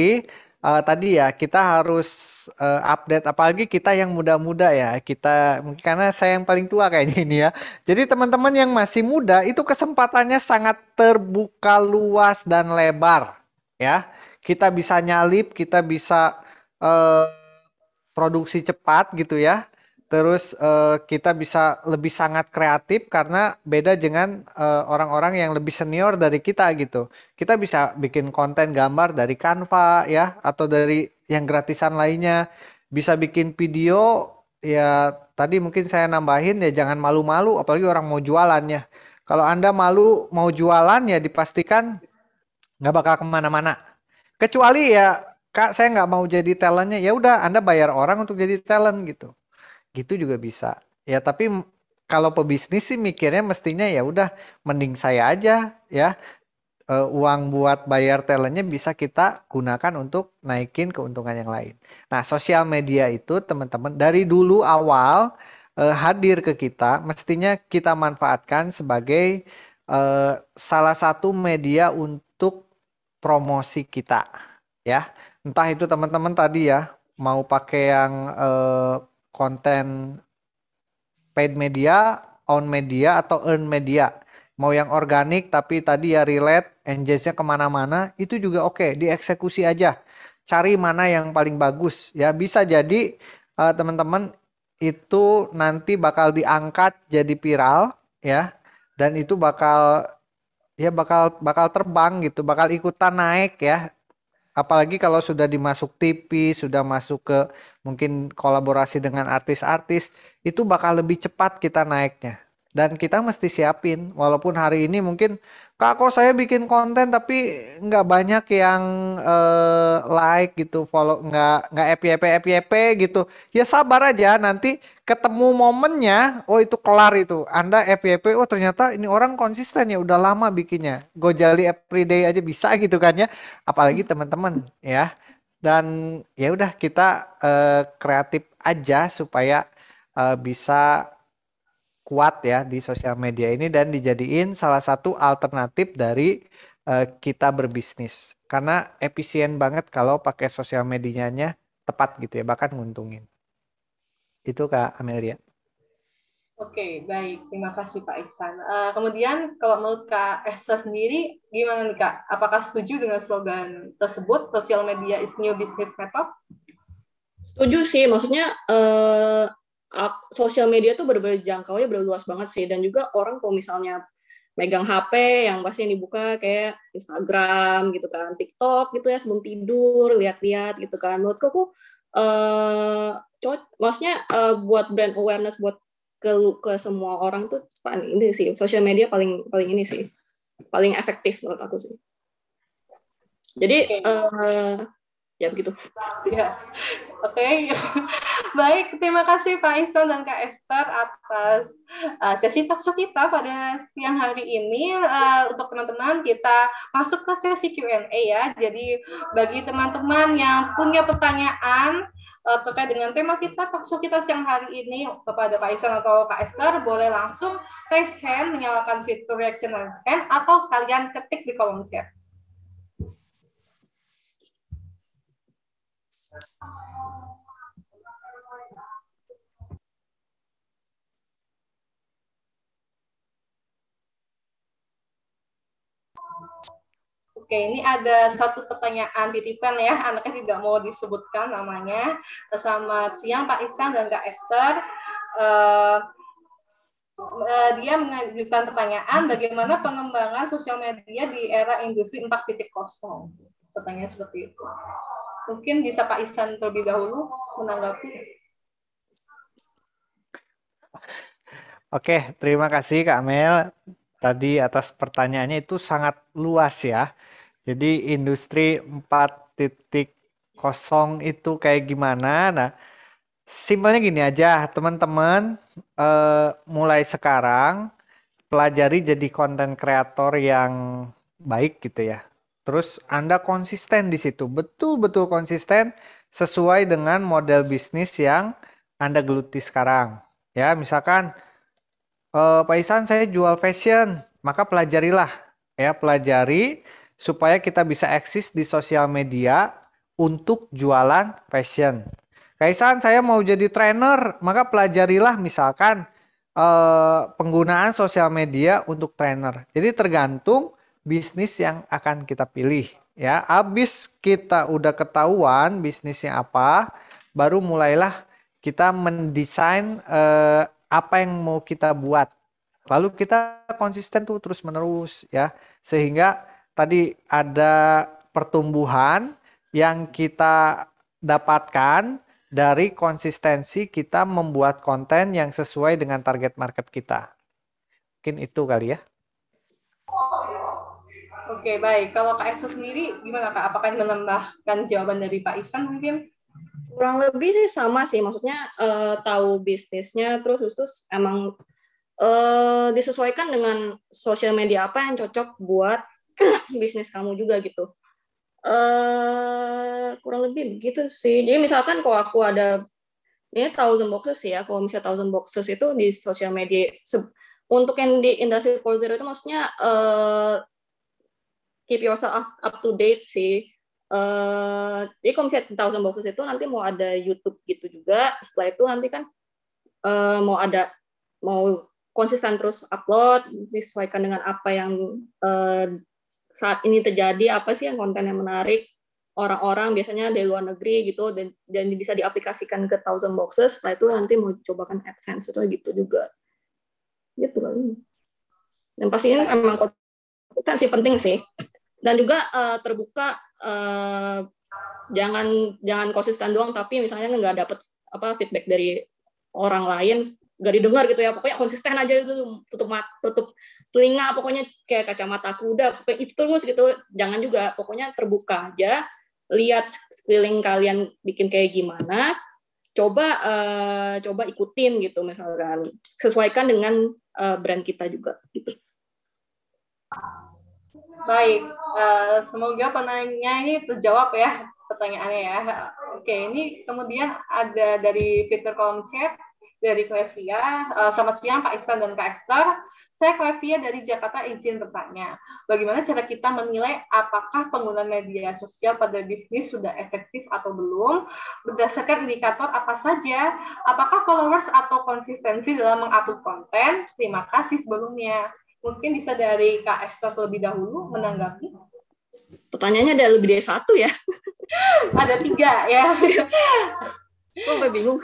tadi ya kita harus update, apalagi kita yang muda-muda ya, kita mungkin karena saya yang paling tua kayaknya ini ya. Jadi teman-teman yang masih muda itu kesempatannya sangat terbuka, luas dan lebar ya. Kita bisa nyalip, kita bisa produksi cepat gitu ya. Terus kita bisa lebih sangat kreatif karena beda dengan orang-orang yang lebih senior dari kita gitu. Kita bisa bikin konten gambar dari Canva ya, atau dari yang gratisan lainnya. Bisa bikin video ya, tadi mungkin saya nambahin ya, jangan malu-malu apalagi orang mau jualannya. Kalau Anda malu mau jualan ya dipastikan nggak bakal kemana-mana. Kecuali ya, Kak saya nggak mau jadi talentnya, ya udah Anda bayar orang untuk jadi talent gitu. Gitu juga bisa. Ya tapi kalau pebisnis sih mikirnya mestinya ya udah mending saya aja ya. Uang buat bayar talentnya bisa kita gunakan untuk naikin keuntungan yang lain. Nah, sosial media itu teman-teman dari dulu awal hadir ke kita, mestinya kita manfaatkan sebagai salah satu media untuk promosi kita ya. Entah itu teman-teman tadi ya mau pakai yang konten paid media, own media, atau earn media. Mau yang organik tapi tadi ya relate, engage-nya kemana-mana, itu juga oke, dieksekusi aja. Cari mana yang paling bagus. Ya bisa jadi teman-teman itu nanti bakal diangkat jadi viral ya, dan itu bakal ya bakal terbang gitu, bakal ikutan naik ya. Apalagi kalau sudah dimasuk TV, sudah masuk ke mungkin kolaborasi dengan artis-artis, itu bakal lebih cepat kita naiknya. Dan kita mesti siapin, walaupun hari ini mungkin, Kak kok saya bikin konten tapi nggak banyak yang like gitu, follow, nggak FYP gitu. Ya sabar aja, nanti ketemu momennya, oh itu kelar itu. Anda FYP, oh ternyata ini orang konsisten ya, udah lama bikinnya. Gojali everyday aja bisa gitu kan ya, apalagi teman-teman ya. Dan ya udah kita kreatif aja supaya bisa kuat ya di sosial media ini dan dijadiin salah satu alternatif dari kita berbisnis. Karena efisien banget kalau pakai sosial medianya tepat gitu ya, bahkan nguntungin. Itu Kak Amalia. Oke, baik. Terima kasih Pak Ihsan. Kemudian kalau menurut Kak Esther sendiri, gimana nih Kak? Apakah setuju dengan slogan tersebut, social media is new business method? Setuju sih, maksudnya sosial media tuh benar-benar jangkauannya berluas banget sih, dan juga orang kalau misalnya megang HP yang pasti yang dibuka kayak Instagram gitu kan, TikTok gitu ya, sebelum tidur lihat-lihat gitu kan. Menurutku maksudnya buat brand awareness buat ke semua orang tuh ini sih sosial media paling ini sih paling efektif menurut aku sih. Jadi ya begitu. Ya. Oke. Baik, terima kasih Pak Ihsan dan Kak Esther atas sesi talkshow kita pada siang hari ini. Untuk teman-teman, kita masuk ke sesi Q&A ya. Jadi bagi teman-teman yang punya pertanyaan terkait dengan tema kita, talkshow kita siang hari ini kepada Pak Ihsan atau Kak Esther, boleh langsung raise hand, menyalakan fitur reaction hand, atau kalian ketik di kolom chat. Oke, ini ada satu pertanyaan titipan ya, anaknya tidak mau disebutkan namanya. Selamat siang Pak Ihsan dan Kak Esther. Dia mengajukan pertanyaan, bagaimana pengembangan sosial media di era industri 4.0? Pertanyaan seperti itu. Mungkin bisa Pak Ihsan terlebih dahulu menanggapi. Oke, terima kasih Kak Mel. Tadi atas pertanyaannya itu sangat luas ya. Jadi industri 4.0 itu kayak gimana? Nah, simpelnya gini aja teman-teman, mulai sekarang pelajari jadi konten kreator yang baik gitu ya. Terus Anda konsisten di situ, betul-betul konsisten sesuai dengan model bisnis yang Anda geluti sekarang. Ya, misalkan Pak Ihsan, saya jual fashion, maka pelajarilah ya, pelajari supaya kita bisa eksis di sosial media untuk jualan fashion. Kak Ihsan, saya mau jadi trainer, maka pelajarilah misalkan penggunaan sosial media untuk trainer. Jadi tergantung bisnis yang akan kita pilih ya. Habis kita udah ketahuan bisnisnya apa, baru mulailah kita mendesain apa yang mau kita buat. Lalu kita konsisten tuh terus-menerus ya. Sehingga tadi ada pertumbuhan yang kita dapatkan dari konsistensi kita membuat konten yang sesuai dengan target market kita. Mungkin itu kali ya. Oke, baik. Kalau Kak Esther sendiri gimana Kak? Apakah menambahkan jawaban dari Pak Ihsan mungkin? Kurang lebih sih sama sih, maksudnya tahu bisnisnya, terus emang disesuaikan dengan sosial media apa yang cocok buat bisnis kamu juga gitu. Kurang lebih begitu sih. Jadi misalkan kalau aku ada ini Thousand Boxes ya, kalau misalnya Thousand Boxes itu di sosial media untuk yang di industri 4.0 itu maksudnya keep yourself up to date sih. Jadi kalau misalnya Thousand Boxes itu nanti mau ada YouTube gitu juga, setelah itu nanti kan mau konsisten terus upload, disesuaikan dengan apa yang saat ini terjadi, apa sih yang konten yang menarik orang-orang biasanya dari luar negeri gitu, dan bisa diaplikasikan ke Thousand Boxes, setelah itu nanti mau cobakan AdSense itu gitu juga gitu kali. Dan pastinya emang konten sih penting sih, dan juga terbuka. Jangan konsisten doang tapi misalnya nggak dapet feedback dari orang lain, nggak didengar gitu ya, pokoknya konsisten aja gitu, tutup telinga, pokoknya kayak kacamata kuda, pokoknya itu terus gitu. Jangan juga, pokoknya terbuka aja, lihat sekeliling kalian bikin kayak gimana, coba ikutin gitu, misalkan sesuaikan dengan brand kita juga gitu. Baik, semoga penanya ini terjawab ya pertanyaannya ya. Oke, ini kemudian ada dari Peter Kolomcet dari Klevia. Selamat siang Pak Ihsan dan Kak Esther. Saya Klevia dari Jakarta, izin bertanya. Bagaimana cara kita menilai apakah penggunaan media sosial pada bisnis sudah efektif atau belum? Berdasarkan indikator apa saja? Apakah followers atau konsistensi dalam mengatur konten? Terima kasih sebelumnya. Mungkin bisa dari Kak Esther terlebih dahulu menanggapi. Pertanyaannya ada lebih dari satu ya? Ada tiga ya. Gue bingung.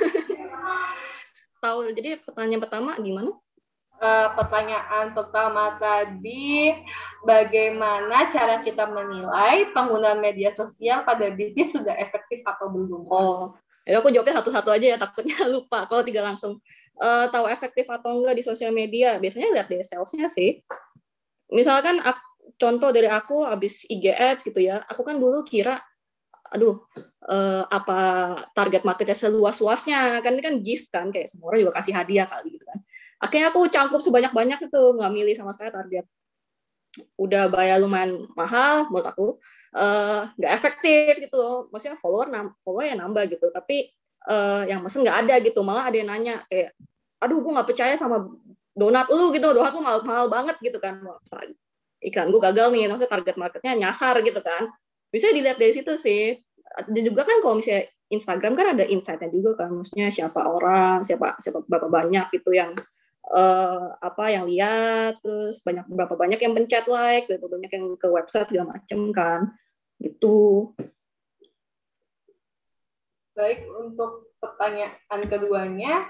Tahu. Jadi pertanyaan pertama gimana? Pertanyaan pertama tadi, bagaimana cara kita menilai penggunaan media sosial pada bisnis sudah efektif atau belum? Oh, ya aku jawabnya satu-satu aja ya, takutnya lupa kalau tiga langsung. Tahu efektif atau enggak di sosial media, biasanya lihat dari salesnya sih. Misalkan contoh dari aku abis IG ads gitu ya, aku kan dulu kira, apa target marketnya seluas-luasnya, kan ini kan gift kan, kayak semua orang juga kasih hadiah kali gitu kan. Akhirnya aku cangkup sebanyak-banyak itu, nggak milih sama sekali target. Udah bayar lumayan mahal, menurut aku nggak efektif gitu loh, maksudnya follower ya nambah gitu, tapi yang mesen nggak ada gitu, malah ada yang nanya kayak, aduh gue nggak percaya sama donat lu gitu, donat lu mahal banget gitu kan, iklan gue gagal nih, maksudnya target marketnya nyasar gitu kan. Bisa dilihat dari situ sih. Dan juga kan kalau misalnya Instagram kan ada insight-nya juga kan, maksudnya siapa orang, siapa berapa banyak gitu yang yang lihat, terus berapa banyak yang pencet like, berapa banyak yang ke website segala macam kan, gitu. Baik, untuk pertanyaan keduanya,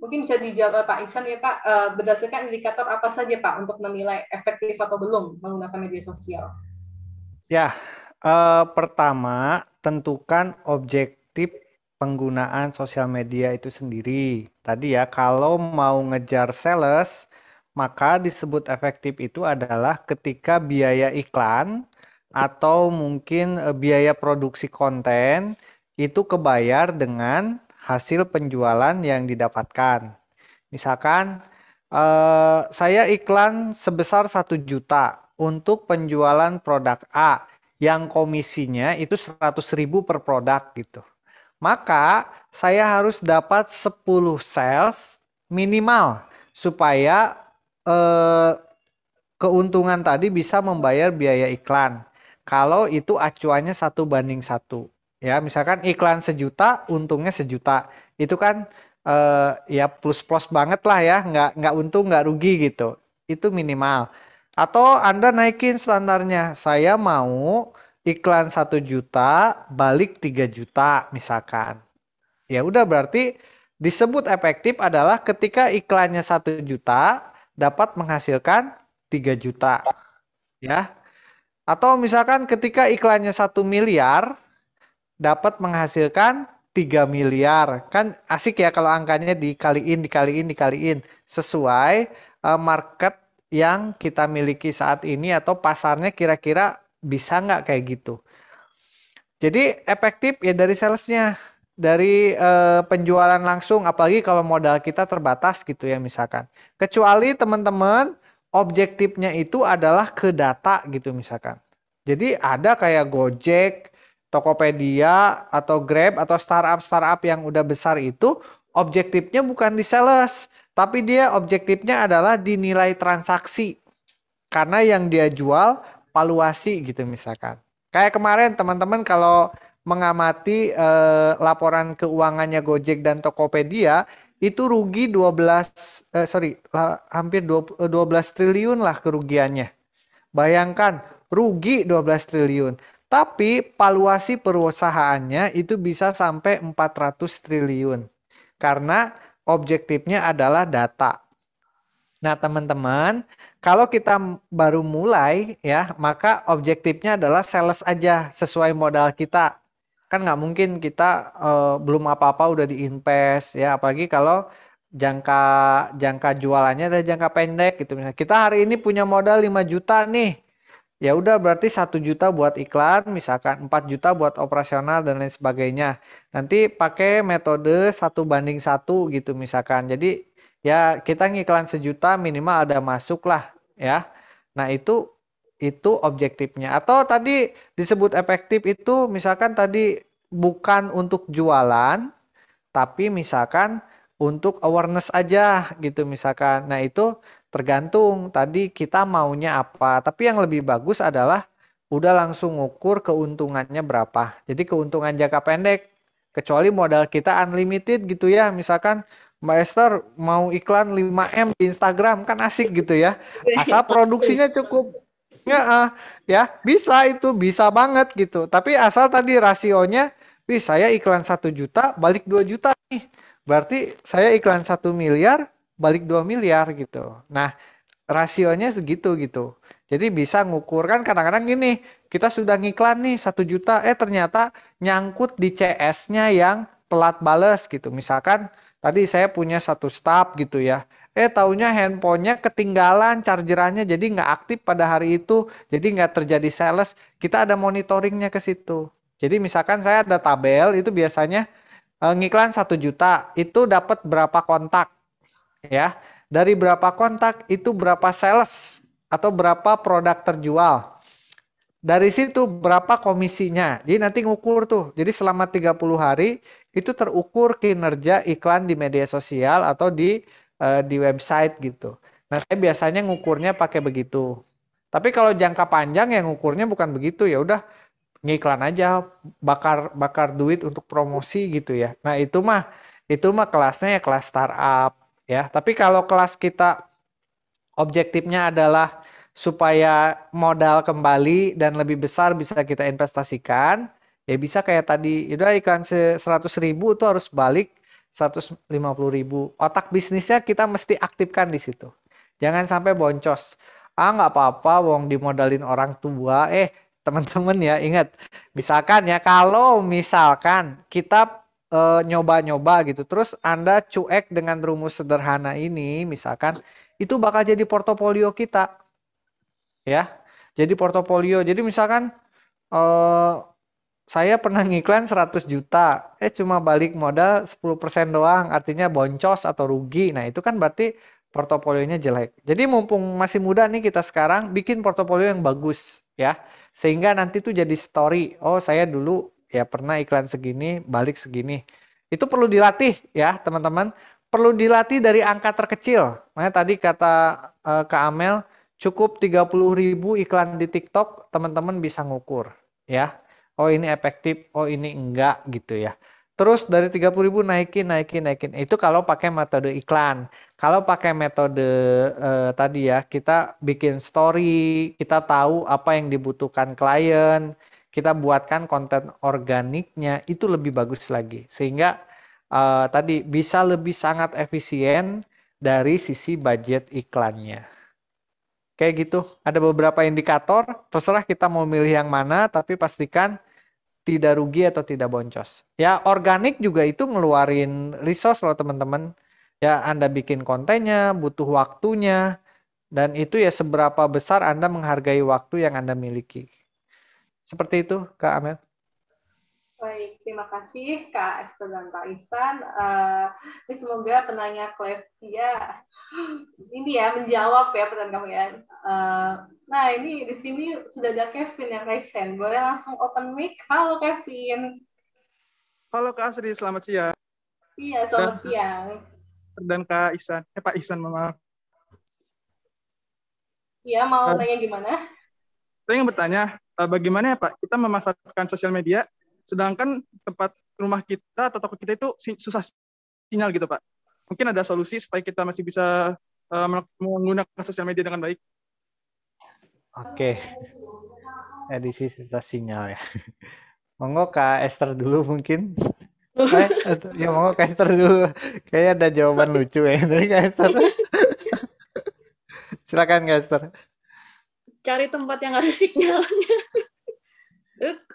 mungkin bisa dijawab Pak Ihsan ya Pak, berdasarkan indikator apa saja Pak untuk menilai efektif atau belum menggunakan media sosial? Ya, pertama tentukan objektif penggunaan sosial media itu sendiri. Tadi ya, kalau mau ngejar sales, maka disebut efektif itu adalah ketika biaya iklan atau mungkin biaya produksi konten itu kebayar dengan hasil penjualan yang didapatkan. Misalkan saya iklan sebesar 1 juta untuk penjualan produk A yang komisinya itu 100.000 per produk gitu. Maka saya harus dapat 10 sales minimal supaya keuntungan tadi bisa membayar biaya iklan. Kalau itu acuannya 1:1, ya misalkan iklan 1 juta, untungnya 1 juta, itu kan ya plus banget lah ya, nggak untung nggak rugi gitu, itu minimal. Atau Anda naikin standarnya, saya mau iklan 1 juta balik 3 juta misalkan, ya udah berarti disebut efektif adalah ketika iklannya 1 juta dapat menghasilkan 3 juta, ya. Atau misalkan ketika iklannya 1 miliar dapat menghasilkan 3 miliar. Kan asik ya kalau angkanya dikaliin sesuai market yang kita miliki saat ini atau pasarnya kira-kira bisa nggak kayak gitu. Jadi efektif ya dari salesnya, dari penjualan langsung, apalagi kalau modal kita terbatas gitu ya misalkan. Kecuali teman-teman objektifnya itu adalah ke data gitu misalkan. Jadi ada kayak Gojek, Tokopedia, atau Grab, atau startup yang udah besar itu objektifnya bukan di sales, tapi dia objektifnya adalah dinilai transaksi. Karena yang dia jual valuasi gitu misalkan. Kayak kemarin teman-teman kalau mengamati laporan keuangannya Gojek dan Tokopedia, itu rugi 12 triliun lah kerugiannya. Bayangkan, rugi 12 triliun. Tapi valuasi perusahaannya itu bisa sampai 400 triliun. Karena objektifnya adalah data. Nah, teman-teman, kalau kita baru mulai ya, maka objektifnya adalah sales aja sesuai modal kita. Kan nggak mungkin kita belum apa-apa udah diinvest ya, apalagi kalau jangka jualannya ada jangka pendek gitu. Misalnya kita hari ini punya modal 5 juta nih, ya udah berarti 1 juta buat iklan misalkan, 4 juta buat operasional dan lain sebagainya, nanti pakai metode 1:1 gitu misalkan. Jadi ya kita ngiklan 1 juta minimal ada masuk lah ya. Nah itu objektifnya. Atau tadi disebut efektif itu misalkan tadi bukan untuk jualan, tapi misalkan untuk awareness aja gitu misalkan. Nah itu tergantung tadi kita maunya apa. Tapi yang lebih bagus adalah udah langsung ngukur keuntungannya berapa. Jadi keuntungan jangka pendek, kecuali modal kita unlimited gitu ya. Misalkan Mbak Esther mau iklan 5M di Instagram, kan asik gitu ya. Asal produksinya cukup. Ya bisa, itu bisa banget gitu. Tapi asal tadi rasionya, saya iklan 1 juta balik 2 juta nih. Berarti saya iklan 1 miliar balik 2 miliar gitu. Nah, rasionya segitu gitu. Jadi bisa ngukur, kan kadang-kadang gini, kita sudah ngiklan nih 1 juta, ternyata nyangkut di CS-nya yang telat bales gitu. Misalkan tadi saya punya 1 staff gitu ya. Taunya handphonenya ketinggalan chargerannya, jadi nggak aktif pada hari itu, jadi nggak terjadi sales. Kita ada monitoringnya ke situ. Jadi misalkan saya ada tabel, itu biasanya ngiklan 1 juta, itu dapat berapa kontak, ya. Dari berapa kontak itu berapa sales atau berapa produk terjual. Dari situ berapa komisinya. Jadi nanti ngukur tuh. Jadi selama 30 hari itu terukur kinerja iklan di media sosial atau di website gitu. Nah, saya biasanya ngukurnya pakai begitu. Tapi kalau jangka panjang yang ngukurnya bukan begitu, ya udah ngiklan aja, bakar duit untuk promosi gitu ya. Nah, itu mah kelasnya ya kelas startup ya. Tapi kalau kelas kita objektifnya adalah supaya modal kembali dan lebih besar bisa kita investasikan, ya bisa kayak tadi, udah iklan 100.000 itu harus balik 150.000. Otak bisnisnya kita mesti aktifkan di situ. Jangan sampai boncos. Ah, nggak apa-apa, wong dimodalin orang tua. Teman-teman ya, ingat, misalkan ya, kalau misalkan kita nyoba-nyoba gitu, terus Anda cuek dengan rumus sederhana ini, misalkan, itu bakal jadi portofolio kita. Ya, jadi portofolio. Jadi misalkan saya pernah ngiklan 100 juta, cuma balik modal 10% doang, artinya boncos atau rugi. Nah, itu kan berarti portofolionya jelek. Jadi mumpung masih muda nih kita sekarang, bikin portofolio yang bagus ya. Sehingga nanti tuh jadi story. Oh, saya dulu ya pernah iklan segini, balik segini. Itu perlu dilatih ya, teman-teman. Perlu dilatih dari angka terkecil. Makanya tadi kata Kak Amel, cukup 30.000 iklan di TikTok, teman-teman bisa ngukur ya. Oh, ini efektif, oh ini enggak gitu ya. Terus dari 30.000 naikin. Itu kalau pakai metode iklan. Kalau pakai metode tadi ya, kita bikin story, kita tahu apa yang dibutuhkan klien, kita buatkan konten organiknya, itu lebih bagus lagi. Sehingga tadi bisa lebih sangat efisien dari sisi budget iklannya. Kayak gitu. Ada beberapa indikator, terserah kita mau milih yang mana, tapi pastikan tidak rugi atau tidak boncos. Ya, organik juga itu ngeluarin resource loh teman-teman. Ya, Anda bikin kontennya, butuh waktunya, dan itu ya seberapa besar Anda menghargai waktu yang Anda miliki. Seperti itu, Kak Amel. Baik, terima kasih Kak Esther dan Kak Ihsan. Ini semoga penanya Klevia ini ya menjawab ya pertanyaan kamu ya. Nah, ini di sini sudah ada Kevin yang raise hand. Boleh langsung open mic. Halo Kevin. Halo Kak Asri, selamat siang. Iya, selamat siang. Dan Kak Ihsan. Pak Ihsan, maaf. Iya, mau tanya gimana? Saya ingin bertanya, bagaimana ya Pak, kita memanfaatkan sosial media, sedangkan tempat rumah kita atau toko kita itu susah sinyal gitu Pak. Mungkin ada solusi supaya kita masih bisa menggunakan sosial media dengan baik. Oke, edisi susah sinyal ya. Monggo Kak Esther dulu mungkin. Ya monggo Kak Esther dulu. Kayaknya ada jawaban lucu ya dari Kak Esther. Silakan Kak Esther. Cari tempat yang ada sinyalnya.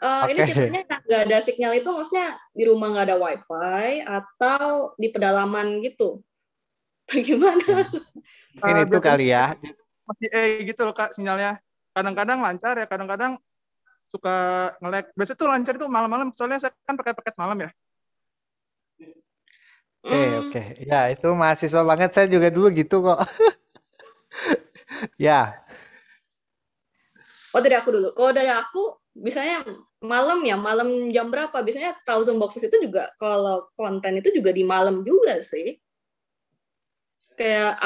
Ini ceritanya nggak ada sinyal itu maksudnya di rumah nggak ada wifi atau di pedalaman gitu. Bagaimana? Ini itu kali ya. Masih gitu loh Kak sinyalnya. Kadang-kadang lancar ya, kadang-kadang suka nge-lag. Biasanya tuh lancar itu malam-malam, soalnya saya kan pakai paket malam ya. Oke. Ya, itu mahasiswa banget, saya juga dulu gitu kok. Ya. Oh, dari aku dulu. Kalau dari aku, misalnya malam ya, malam jam berapa? Biasanya Thousand Boxes itu juga, kalau konten itu juga di malam juga sih. Kayak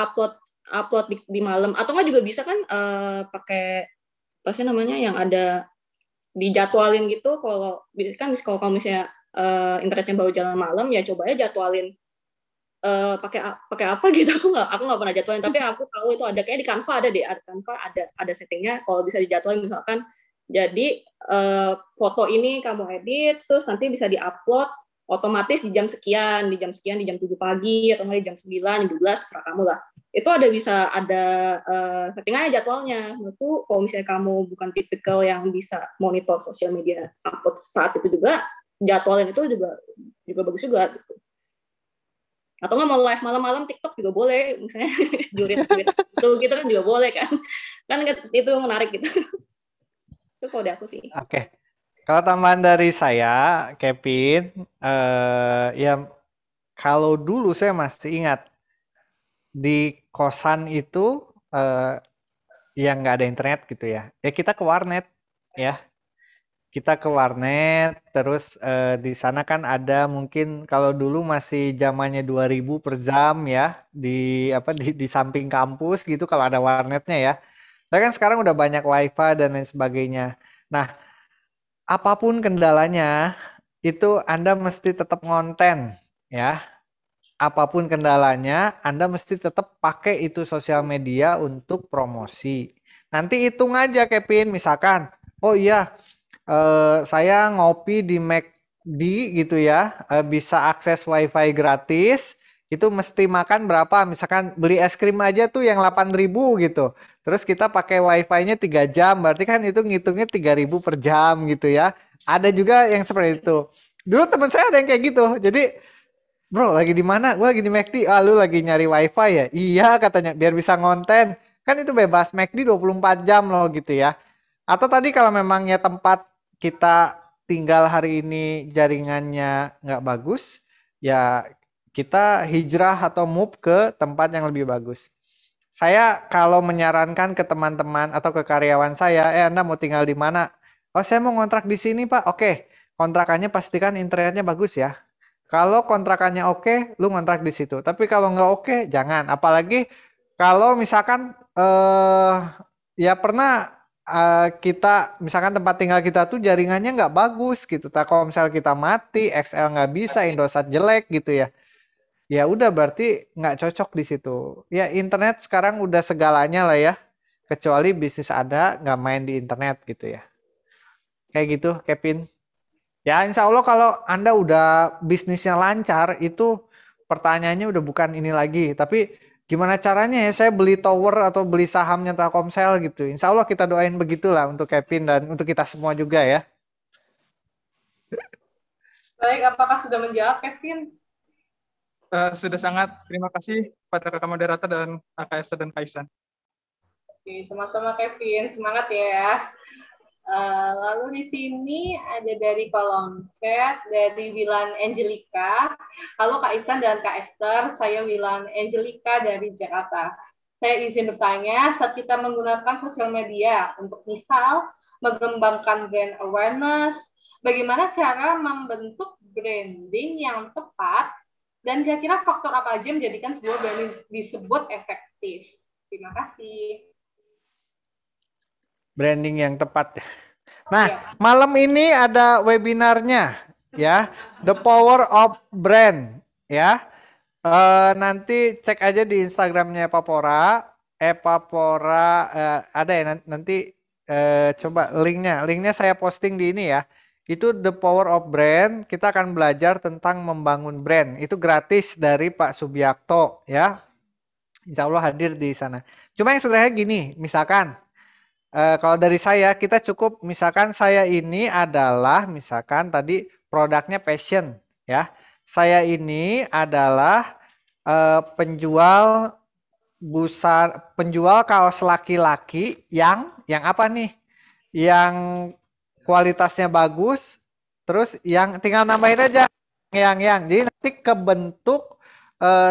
upload di malam atau nggak juga bisa kan pakai apa sih namanya yang ada dijadwalin gitu kalau kamu misalnya internetnya baru jalan malam ya coba aja jadwalin pakai apa gitu. Aku nggak pernah jadwalin tapi aku tahu itu ada kayak di Canva ada deh, ada settingnya kalau bisa dijadwalin misalkan jadi foto ini kamu edit terus nanti bisa diupload otomatis di jam sekian, di jam 7 pagi atau nggak di jam 9, 12 terserah kamu lah. Itu ada bisa ada settingannya jadwalnya. Menurutku kalau misalnya kamu bukan tipikal yang bisa monitor sosial media upload saat itu juga jadwalnya itu juga bagus juga gitu. Atau nggak mau live malam-malam TikTok juga boleh misalnya jurit itu gitu kan juga boleh kan itu menarik gitu. Itu kalau dari aku sih. Oke. Kalau tambahan dari saya Kevin ya kalau dulu saya masih ingat di kosan itu yang nggak ada internet gitu ya. Ya kita ke warnet ya. Kita ke warnet terus di sana kan ada mungkin kalau dulu masih zamannya 2000 per jam ya di samping kampus gitu kalau ada warnetnya ya. Tapi kan sekarang udah banyak wifi dan lain sebagainya. Nah, apapun kendalanya, itu Anda mesti tetap ngonten, ya. Apapun kendalanya, Anda mesti tetap pakai itu sosial media untuk promosi. Nanti hitung aja Kevin, misalkan, oh iya, saya ngopi di McD gitu ya, bisa akses wifi gratis, itu mesti makan berapa? Misalkan beli es krim aja tuh yang 8.000 gitu. Terus kita pakai wifi-nya 3 jam, berarti kan itu ngitungnya 3.000 per jam gitu ya. Ada juga yang seperti itu. Dulu teman saya ada yang kayak gitu, jadi... Bro, lagi di mana? Gue lagi di McD. Ah, lu lagi nyari wifi ya? Iya, katanya. Biar bisa ngonten. Kan itu bebas. McD 24 jam loh gitu ya. Atau tadi kalau memangnya tempat kita tinggal hari ini jaringannya nggak bagus, ya kita hijrah atau move ke tempat yang lebih bagus. Saya kalau menyarankan ke teman-teman atau ke karyawan saya, Anda mau tinggal di mana? Oh, saya mau ngontrak di sini, Pak. Oke, kontrakannya pastikan internetnya bagus ya. Kalau kontrakannya oke, lu ngontrak di situ. Tapi kalau nggak oke, jangan. Apalagi kalau misalkan ya pernah kita, misalkan tempat tinggal kita tuh jaringannya nggak bagus gitu. Telkomsel kita mati, XL nggak bisa, Indosat jelek gitu ya. Ya udah berarti nggak cocok di situ. Ya internet sekarang udah segalanya lah ya. Kecuali bisnis ada, nggak main di internet gitu ya. Kayak gitu, Kevin. Ya insya Allah kalau Anda udah bisnisnya lancar, itu pertanyaannya udah bukan ini lagi. Tapi gimana caranya ya saya beli tower atau beli sahamnya Telkomsel gitu. Insya Allah kita doain begitulah untuk Kevin dan untuk kita semua juga ya. Baik, apakah sudah menjawab Kevin? Sudah sangat. Terima kasih pada kakak moderator dan kakak Esther dan Kak Ihsan. Oke, sama-sama Kevin. Semangat ya. Lalu di sini ada dari kolom chat dari Wilan Angelika. Halo Kak Ihsan dan Kak Esther, saya Wilan Angelika dari Jakarta. Saya izin bertanya, saat kita menggunakan sosial media untuk misal mengembangkan brand awareness, bagaimana cara membentuk branding yang tepat dan kira-kira faktor apa aja menjadikan sebuah branding disebut efektif? Terima kasih. Branding yang tepat. Nah, malam ini ada webinarnya ya, The Power of Brand ya. Nanti cek aja di Instagramnya Evapora ada ya nanti coba linknya saya posting di ini ya. Itu The Power of Brand. Kita akan belajar tentang membangun brand. Itu gratis dari Pak Subiakto ya. Insya Allah hadir di sana. Cuma yang sederhana gini, misalkan. Kalau dari saya, kita cukup misalkan saya ini adalah misalkan tadi produknya passion ya. Saya ini adalah penjual kaos laki-laki yang apa nih? Yang kualitasnya bagus, terus yang tinggal nambahin aja yang. Jadi nanti kebentuk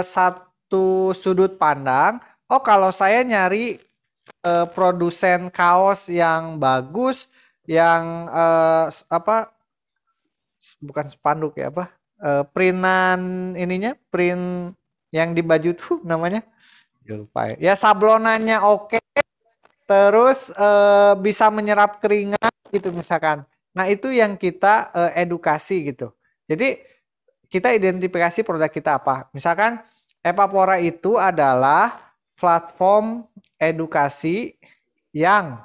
satu sudut pandang, oh kalau saya nyari produsen kaos yang bagus, yang bukan spanduk ya apa, printan ininya, print yang di baju tuh namanya, lupa ya, sablonannya oke, terus bisa menyerap keringat gitu misalkan. Nah itu yang kita edukasi gitu. Jadi kita identifikasi produk kita apa. Misalkan Evapora itu adalah platform edukasi yang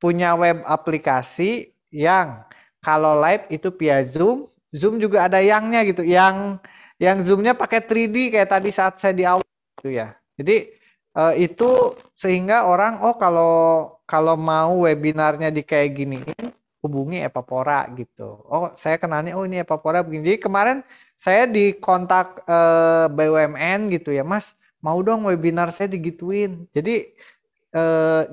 punya web aplikasi yang kalau live itu via Zoom juga ada yangnya gitu, yang Zoomnya pakai 3D kayak tadi saat saya di awal gitu ya. Jadi itu sehingga orang oh kalau mau webinarnya di kayak gini hubungi Evapora gitu. Oh saya kenalnya oh ini Evapora begini. Jadi kemarin saya dikontak BUMN gitu ya, Mas. Mau dong webinar saya digituin. Jadi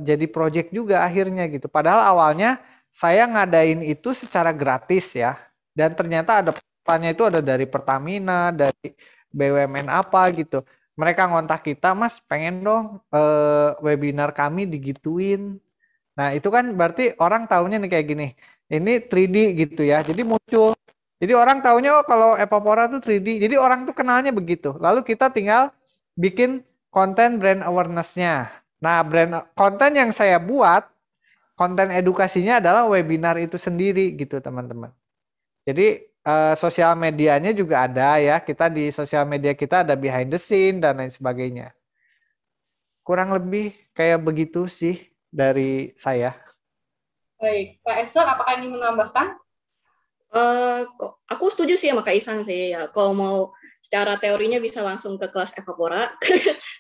jadi project juga akhirnya gitu. Padahal awalnya saya ngadain itu secara gratis ya. Dan ternyata ada pesertanya itu ada dari Pertamina, dari BUMN apa gitu. Mereka ngontak kita, Mas pengen dong webinar kami digituin. Nah itu kan berarti orang taunya nih kayak gini. Ini 3D gitu ya. Jadi muncul. Jadi orang taunya oh kalau Evapora tuh 3D. Jadi orang tuh kenalnya begitu. Lalu kita tinggal bikin konten brand awareness-nya. Nah, brand konten yang saya buat konten edukasinya adalah webinar itu sendiri gitu teman-teman. Jadi sosial medianya juga ada ya, kita di sosial media kita ada behind the scene dan lain sebagainya. Kurang lebih kayak begitu sih dari saya. Baik, Kak Esther, apakah ini menambahkan? Aku setuju sih sama Kak Ihsan sih ya. Kalau mau secara teorinya bisa langsung ke kelas Evapora.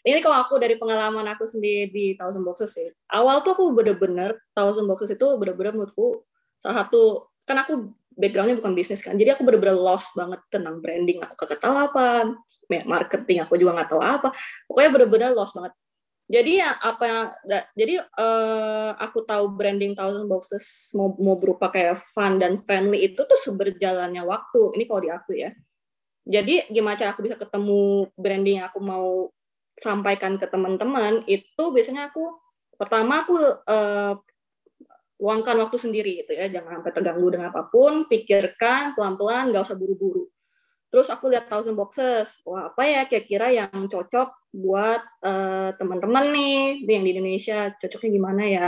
Ini kalau aku dari pengalaman aku sendiri di Thousand Boxes sih. Awal tuh aku bener-bener Thousand Boxes itu bener-bener menurutku salah satu, kan aku backgroundnya bukan bisnis kan, jadi aku bener-bener lost banget tentang branding. Aku kagak tahu apa, marketing aku juga nggak tahu apa. Pokoknya bener-bener lost banget. Jadi aku tahu branding Thousand Boxes mau berupa kayak fun dan friendly itu tuh seberjalannya waktu. Ini kalau di aku ya. Jadi gimana cara aku bisa ketemu branding yang aku mau sampaikan ke teman-teman itu biasanya aku pertama aku luangkan waktu sendiri gitu ya, jangan sampai terganggu dengan apapun, pikirkan pelan-pelan, nggak usah buru-buru. Terus aku lihat Thousand Boxes, wah apa ya kira-kira yang cocok buat teman-teman nih yang di Indonesia, cocoknya gimana ya.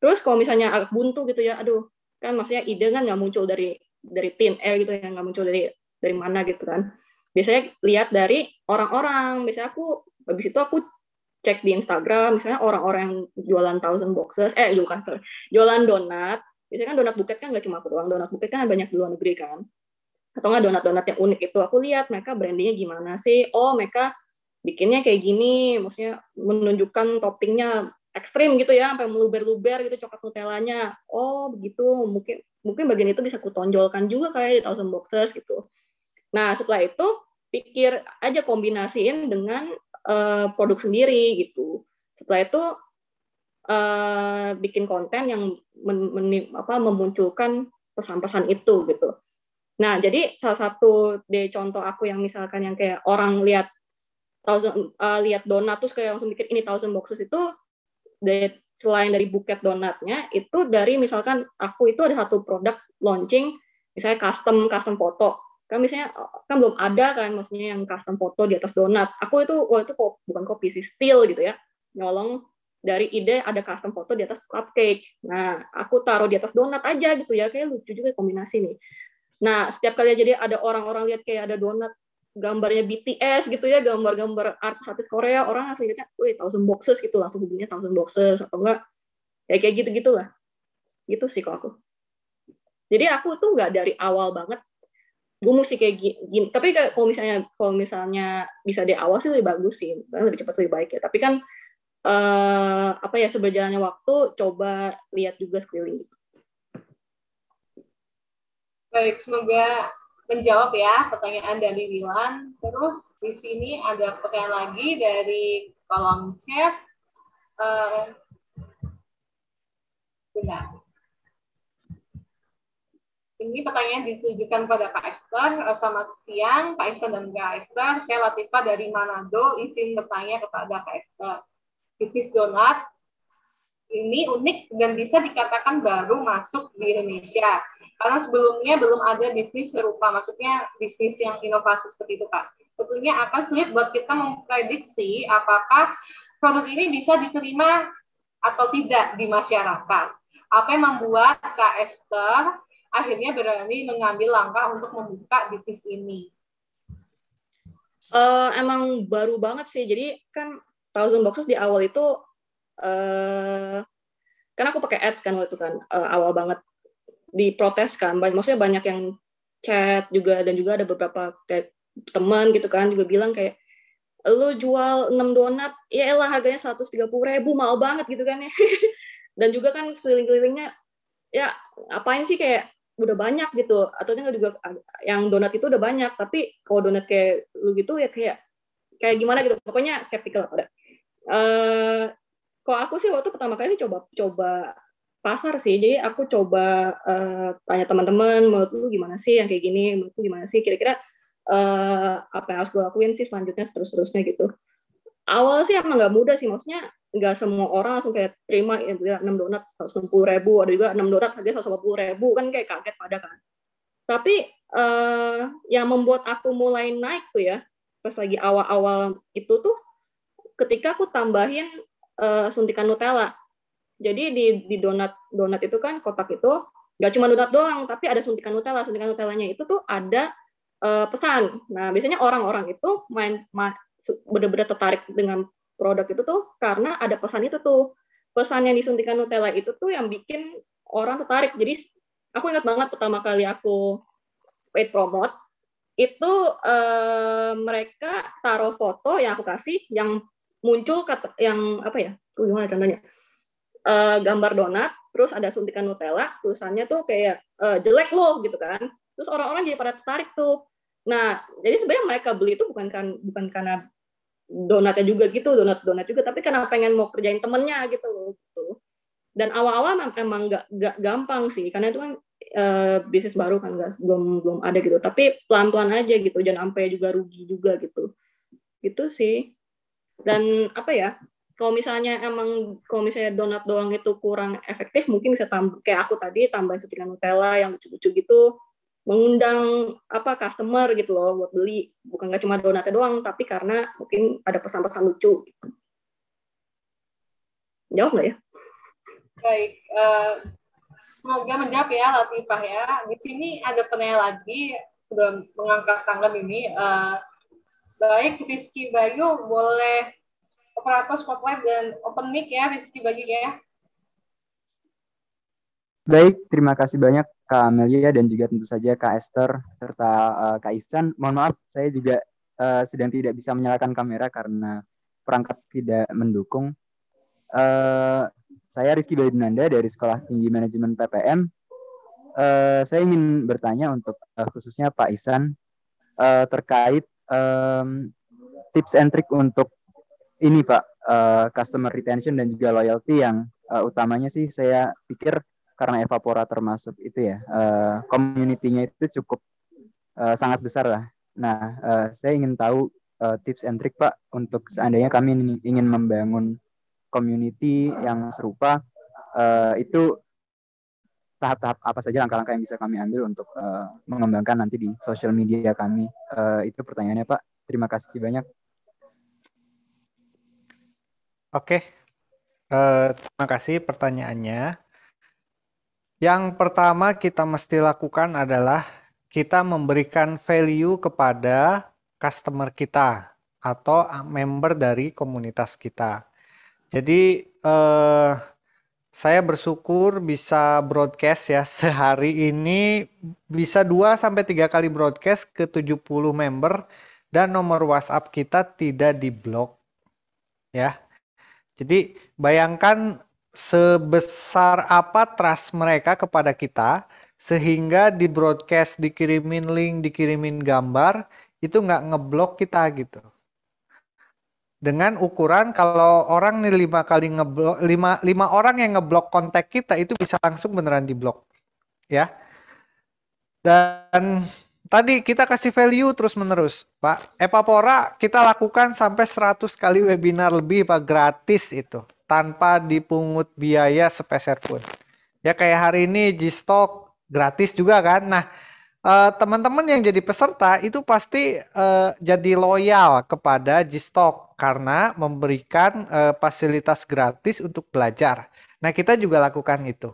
Terus kalau misalnya agak buntu gitu ya, aduh, kan maksudnya ide kan nggak muncul dari tim gitu ya, nggak muncul dari mana gitu kan. Biasanya lihat dari orang-orang, biasanya aku, habis itu aku cek di Instagram, misalnya orang-orang yang jualan Thousand Boxes, jualan donat, biasanya kan donat buket kan nggak cuma aku doang, donat buket kan banyak di luar negeri kan. Atau nggak donat-donat yang unik itu, aku lihat mereka brandingnya gimana sih, oh mereka bikinnya kayak gini, maksudnya menunjukkan toppingnya ekstrim gitu ya, sampai meluber-luber gitu coklat nutellanya, oh begitu, mungkin bagian itu bisa aku tonjolkan juga kayak di Thousand Boxes gitu. Nah setelah itu, pikir aja kombinasiin dengan produk sendiri gitu. Setelah itu, bikin konten yang memunculkan pesan-pesan itu gitu. Nah, jadi salah satu dari contoh aku yang misalkan yang kayak orang lihat donat terus kayak langsung mikir ini Thousand Boxes itu selain dari buket donatnya itu dari misalkan aku itu ada satu produk launching misalnya custom foto. Kan misalnya kan belum ada kan maksudnya yang custom foto di atas donat. Aku itu bukan kopi sih, steal gitu ya. Nyolong dari ide ada custom foto di atas cupcake. Nah, aku taruh di atas donat aja gitu ya. Kayak lucu juga kombinasi nih. Nah, setiap kali jadi ada orang-orang lihat kayak ada donat gambarnya BTS gitu ya, gambar-gambar artis Korea, orang langsung lihatnya, wih, Thousand Boxes gitu, langsung hubungnya Thousand Boxes atau enggak, kayak gitu-gitu lah. Gitu sih kalau aku. Jadi aku tuh nggak dari awal banget, gue mesti kayak gini. Tapi kalau misalnya bisa dari awal sih lebih bagus sih, lebih cepat lebih baik ya. Tapi kan seberjalannya waktu, coba lihat juga sekeliling gitu. Baik, semoga menjawab ya pertanyaan dari Dilan. Terus di sini ada pertanyaan lagi dari kolom chat. Ini pertanyaan ditujukan pada Kak Esther. Selamat siang, Kak Esther dan Kak Esther. Saya Latifah dari Manado, izin bertanya kepada Kak Esther. Bisnis donat ini unik dan bisa dikatakan baru masuk di Indonesia. Karena sebelumnya belum ada bisnis serupa, maksudnya bisnis yang inovasi seperti itu, Kak. Tentunya akan sulit buat kita memprediksi apakah produk ini bisa diterima atau tidak di masyarakat. Apa yang membuat Kak Esther akhirnya berani mengambil langkah untuk membuka bisnis ini? Emang baru banget sih, jadi kan Thousand Boxes di awal itu, karena aku pakai ads kan waktu itu kan, awal banget. Diprotes kan, maksudnya banyak yang chat juga, dan juga ada beberapa kayak teman gitu kan, juga bilang kayak, lu jual 6 donat, ya elah harganya 130.000, mahal banget gitu kan ya. Dan juga kan keliling-kelilingnya, ya apain sih kayak udah banyak gitu, atau juga yang donat itu udah banyak, tapi kalau donat kayak lu gitu ya kayak gimana gitu, pokoknya skeptical. Kalau aku sih waktu pertama kali coba pasar sih, jadi aku coba tanya teman-teman, menurut lu gimana sih yang kayak gini, menurut lu gimana sih kira-kira apa yang harus gue lakuin sih selanjutnya, seterusnya gitu. Awal sih emang nggak mudah sih, maksudnya nggak semua orang langsung kayak terima ya, 6 donat 160.000, ada juga 6 donat harganya 140.000, kan kayak kaget pada kan. Tapi yang membuat aku mulai naik tuh ya, pas lagi awal-awal itu tuh, ketika aku tambahin suntikan Nutella. Jadi di donat itu kan kotak itu nggak cuma donat doang, tapi ada suntikan Nutella. Suntikan Nutellanya itu tuh ada pesan. Nah, biasanya orang-orang itu benar-benar tertarik dengan produk itu tuh karena ada pesan itu tuh. Pesan yang disuntikan Nutella itu tuh yang bikin orang tertarik. Jadi aku ingat banget pertama kali aku paid promote itu mereka taruh foto yang aku kasih yang muncul yang apa ya? Gimana contohnya? Gambar donat, terus ada suntikan Nutella, tulisannya tuh kayak jelek loh gitu kan. Terus orang-orang jadi pada tertarik tuh. Nah, jadi sebenarnya mereka beli itu bukan karena donatnya juga gitu, donat juga, tapi karena pengen mau kerjain temennya gitu. Dan awal-awal emang nggak gampang sih, karena itu kan bisnis baru kan belum ada gitu, tapi pelan-pelan aja gitu, jangan sampai juga rugi juga gitu. Gitu sih. Dan apa ya, kalau misalnya donat doang itu kurang efektif, mungkin bisa kayak aku tadi, tambahin suntikan Nutella yang lucu-lucu gitu, mengundang customer gitu loh buat beli, bukan nggak cuma donatnya doang, tapi karena mungkin ada pesan-pesan lucu gitu. Jawab nggak ya? Baik, semoga menjawab ya Latifah ya. Di sini ada penanya lagi sudah mengangkat tangan ini. Baik, Rizky Bayu, boleh operator spotlight dan open mic ya Rizky Bayu ya. Baik, terima kasih banyak Kak Amelia dan juga tentu saja Kak Esther serta Kak Ihsan. Mohon maaf, saya juga sedang tidak bisa menyalakan kamera karena perangkat tidak mendukung. Saya Rizky Baidinanda dari Sekolah Tinggi Manajemen PPM. Saya ingin bertanya untuk khususnya Pak Ihsan terkait tips and trick untuk ini Pak, customer retention dan juga loyalty yang utamanya sih saya pikir karena Evapora termasuk itu ya, community-nya itu cukup sangat besar lah. Nah, saya ingin tahu tips and trick Pak untuk seandainya kami ingin membangun community yang serupa, itu tahap-tahap apa saja langkah-langkah yang bisa kami ambil untuk mengembangkan nanti di social media kami. Itu pertanyaannya Pak. Terima kasih banyak. Oke. Terima kasih pertanyaannya. Yang pertama kita mesti lakukan adalah kita memberikan value kepada customer kita atau member dari komunitas kita. Jadi saya bersyukur bisa broadcast ya, sehari ini bisa 2-3 kali broadcast ke 70 member dan nomor WhatsApp kita tidak diblok ya. Jadi bayangkan sebesar apa trust mereka kepada kita sehingga di broadcast, dikirimin link, dikirimin gambar itu nggak ngeblok kita gitu. Dengan ukuran kalau orang nih 5 kali ngeblok, 5 orang yang ngeblok kontak kita itu bisa langsung beneran diblok ya. Dan tadi kita kasih value terus menerus Pak. Evapora kita lakukan sampai 100 kali webinar lebih Pak, gratis itu tanpa dipungut biaya sepeser pun ya. Kayak hari ini JISTalk gratis juga kan. Nah, teman-teman yang jadi peserta itu pasti jadi loyal kepada JISTalk karena memberikan fasilitas gratis untuk belajar. Nah, kita juga lakukan itu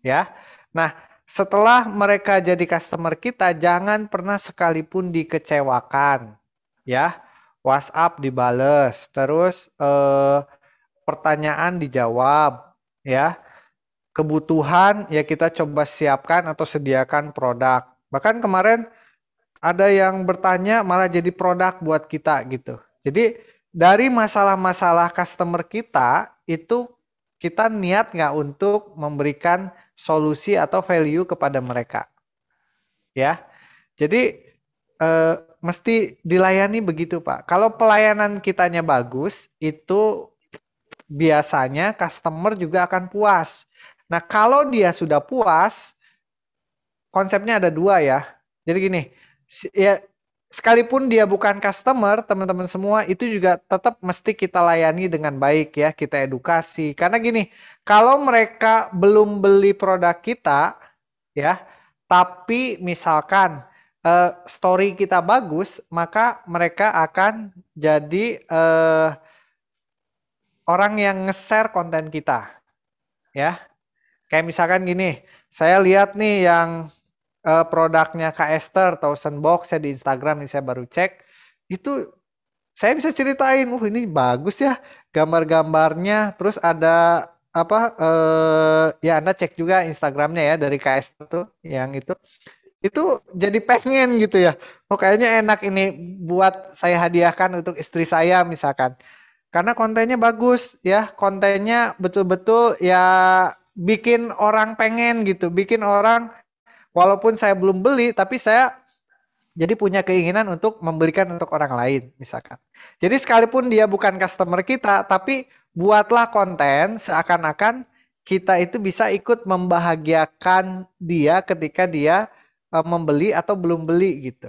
ya. Nah, setelah mereka jadi customer kita, jangan pernah sekalipun dikecewakan ya. WhatsApp dibales, terus pertanyaan dijawab ya. Kebutuhan ya kita coba siapkan atau sediakan produk. Bahkan kemarin ada yang bertanya malah jadi produk buat kita gitu. Jadi dari masalah-masalah customer kita itu kita niat nggak untuk memberikan solusi atau value kepada mereka. Ya. Jadi mesti dilayani begitu Pak. Kalau pelayanan kitanya bagus itu biasanya customer juga akan puas. Nah, kalau dia sudah puas, konsepnya ada 2 ya. Jadi gini, ya sekalipun dia bukan customer, teman-teman semua itu juga tetap mesti kita layani dengan baik ya, kita edukasi. Karena gini, kalau mereka belum beli produk kita ya, tapi misalkan story kita bagus, maka mereka akan jadi orang yang nge-share konten kita. ya. Kayak misalkan gini, saya lihat nih yang produknya Kak Esther, Thousand Box, saya di Instagram nih saya baru cek, itu saya bisa ceritain, ini bagus ya gambar-gambarnya, terus ada apa, ya Anda cek juga Instagramnya ya dari Kak Esther tuh, yang itu jadi pengen gitu ya, kayaknya enak ini buat saya hadiahkan untuk istri saya misalkan, karena kontennya bagus ya, kontennya betul-betul ya bikin orang pengen gitu, bikin orang walaupun saya belum beli tapi saya jadi punya keinginan untuk membelikan untuk orang lain misalkan. Jadi sekalipun dia bukan customer kita, tapi buatlah konten seakan-akan kita itu bisa ikut membahagiakan dia ketika dia membeli atau belum beli gitu.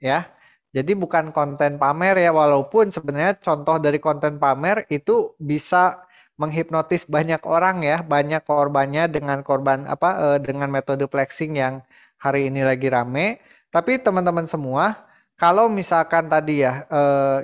Ya. Jadi bukan konten pamer ya, walaupun sebenarnya contoh dari konten pamer itu bisa menghipnotis banyak orang ya, banyak korbannya dengan korban apa dengan metode flexing yang hari ini lagi rame. Tapi teman-teman semua, kalau misalkan tadi ya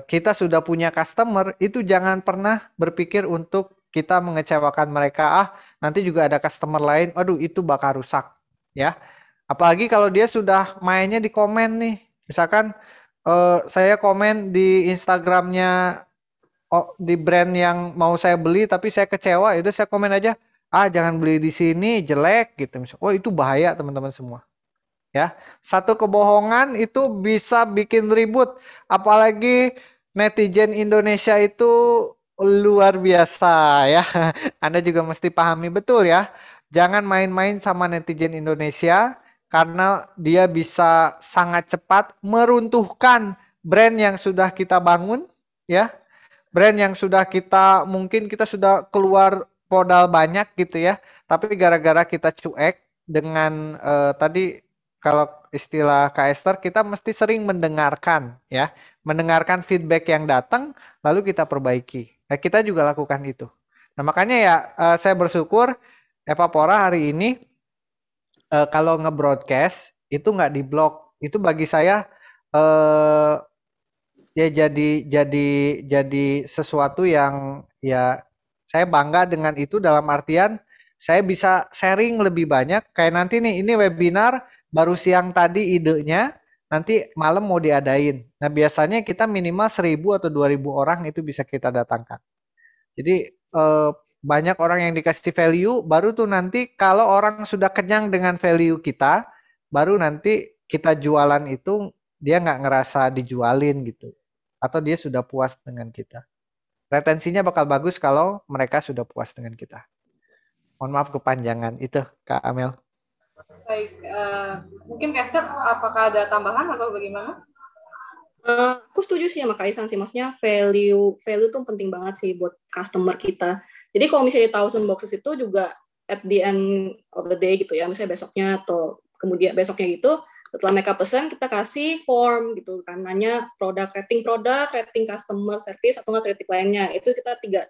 kita sudah punya customer, itu jangan pernah berpikir untuk kita mengecewakan mereka. Ah, nanti juga ada customer lain. Aduh, itu bakal rusak, ya. Apalagi kalau dia sudah mainnya di komen nih. Misalkan saya komen di Instagramnya di brand yang mau saya beli, tapi saya kecewa. Yaudah saya komen aja. Ah, jangan beli di sini, jelek gitu. Oh, itu bahaya teman-teman semua. Ya, satu kebohongan itu bisa bikin ribut, apalagi netizen Indonesia itu luar biasa ya. Anda juga mesti pahami betul ya. Jangan main-main sama netizen Indonesia karena dia bisa sangat cepat meruntuhkan brand yang sudah kita bangun ya. Brand yang sudah kita mungkin kita sudah keluar modal banyak gitu ya, tapi gara-gara kita cuek dengan tadi kalau istilah Kak Esther, kita mesti sering mendengarkan ya, mendengarkan feedback yang datang lalu kita perbaiki. Nah, kita juga lakukan itu. Nah, makanya ya saya bersyukur Evapora hari ini kalau nge-broadcast itu nggak di-blok. Itu bagi saya ya jadi sesuatu yang ya saya bangga dengan itu, dalam artian saya bisa sharing lebih banyak. Kayak nanti nih, ini webinar baru siang tadi idenya, nanti malam mau diadain. Nah, biasanya kita minimal 1.000 atau 2.000 orang itu bisa kita datangkan. Jadi banyak orang yang dikasih value, baru tuh nanti kalau orang sudah kenyang dengan value kita, baru nanti kita jualan itu dia nggak ngerasa dijualin gitu. Atau dia sudah puas dengan kita. Retensinya bakal bagus kalau mereka sudah puas dengan kita. Mohon maaf kepanjangan. Itu Kak Amel. Baik, mungkin Kak Esther, apakah ada tambahan atau bagaimana? Aku setuju sih sama Kak Ihsan sih, maksudnya value tuh penting banget sih buat customer kita. Jadi kalau misalnya di Thousand Boxes itu juga at the end of the day gitu ya, misalnya besoknya atau kemudian besoknya gitu, setelah mereka pesan kita kasih form gitu, kan nanya produk, rating customer service atau nggak kritik lainnya. Itu kita tiga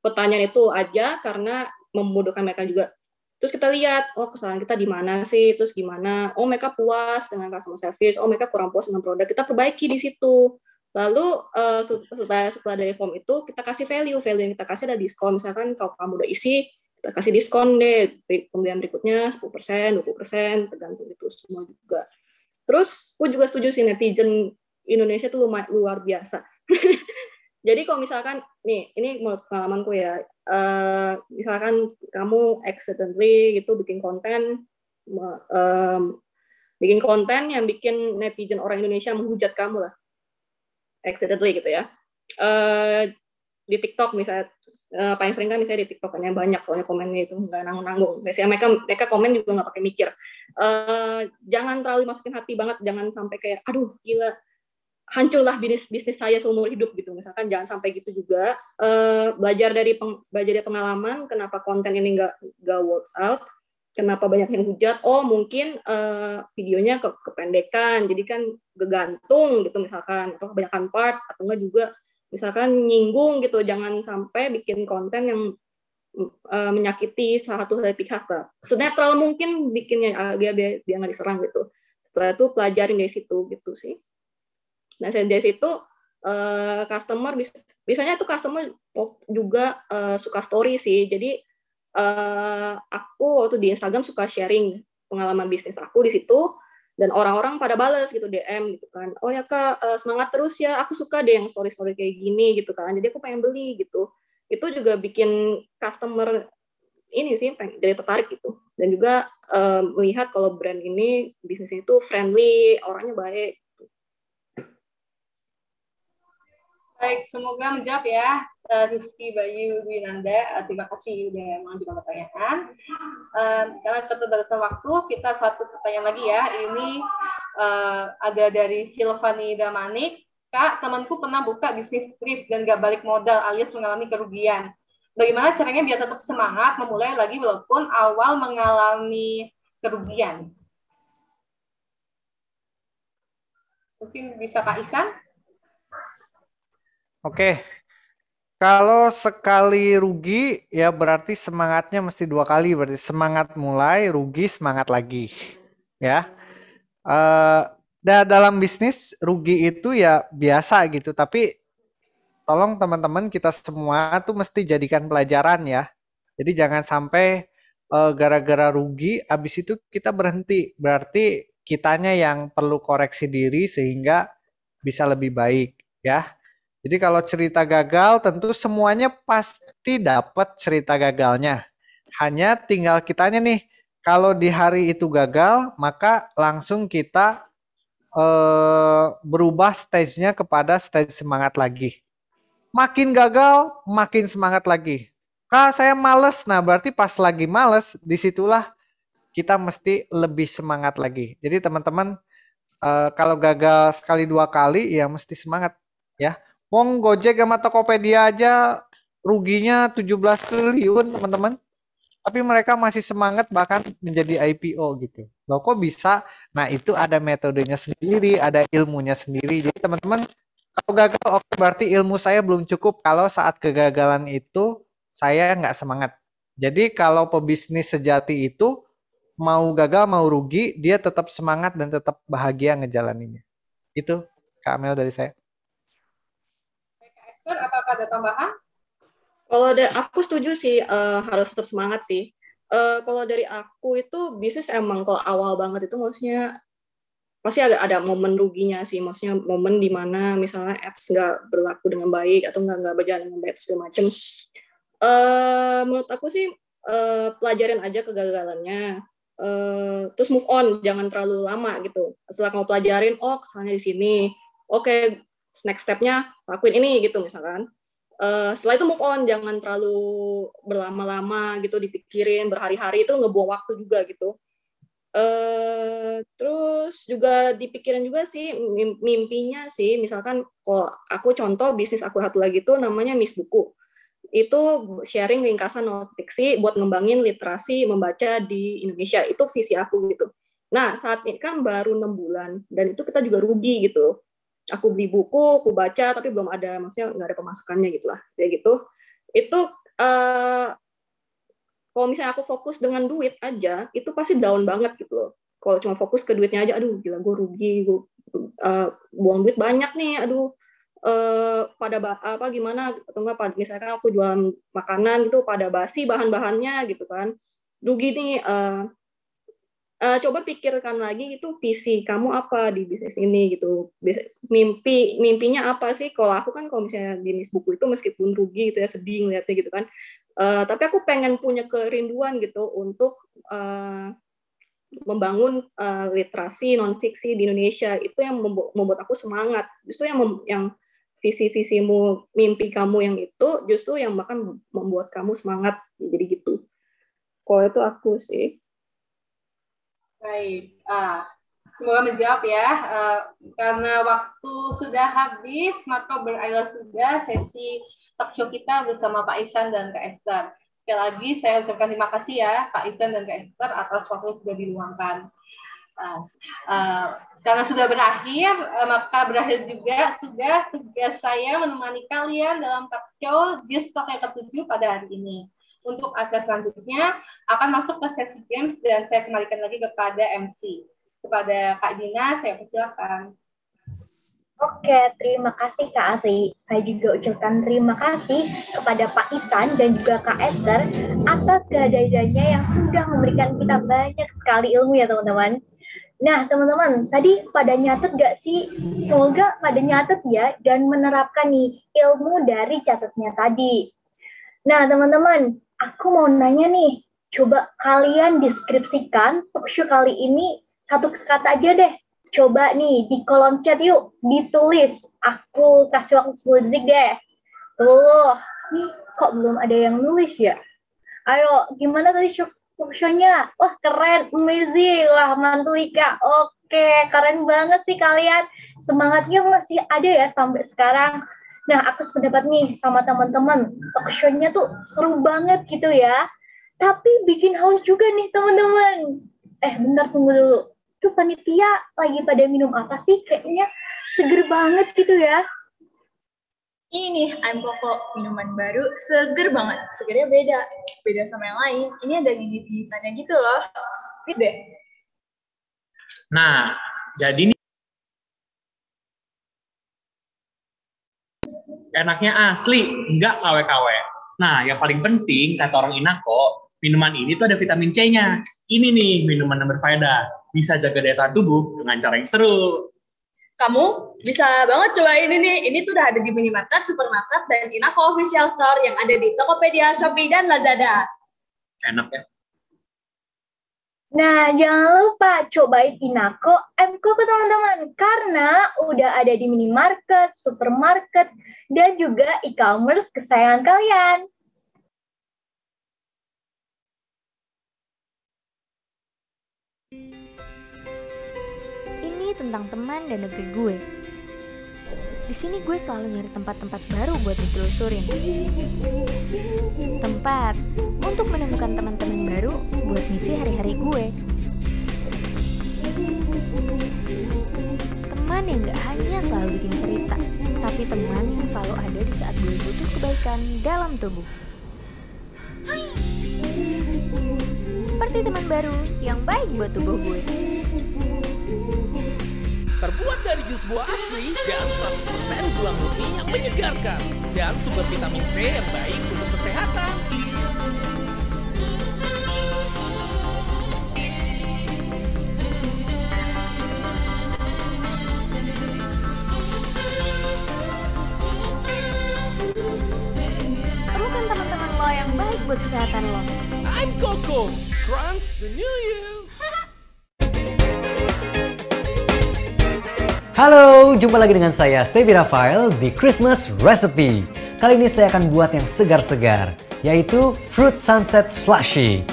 pertanyaan itu aja karena memudahkan mereka juga. Terus kita lihat, oh kesalahan kita di mana sih, terus gimana, oh mereka puas dengan customer service, oh mereka kurang puas dengan produk, kita perbaiki di situ. Lalu setelah dari form itu, kita kasih value yang kita kasih ada diskon, misalkan kalau kamu udah isi, kita kasih diskon deh, pembelian berikutnya 10%, 20%, tergantung itu semua juga. Terus, aku juga setuju sih, netizen Indonesia tuh luar biasa. Jadi kalau misalkan, nih, ini menurut pengalamanku ya, misalkan kamu accidentally gitu bikin konten yang bikin netizen orang Indonesia menghujat kamu lah, accidentally gitu ya. Di TikTok misalnya, paling sering kan misalnya di TikTok kan yang banyak soalnya komennya itu nggak nanggung-nanggung. Biasanya mereka komen juga nggak pakai mikir. Jangan terlalu masukin hati banget, jangan sampai kayak, aduh gila, hancurlah bisnis saya seumur hidup gitu, misalkan jangan sampai gitu juga. Belajar dari pengalaman, kenapa konten ini nggak works out, kenapa banyak yang hujat, oh mungkin videonya kependekan, jadi kan kegantung gitu misalkan, atau kebanyakan part, atau nggak juga misalkan nyinggung gitu, jangan sampai bikin konten yang menyakiti salah satu dari pihak lah. Maksudnya terlalu mungkin bikinnya biar dia nggak diserang gitu. Setelah itu pelajarin dari situ gitu sih. Nah, dari situ customer, biasanya tuh customer juga suka story sih. Jadi aku waktu di Instagram suka sharing pengalaman bisnis aku di situ, dan orang-orang pada balas gitu DM gitu kan, oh ya Kak, semangat terus ya, aku suka deh yang story-story kayak gini gitu kan, jadi aku pengen beli gitu. Itu juga bikin customer ini sih jadi tertarik gitu, dan juga melihat kalau brand ini bisnisnya itu friendly, orangnya baik. Baik, semoga menjawab ya, Rizky Bayu Winanda. Terima kasih sudah mengajukan pertanyaan. Karena keterbatasan waktu, kita satu pertanyaan lagi ya. Ini ada dari Silvani Damanik. Kak, temanku pernah buka bisnis thrift dan gak balik modal alias mengalami kerugian. Bagaimana caranya biar tetap semangat memulai lagi walaupun awal mengalami kerugian? Mungkin bisa Pak Ihsan? Oke, kalau sekali rugi ya berarti semangatnya mesti dua kali, berarti semangat mulai, rugi semangat lagi, ya. Dalam bisnis rugi itu ya biasa gitu, tapi tolong teman-teman kita semua tuh mesti jadikan pelajaran ya. Jadi jangan sampai gara-gara rugi abis itu kita berhenti, berarti kitanya yang perlu koreksi diri sehingga bisa lebih baik ya. Jadi kalau cerita gagal, tentu semuanya pasti dapat cerita gagalnya. Hanya tinggal kitanya nih, kalau di hari itu gagal, maka langsung kita berubah stage-nya kepada stage semangat lagi. Makin gagal, makin semangat lagi. Kalau saya males, nah berarti pas lagi males, disitulah kita mesti lebih semangat lagi. Jadi teman-teman, kalau gagal sekali dua kali, ya mesti semangat ya. Wong Gojek sama Tokopedia aja ruginya 17 triliun teman-teman. Tapi mereka masih semangat bahkan menjadi IPO gitu. Loh kok bisa? Nah itu ada metodenya sendiri, ada ilmunya sendiri. Jadi teman-teman kalau gagal oke, berarti ilmu saya belum cukup kalau saat kegagalan itu saya nggak semangat. Jadi kalau pebisnis sejati itu mau gagal mau rugi dia tetap semangat dan tetap bahagia ngejalaninnya. Itu Kak Amel dari saya. Apakah ada tambahan? Kalau aku setuju sih harus tetap semangat sih. Kalau dari aku itu bisnis emang kalau awal banget itu maksudnya pasti ada momen ruginya sih, maksudnya momen dimana misalnya ads nggak berlaku dengan baik atau nggak berjalan dengan baik segala macam. Menurut aku sih pelajarin aja kegagalannya, terus move on, jangan terlalu lama gitu. Setelah kamu pelajarin, oh kesalahannya di sini, oke. Next step-nya lakuin ini gitu misalkan. Setelah itu move on, jangan terlalu berlama-lama gitu dipikirin berhari-hari, itu ngebuang waktu juga gitu. Terus juga dipikirin juga sih mimpinya sih, misalkan kalau aku contoh bisnis aku satu lagi itu namanya Miss Buku. Itu sharing ringkasan novel fiksi buat ngembangin literasi membaca di Indonesia, itu visi aku gitu. Nah, saat ini kan baru 6 bulan dan itu kita juga rugi gitu. Aku beli buku, aku baca, tapi belum ada, maksudnya nggak ada pemasukannya gitu lah, kayak gitu. Itu kalau misalnya aku fokus dengan duit aja, itu pasti down banget gitu loh. Kalau cuma fokus ke duitnya aja, aduh gila gue rugi, gue buang duit banyak nih, aduh gimana? Atau nggak, misalkan aku jual makanan gitu, pada basi bahan-bahannya gitu kan, rugi nih. Coba pikirkan lagi itu visi kamu apa di bisnis ini gitu, mimpinya apa sih. Kalau aku kan kalau misalnya bisnis buku itu meskipun rugi gitu ya, sedih ngeliatnya gitu kan, tapi aku pengen punya kerinduan gitu untuk membangun literasi non fiksi di Indonesia. Itu yang membuat aku semangat, justru yang visi-visimu, mimpi kamu yang itu justru yang akan membuat kamu semangat, jadi gitu. Kalau itu aku sih. Baik, semoga menjawab ya. Karena waktu sudah habis, maka berakhirlah sudah sesi talk show kita bersama Pak Ihsan dan Kak Esther. Sekali lagi saya ucapkan terima kasih ya Pak Ihsan dan Kak Esther atas waktu yang sudah diluangkan. Karena sudah berakhir, maka berakhir juga sudah tugas saya menemani kalian dalam talk show JISTalk yang ke-7 pada hari ini. Untuk acara selanjutnya akan masuk ke sesi games dan saya kembalikan lagi kepada MC. Kepada Kak Dina, saya persilakan. Oke, terima kasih Kak Asri. Saya juga ucapkan terima kasih kepada Pak Ihsan dan juga Kak Esther atas kehadirannya yang sudah memberikan kita banyak sekali ilmu ya teman-teman. Nah teman-teman, tadi pada nyatet gak sih? Semoga pada nyatet ya dan menerapkan nih ilmu dari catatnya tadi. Nah teman-teman, aku mau nanya nih, coba kalian deskripsikan talkshow kali ini satu kata aja deh. Coba nih di kolom chat yuk, ditulis. Aku kasih waktu 10 detik deh. 10, nih kok belum ada yang nulis ya? Ayo, gimana tadi talkshow-nya? Wah keren, amazing, wah mantul Ika. Oke, keren banget sih kalian. Semangatnya masih ada ya sampai sekarang. Nah, aku sependapat nih sama teman-teman. Talkshow-nya tuh seru banget gitu ya. Tapi bikin haus juga nih teman-teman. Bentar tunggu dulu. Tuh panitia lagi pada minum apa sih? Kayaknya seger banget gitu ya. Ini nih, Aiyam Coco, minuman baru, seger banget. Segernya beda sama yang lain. Ini ada gigitannya gitu loh. Ini deh. Nah, jadi nih enaknya asli, nggak KW-KW. Nah, yang paling penting kata orang Inaco, minuman ini tuh ada vitamin C-nya. Ini nih minuman yang berfaedah. Bisa jaga daya tahan tubuh dengan cara yang seru. Kamu bisa banget cobain ini nih. Ini tuh udah ada di minimarket, supermarket, dan Inaco Official Store yang ada di Tokopedia, Shopee, dan Lazada. Enak ya? Nah, jangan lupa cobain Inaco Aiyam Coco teman-teman. Karena udah ada di minimarket, supermarket, dan juga e-commerce kesayangan kalian. Tentang teman dan negeri gue. Di sini gue selalu nyari tempat-tempat baru buat ditelusurin. Tempat untuk menemukan teman-teman baru buat ngisi hari-hari gue. Teman yang gak hanya selalu bikin cerita, tapi teman yang selalu ada di saat gue butuh kebaikan dalam tubuh. Seperti teman baru yang baik buat tubuh gue. Terbuat dari jus buah asli dan 100% gula murni yang menyegarkan dan sumber vitamin C yang baik untuk kesehatan. Temukan teman-teman lo yang baik buat kesehatan lo. Aiyam Coco, Trans the New Year. Halo, jumpa lagi dengan saya Stevira Fael di Christmas Recipe. Kali ini saya akan buat yang segar-segar, yaitu Fruit Sunset Slushy.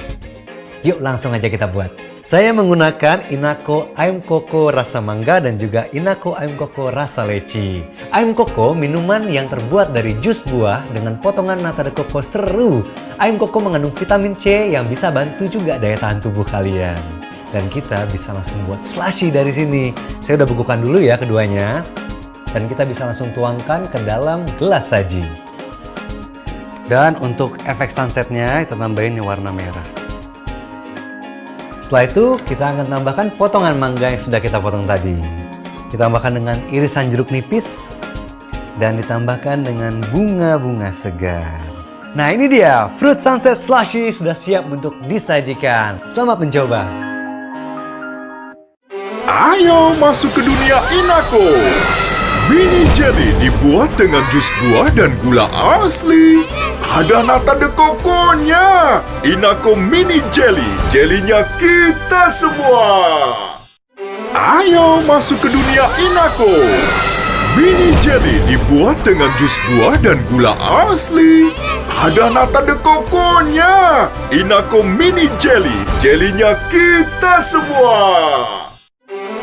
Yuk langsung aja kita buat. Saya menggunakan Inaco Aiyam Coco rasa mangga dan juga Inaco Aiyam Coco rasa leci. Aiyam Coco minuman yang terbuat dari jus buah dengan potongan nata de coco seru. Aiyam Coco mengandung vitamin C yang bisa bantu juga daya tahan tubuh kalian. Dan kita bisa langsung buat slushy dari sini. Saya udah bekukan dulu ya keduanya. Dan kita bisa langsung tuangkan ke dalam gelas saji. Dan untuk efek sunsetnya kita tambahin warna merah. Setelah itu kita akan tambahkan potongan mangga yang sudah kita potong tadi. Kita tambahkan dengan irisan jeruk nipis. Dan ditambahkan dengan bunga-bunga segar. Nah ini dia, Fruit Sunset Slushy sudah siap untuk disajikan. Selamat mencoba. Ayo masuk ke dunia Inaco. Mini jelly dibuat dengan jus buah dan gula asli. Ada nata de coco-nya. Inaco mini jelly, jelinya kita semua. Ayo masuk ke dunia Inaco. Mini jelly dibuat dengan jus buah dan gula asli. Ada nata de coco-nya. Inaco mini jelly, jelinya kita semua.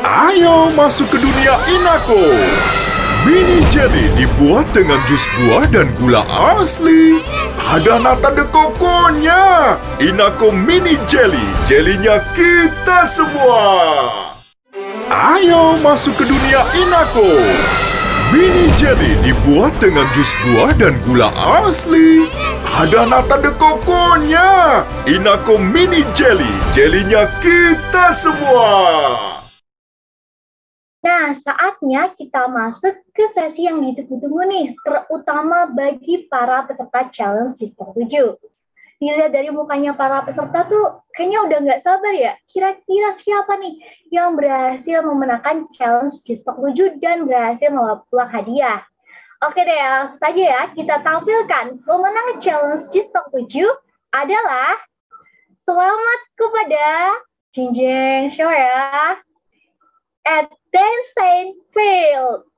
Ayo masuk ke dunia Inaco. Mini jelly dibuat dengan jus buah dan gula asli. Ada nata de coco-nya. Inaco mini jelly, jelinya kita semua. Ayo masuk ke dunia Inaco. Mini jelly dibuat dengan jus buah dan gula asli. Ada nata de coco-nya. Inaco mini jelly, jelinya kita semua. Nah, saatnya kita masuk ke sesi yang ditunggu-tunggu nih, terutama bagi para peserta challenge Sister 7. dilihat dari mukanya para peserta tuh kayaknya udah nggak sabar ya. Kira-kira siapa nih yang berhasil memenangkan challenge JISTalk 7 dan berhasil membawa pulang hadiah? Oke deh, langsung saja ya kita tampilkan pemenang challenge JISTalk 7 adalah selamat kepada Jinjeng Show ya at Dansenfield.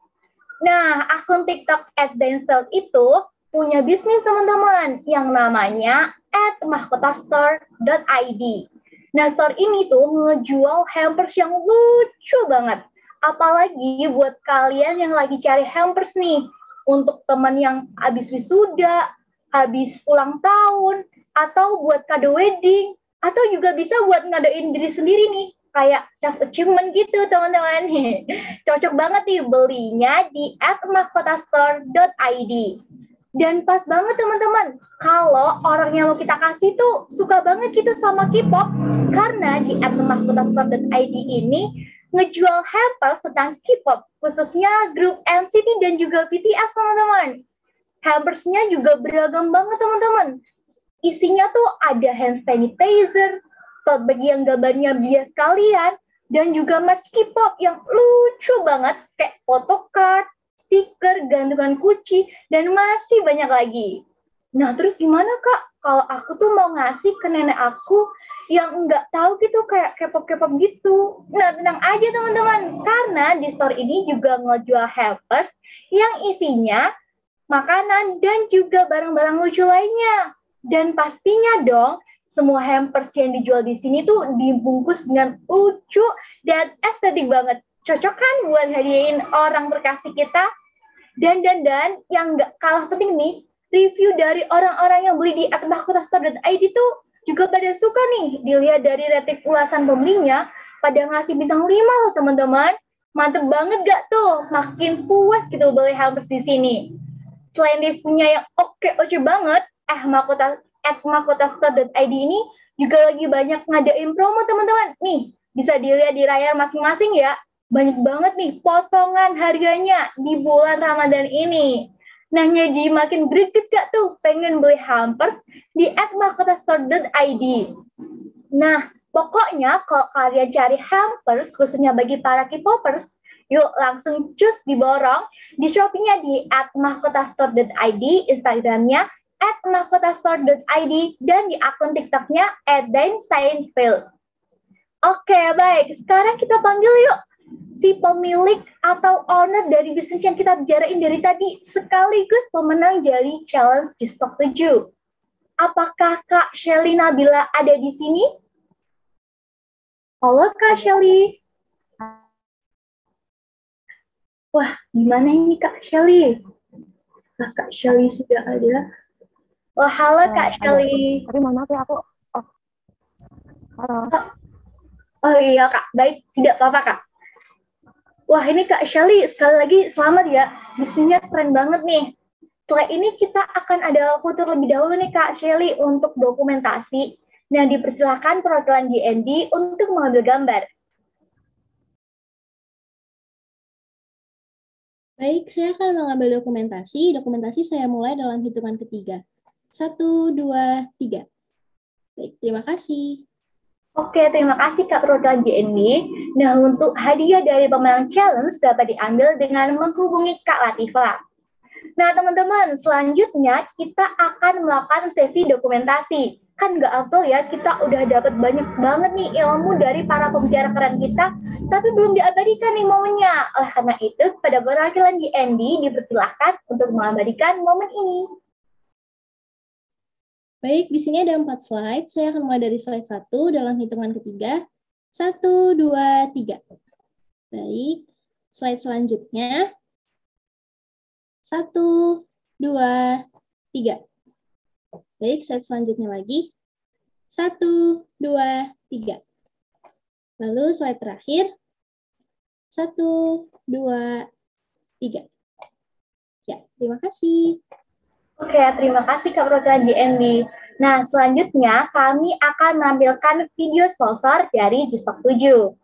Nah, akun TikTok @dansenfield itu punya bisnis teman-teman yang namanya @mahkotastore.id. Nah, store ini tuh ngejual hampers yang lucu banget. Apalagi buat kalian yang lagi cari hampers nih untuk teman yang habis wisuda, habis ulang tahun, atau buat kado wedding, atau juga bisa buat ngadain diri sendiri nih, kayak self achievement gitu, teman-teman. Cocok banget nih belinya di @mahkotastore.id. Dan pas banget teman-teman, kalau orang yang mau kita kasih tuh suka banget gitu sama K-pop, karena di @mahkotastore.id ini ngejual hampers tentang K-pop, khususnya grup NCT dan juga BTS teman-teman. Hampersnya juga beragam banget teman-teman. Isinya tuh ada hand sanitizer, tote bag yang gambarnya bias kalian, dan juga merch K-pop yang lucu banget, kayak photocard, stiker, gantungan kunci, dan masih banyak lagi. Nah, terus gimana, Kak? Kalau aku tuh mau ngasih ke nenek aku yang nggak tahu gitu, kayak K-pop gitu. Nah, tenang aja, teman-teman. Karena di store ini juga ngejual hampers yang isinya makanan dan juga barang-barang lucu lainnya. Dan pastinya dong, semua hampers yang dijual di sini tuh dibungkus dengan lucu dan estetik banget. Cocok kan buat hadiahin orang terkasih kita? Dan yang nggak kalah penting nih, review dari orang-orang yang beli di @mahkotastore.id tuh juga pada suka nih. Dilihat dari rating ulasan pembelinya, pada ngasih bintang 5 loh teman-teman. Mantep banget gak tuh? Makin puas gitu beli hampers di sini. Selain reviewnya yang oke banget, mahkotastore.id ini juga lagi banyak ngadain promo teman-teman. Nih, bisa dilihat di layar masing-masing ya. Banyak banget nih potongan harganya di bulan Ramadan ini. Nah, jadi makin greget gak tuh pengen beli hampers di @mahkotastore.id. Nah, pokoknya kalau kalian cari hampers khususnya bagi para K-popers, yuk langsung cus diborong di Shopee-nya di @mahkotastore.id, Instagram-nya @mahkotastore.id, dan di akun TikTok-nya @dainsteinfield. Oke, baik. Sekarang kita panggil yuk si pemilik atau owner dari bisnis yang kita bicarain dari tadi, sekaligus pemenang dari challenge JISTalk 7. Apakah Kak Shelly Nabila ada di sini? Halo Kak Shelly. Wah, gimana ini Kak Shelly? Nah, Kak Shelly sudah ada. Wah, halo Kak Shelly. Tadi mohon maaf ya aku. Halo. Oh iya Kak, baik. Tidak apa-apa Kak. Wah, ini Kak Shelly, sekali lagi selamat ya. Bisnisnya keren banget nih. Setelah ini kita akan ada fitur lebih dahulu nih Kak Shelly untuk dokumentasi. Nah, dipersilakan perwakilan DND untuk mengambil gambar. Baik, saya akan mengambil dokumentasi. Dokumentasi saya mulai dalam hitungan ketiga. 1, 2, 3. Baik, terima kasih. Oke, terima kasih Kak Perwakilan JNB. Nah, untuk hadiah dari pemenang challenge dapat diambil dengan menghubungi Kak Latifa. Nah, teman-teman, selanjutnya kita akan melakukan sesi dokumentasi. Kan nggak afdol ya, kita udah dapat banyak banget nih ilmu dari para pembicara keren kita, tapi belum diabadikan nih momennya. Oleh karena itu, kepada perwakilan JNB dipersilahkan untuk mengabadikan momen ini. Baik, di sini ada 4 slide. Saya akan mulai dari slide 1 dalam hitungan ketiga. 1, 2, 3. Baik, slide selanjutnya. 1, 2, 3. Baik, slide selanjutnya lagi. 1, 2, 3. Lalu slide terakhir. 1, 2, 3. Ya, terima kasih. Oke, terima kasih Kak Perwakilan JNB. Nah, selanjutnya kami akan menampilkan video sponsor dari JISTalk 7.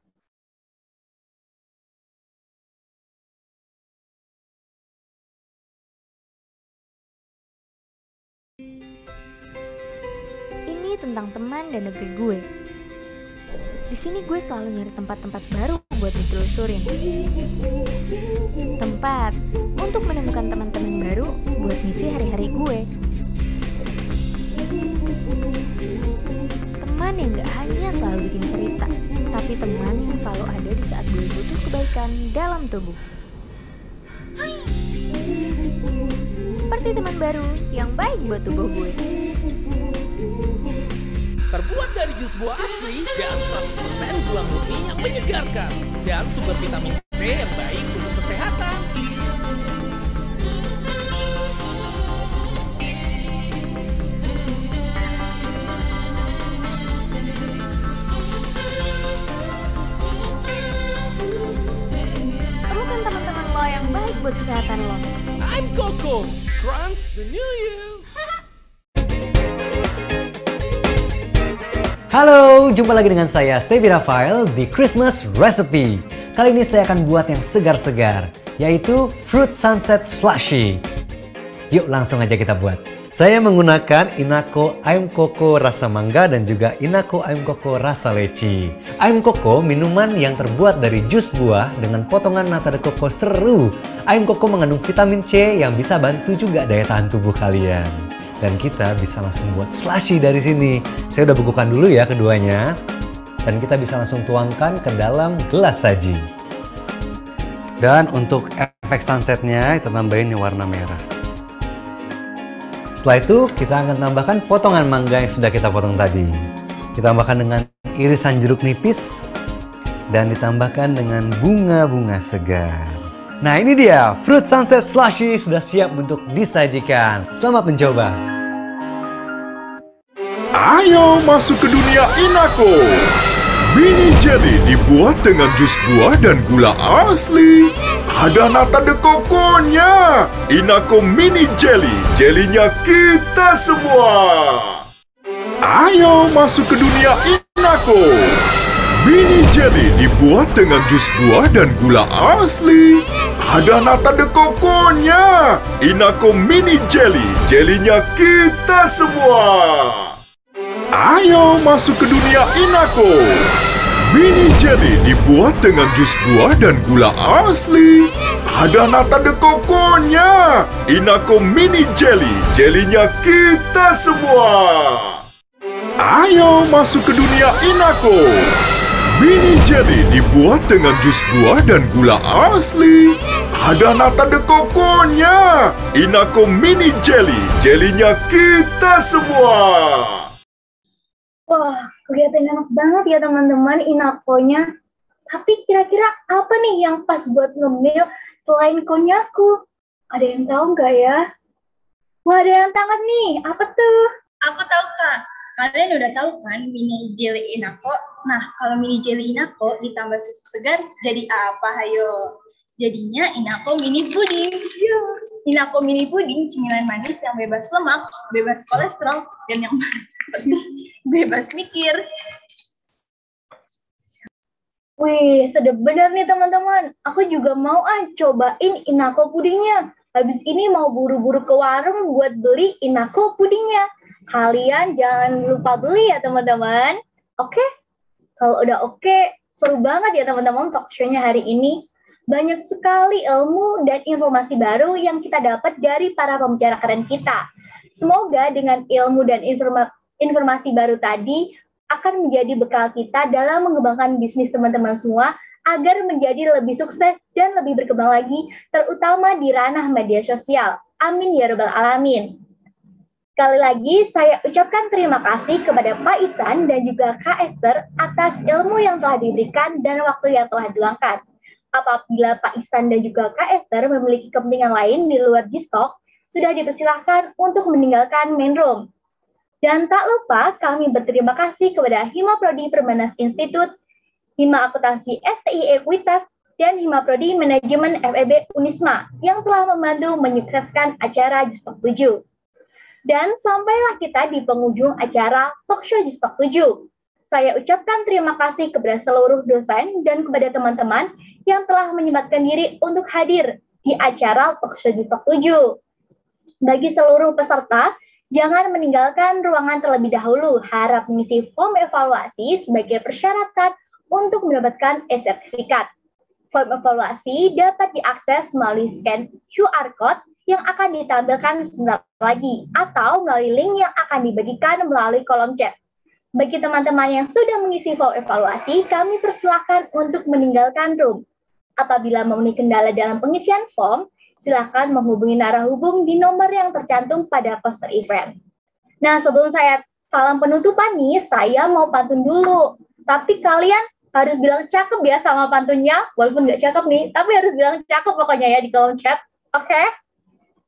sendiri tentang teman dan negeri gue. Di sini gue selalu nyari tempat-tempat baru buat ditelusurin. Tempat untuk menemukan teman-teman baru buat ngisi hari-hari gue. Teman yang gak hanya selalu bikin cerita, tapi teman yang selalu ada di saat gue butuh kebaikan dalam tubuh. Seperti teman baru yang baik buat tubuh gue. Terbuat dari jus buah asli dan 100% gula murni yang menyegarkan dan sumber vitamin C yang baik untuk kesehatan. Temukan teman-teman lo yang baik buat kesehatan lo. I'm Coco, Trans the New You. Halo, jumpa lagi dengan saya Stevira Fael di Christmas Recipe. Kali ini saya akan buat yang segar-segar, yaitu Fruit Sunset Slushy. Yuk langsung aja kita buat. Saya menggunakan Inaco Aiyam Coco rasa mangga dan juga Inaco Aiyam Coco rasa leci. Aiyam Coco minuman yang terbuat dari jus buah dengan potongan nata de coco seru. Aiyam Coco mengandung vitamin C yang bisa bantu juga daya tahan tubuh kalian. Dan kita bisa langsung buat slushy dari sini. Saya udah bekukan dulu ya keduanya. Dan kita bisa langsung tuangkan ke dalam gelas saji. Dan untuk efek sunsetnya kita tambahin warna merah. Setelah itu kita akan tambahkan potongan mangga yang sudah kita potong tadi. Kita tambahkan dengan irisan jeruk nipis. Dan ditambahkan dengan bunga-bunga segar. Nah ini dia, Fruit Sunset Slushy sudah siap untuk disajikan. Selamat mencoba. Ayo masuk ke dunia Inaco. Mini jelly dibuat dengan jus buah dan gula asli. Ada nata de coco-nya. Inaco mini jelly, jelinya kita semua. Ayo masuk ke dunia Inaco. Mini jelly dibuat dengan jus buah dan gula asli. Ada nata de coco-nya. Inaco mini jelly, jelinya kita semua. Ayo masuk ke dunia Inaco. Mini jelly dibuat dengan jus buah dan gula asli. Ada nata de coco-nya. Inaco mini jelly, jelinya kita semua. Ayo masuk ke dunia Inaco. Mini jelly dibuat dengan jus buah dan gula asli. Ada nata de coco-nya. Inaco mini jelly, jelinya kita semua. Wah, kelihatan enak banget ya teman-teman Inaco-nya. Tapi kira-kira apa nih yang pas buat ngemil selain konyaku? Ada yang tahu nggak ya? Wah, ada yang tangan nih. Apa tuh? Aku tahu, Kak. Kalian udah tahu kan mini jelly Inaco? Nah, kalau mini jelly Inaco ditambah susu segar jadi apa, hayo? Jadinya Inaco mini puding. Yeah. Inaco mini puding cemilan manis yang bebas lemak, bebas kolesterol, dan yang bebas mikir. Wih, sedap benar nih teman-teman. Aku juga mau cobain Inaco pudingnya. Habis ini mau buru-buru ke warung buat beli Inaco pudingnya. Kalian jangan lupa beli ya teman-teman. Oke? Kalau udah oke, seru banget ya teman-teman talk show-nya hari ini. Banyak sekali ilmu dan informasi baru yang kita dapat dari para pembicara keren kita. Semoga dengan ilmu dan informasi baru tadi akan menjadi bekal kita dalam mengembangkan bisnis teman-teman semua agar menjadi lebih sukses dan lebih berkembang lagi, terutama di ranah media sosial. Amin ya rabbal alamin. Sekali lagi, saya ucapkan terima kasih kepada Pak Ihsan dan juga Kak Esther atas ilmu yang telah diberikan dan waktu yang telah diluangkan. Apabila Pak Ihsan dan juga Kak Esther memiliki kepentingan lain di luar JISTalk, sudah dipersilahkan untuk meninggalkan main room. Dan tak lupa, kami berterima kasih kepada Hima Prodi Perbanas Institute, Hima Akuntansi STI Ekuitas, dan Hima Prodi Manajemen FEB Unisma yang telah membantu menyukseskan acara JISTalk 7. Dan sampailah kita di penghujung acara Talk Show JISTalk 7. Saya ucapkan terima kasih kepada seluruh dosen dan kepada teman-teman yang telah menyempatkan diri untuk hadir di acara Talk Show JISTalk 7. Bagi seluruh peserta Jangan meninggalkan ruangan terlebih dahulu. Harap mengisi form evaluasi sebagai persyaratan untuk mendapatkan e-sertifikat. Form evaluasi dapat diakses melalui scan QR Code yang akan ditampilkan sebentar lagi, atau melalui link yang akan dibagikan melalui kolom chat. Bagi teman-teman yang sudah mengisi form evaluasi, kami persilakan untuk meninggalkan room. Apabila memenuhi kendala dalam pengisian form, silakan menghubungi narah hubung di nomor yang tercantum pada poster event. Nah, sebelum saya salam penutupan nih, saya mau pantun dulu. Tapi kalian harus bilang cakep ya sama pantunnya, walaupun nggak cakep nih, tapi harus bilang cakep pokoknya ya di kolom chat. Oke?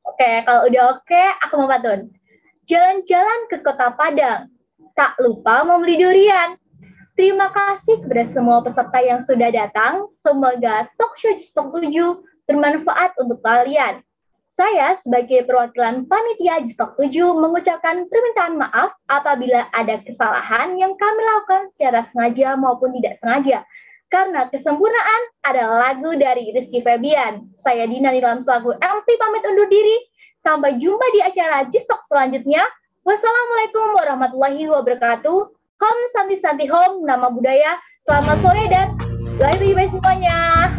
Oke, kalau udah oke, aku mau pantun. Jalan-jalan ke Kota Padang, tak lupa membeli durian. Terima kasih kepada semua peserta yang sudah datang. Semoga talkshow JISTalk 7 bermanfaat untuk kalian. Saya sebagai perwakilan panitia JISTalk 7 mengucapkan permintaan maaf apabila ada kesalahan yang kami lakukan secara sengaja maupun tidak sengaja. Karena kesempurnaan adalah lagu dari Rizky Febian. Saya Dina Nilam selaku MC pamit undur diri. Sampai jumpa di acara JISTalk selanjutnya. Wassalamualaikum warahmatullahi wabarakatuh. Hom Santi Santi Hom, nama budaya. Selamat sore dan bye-bye semuanya.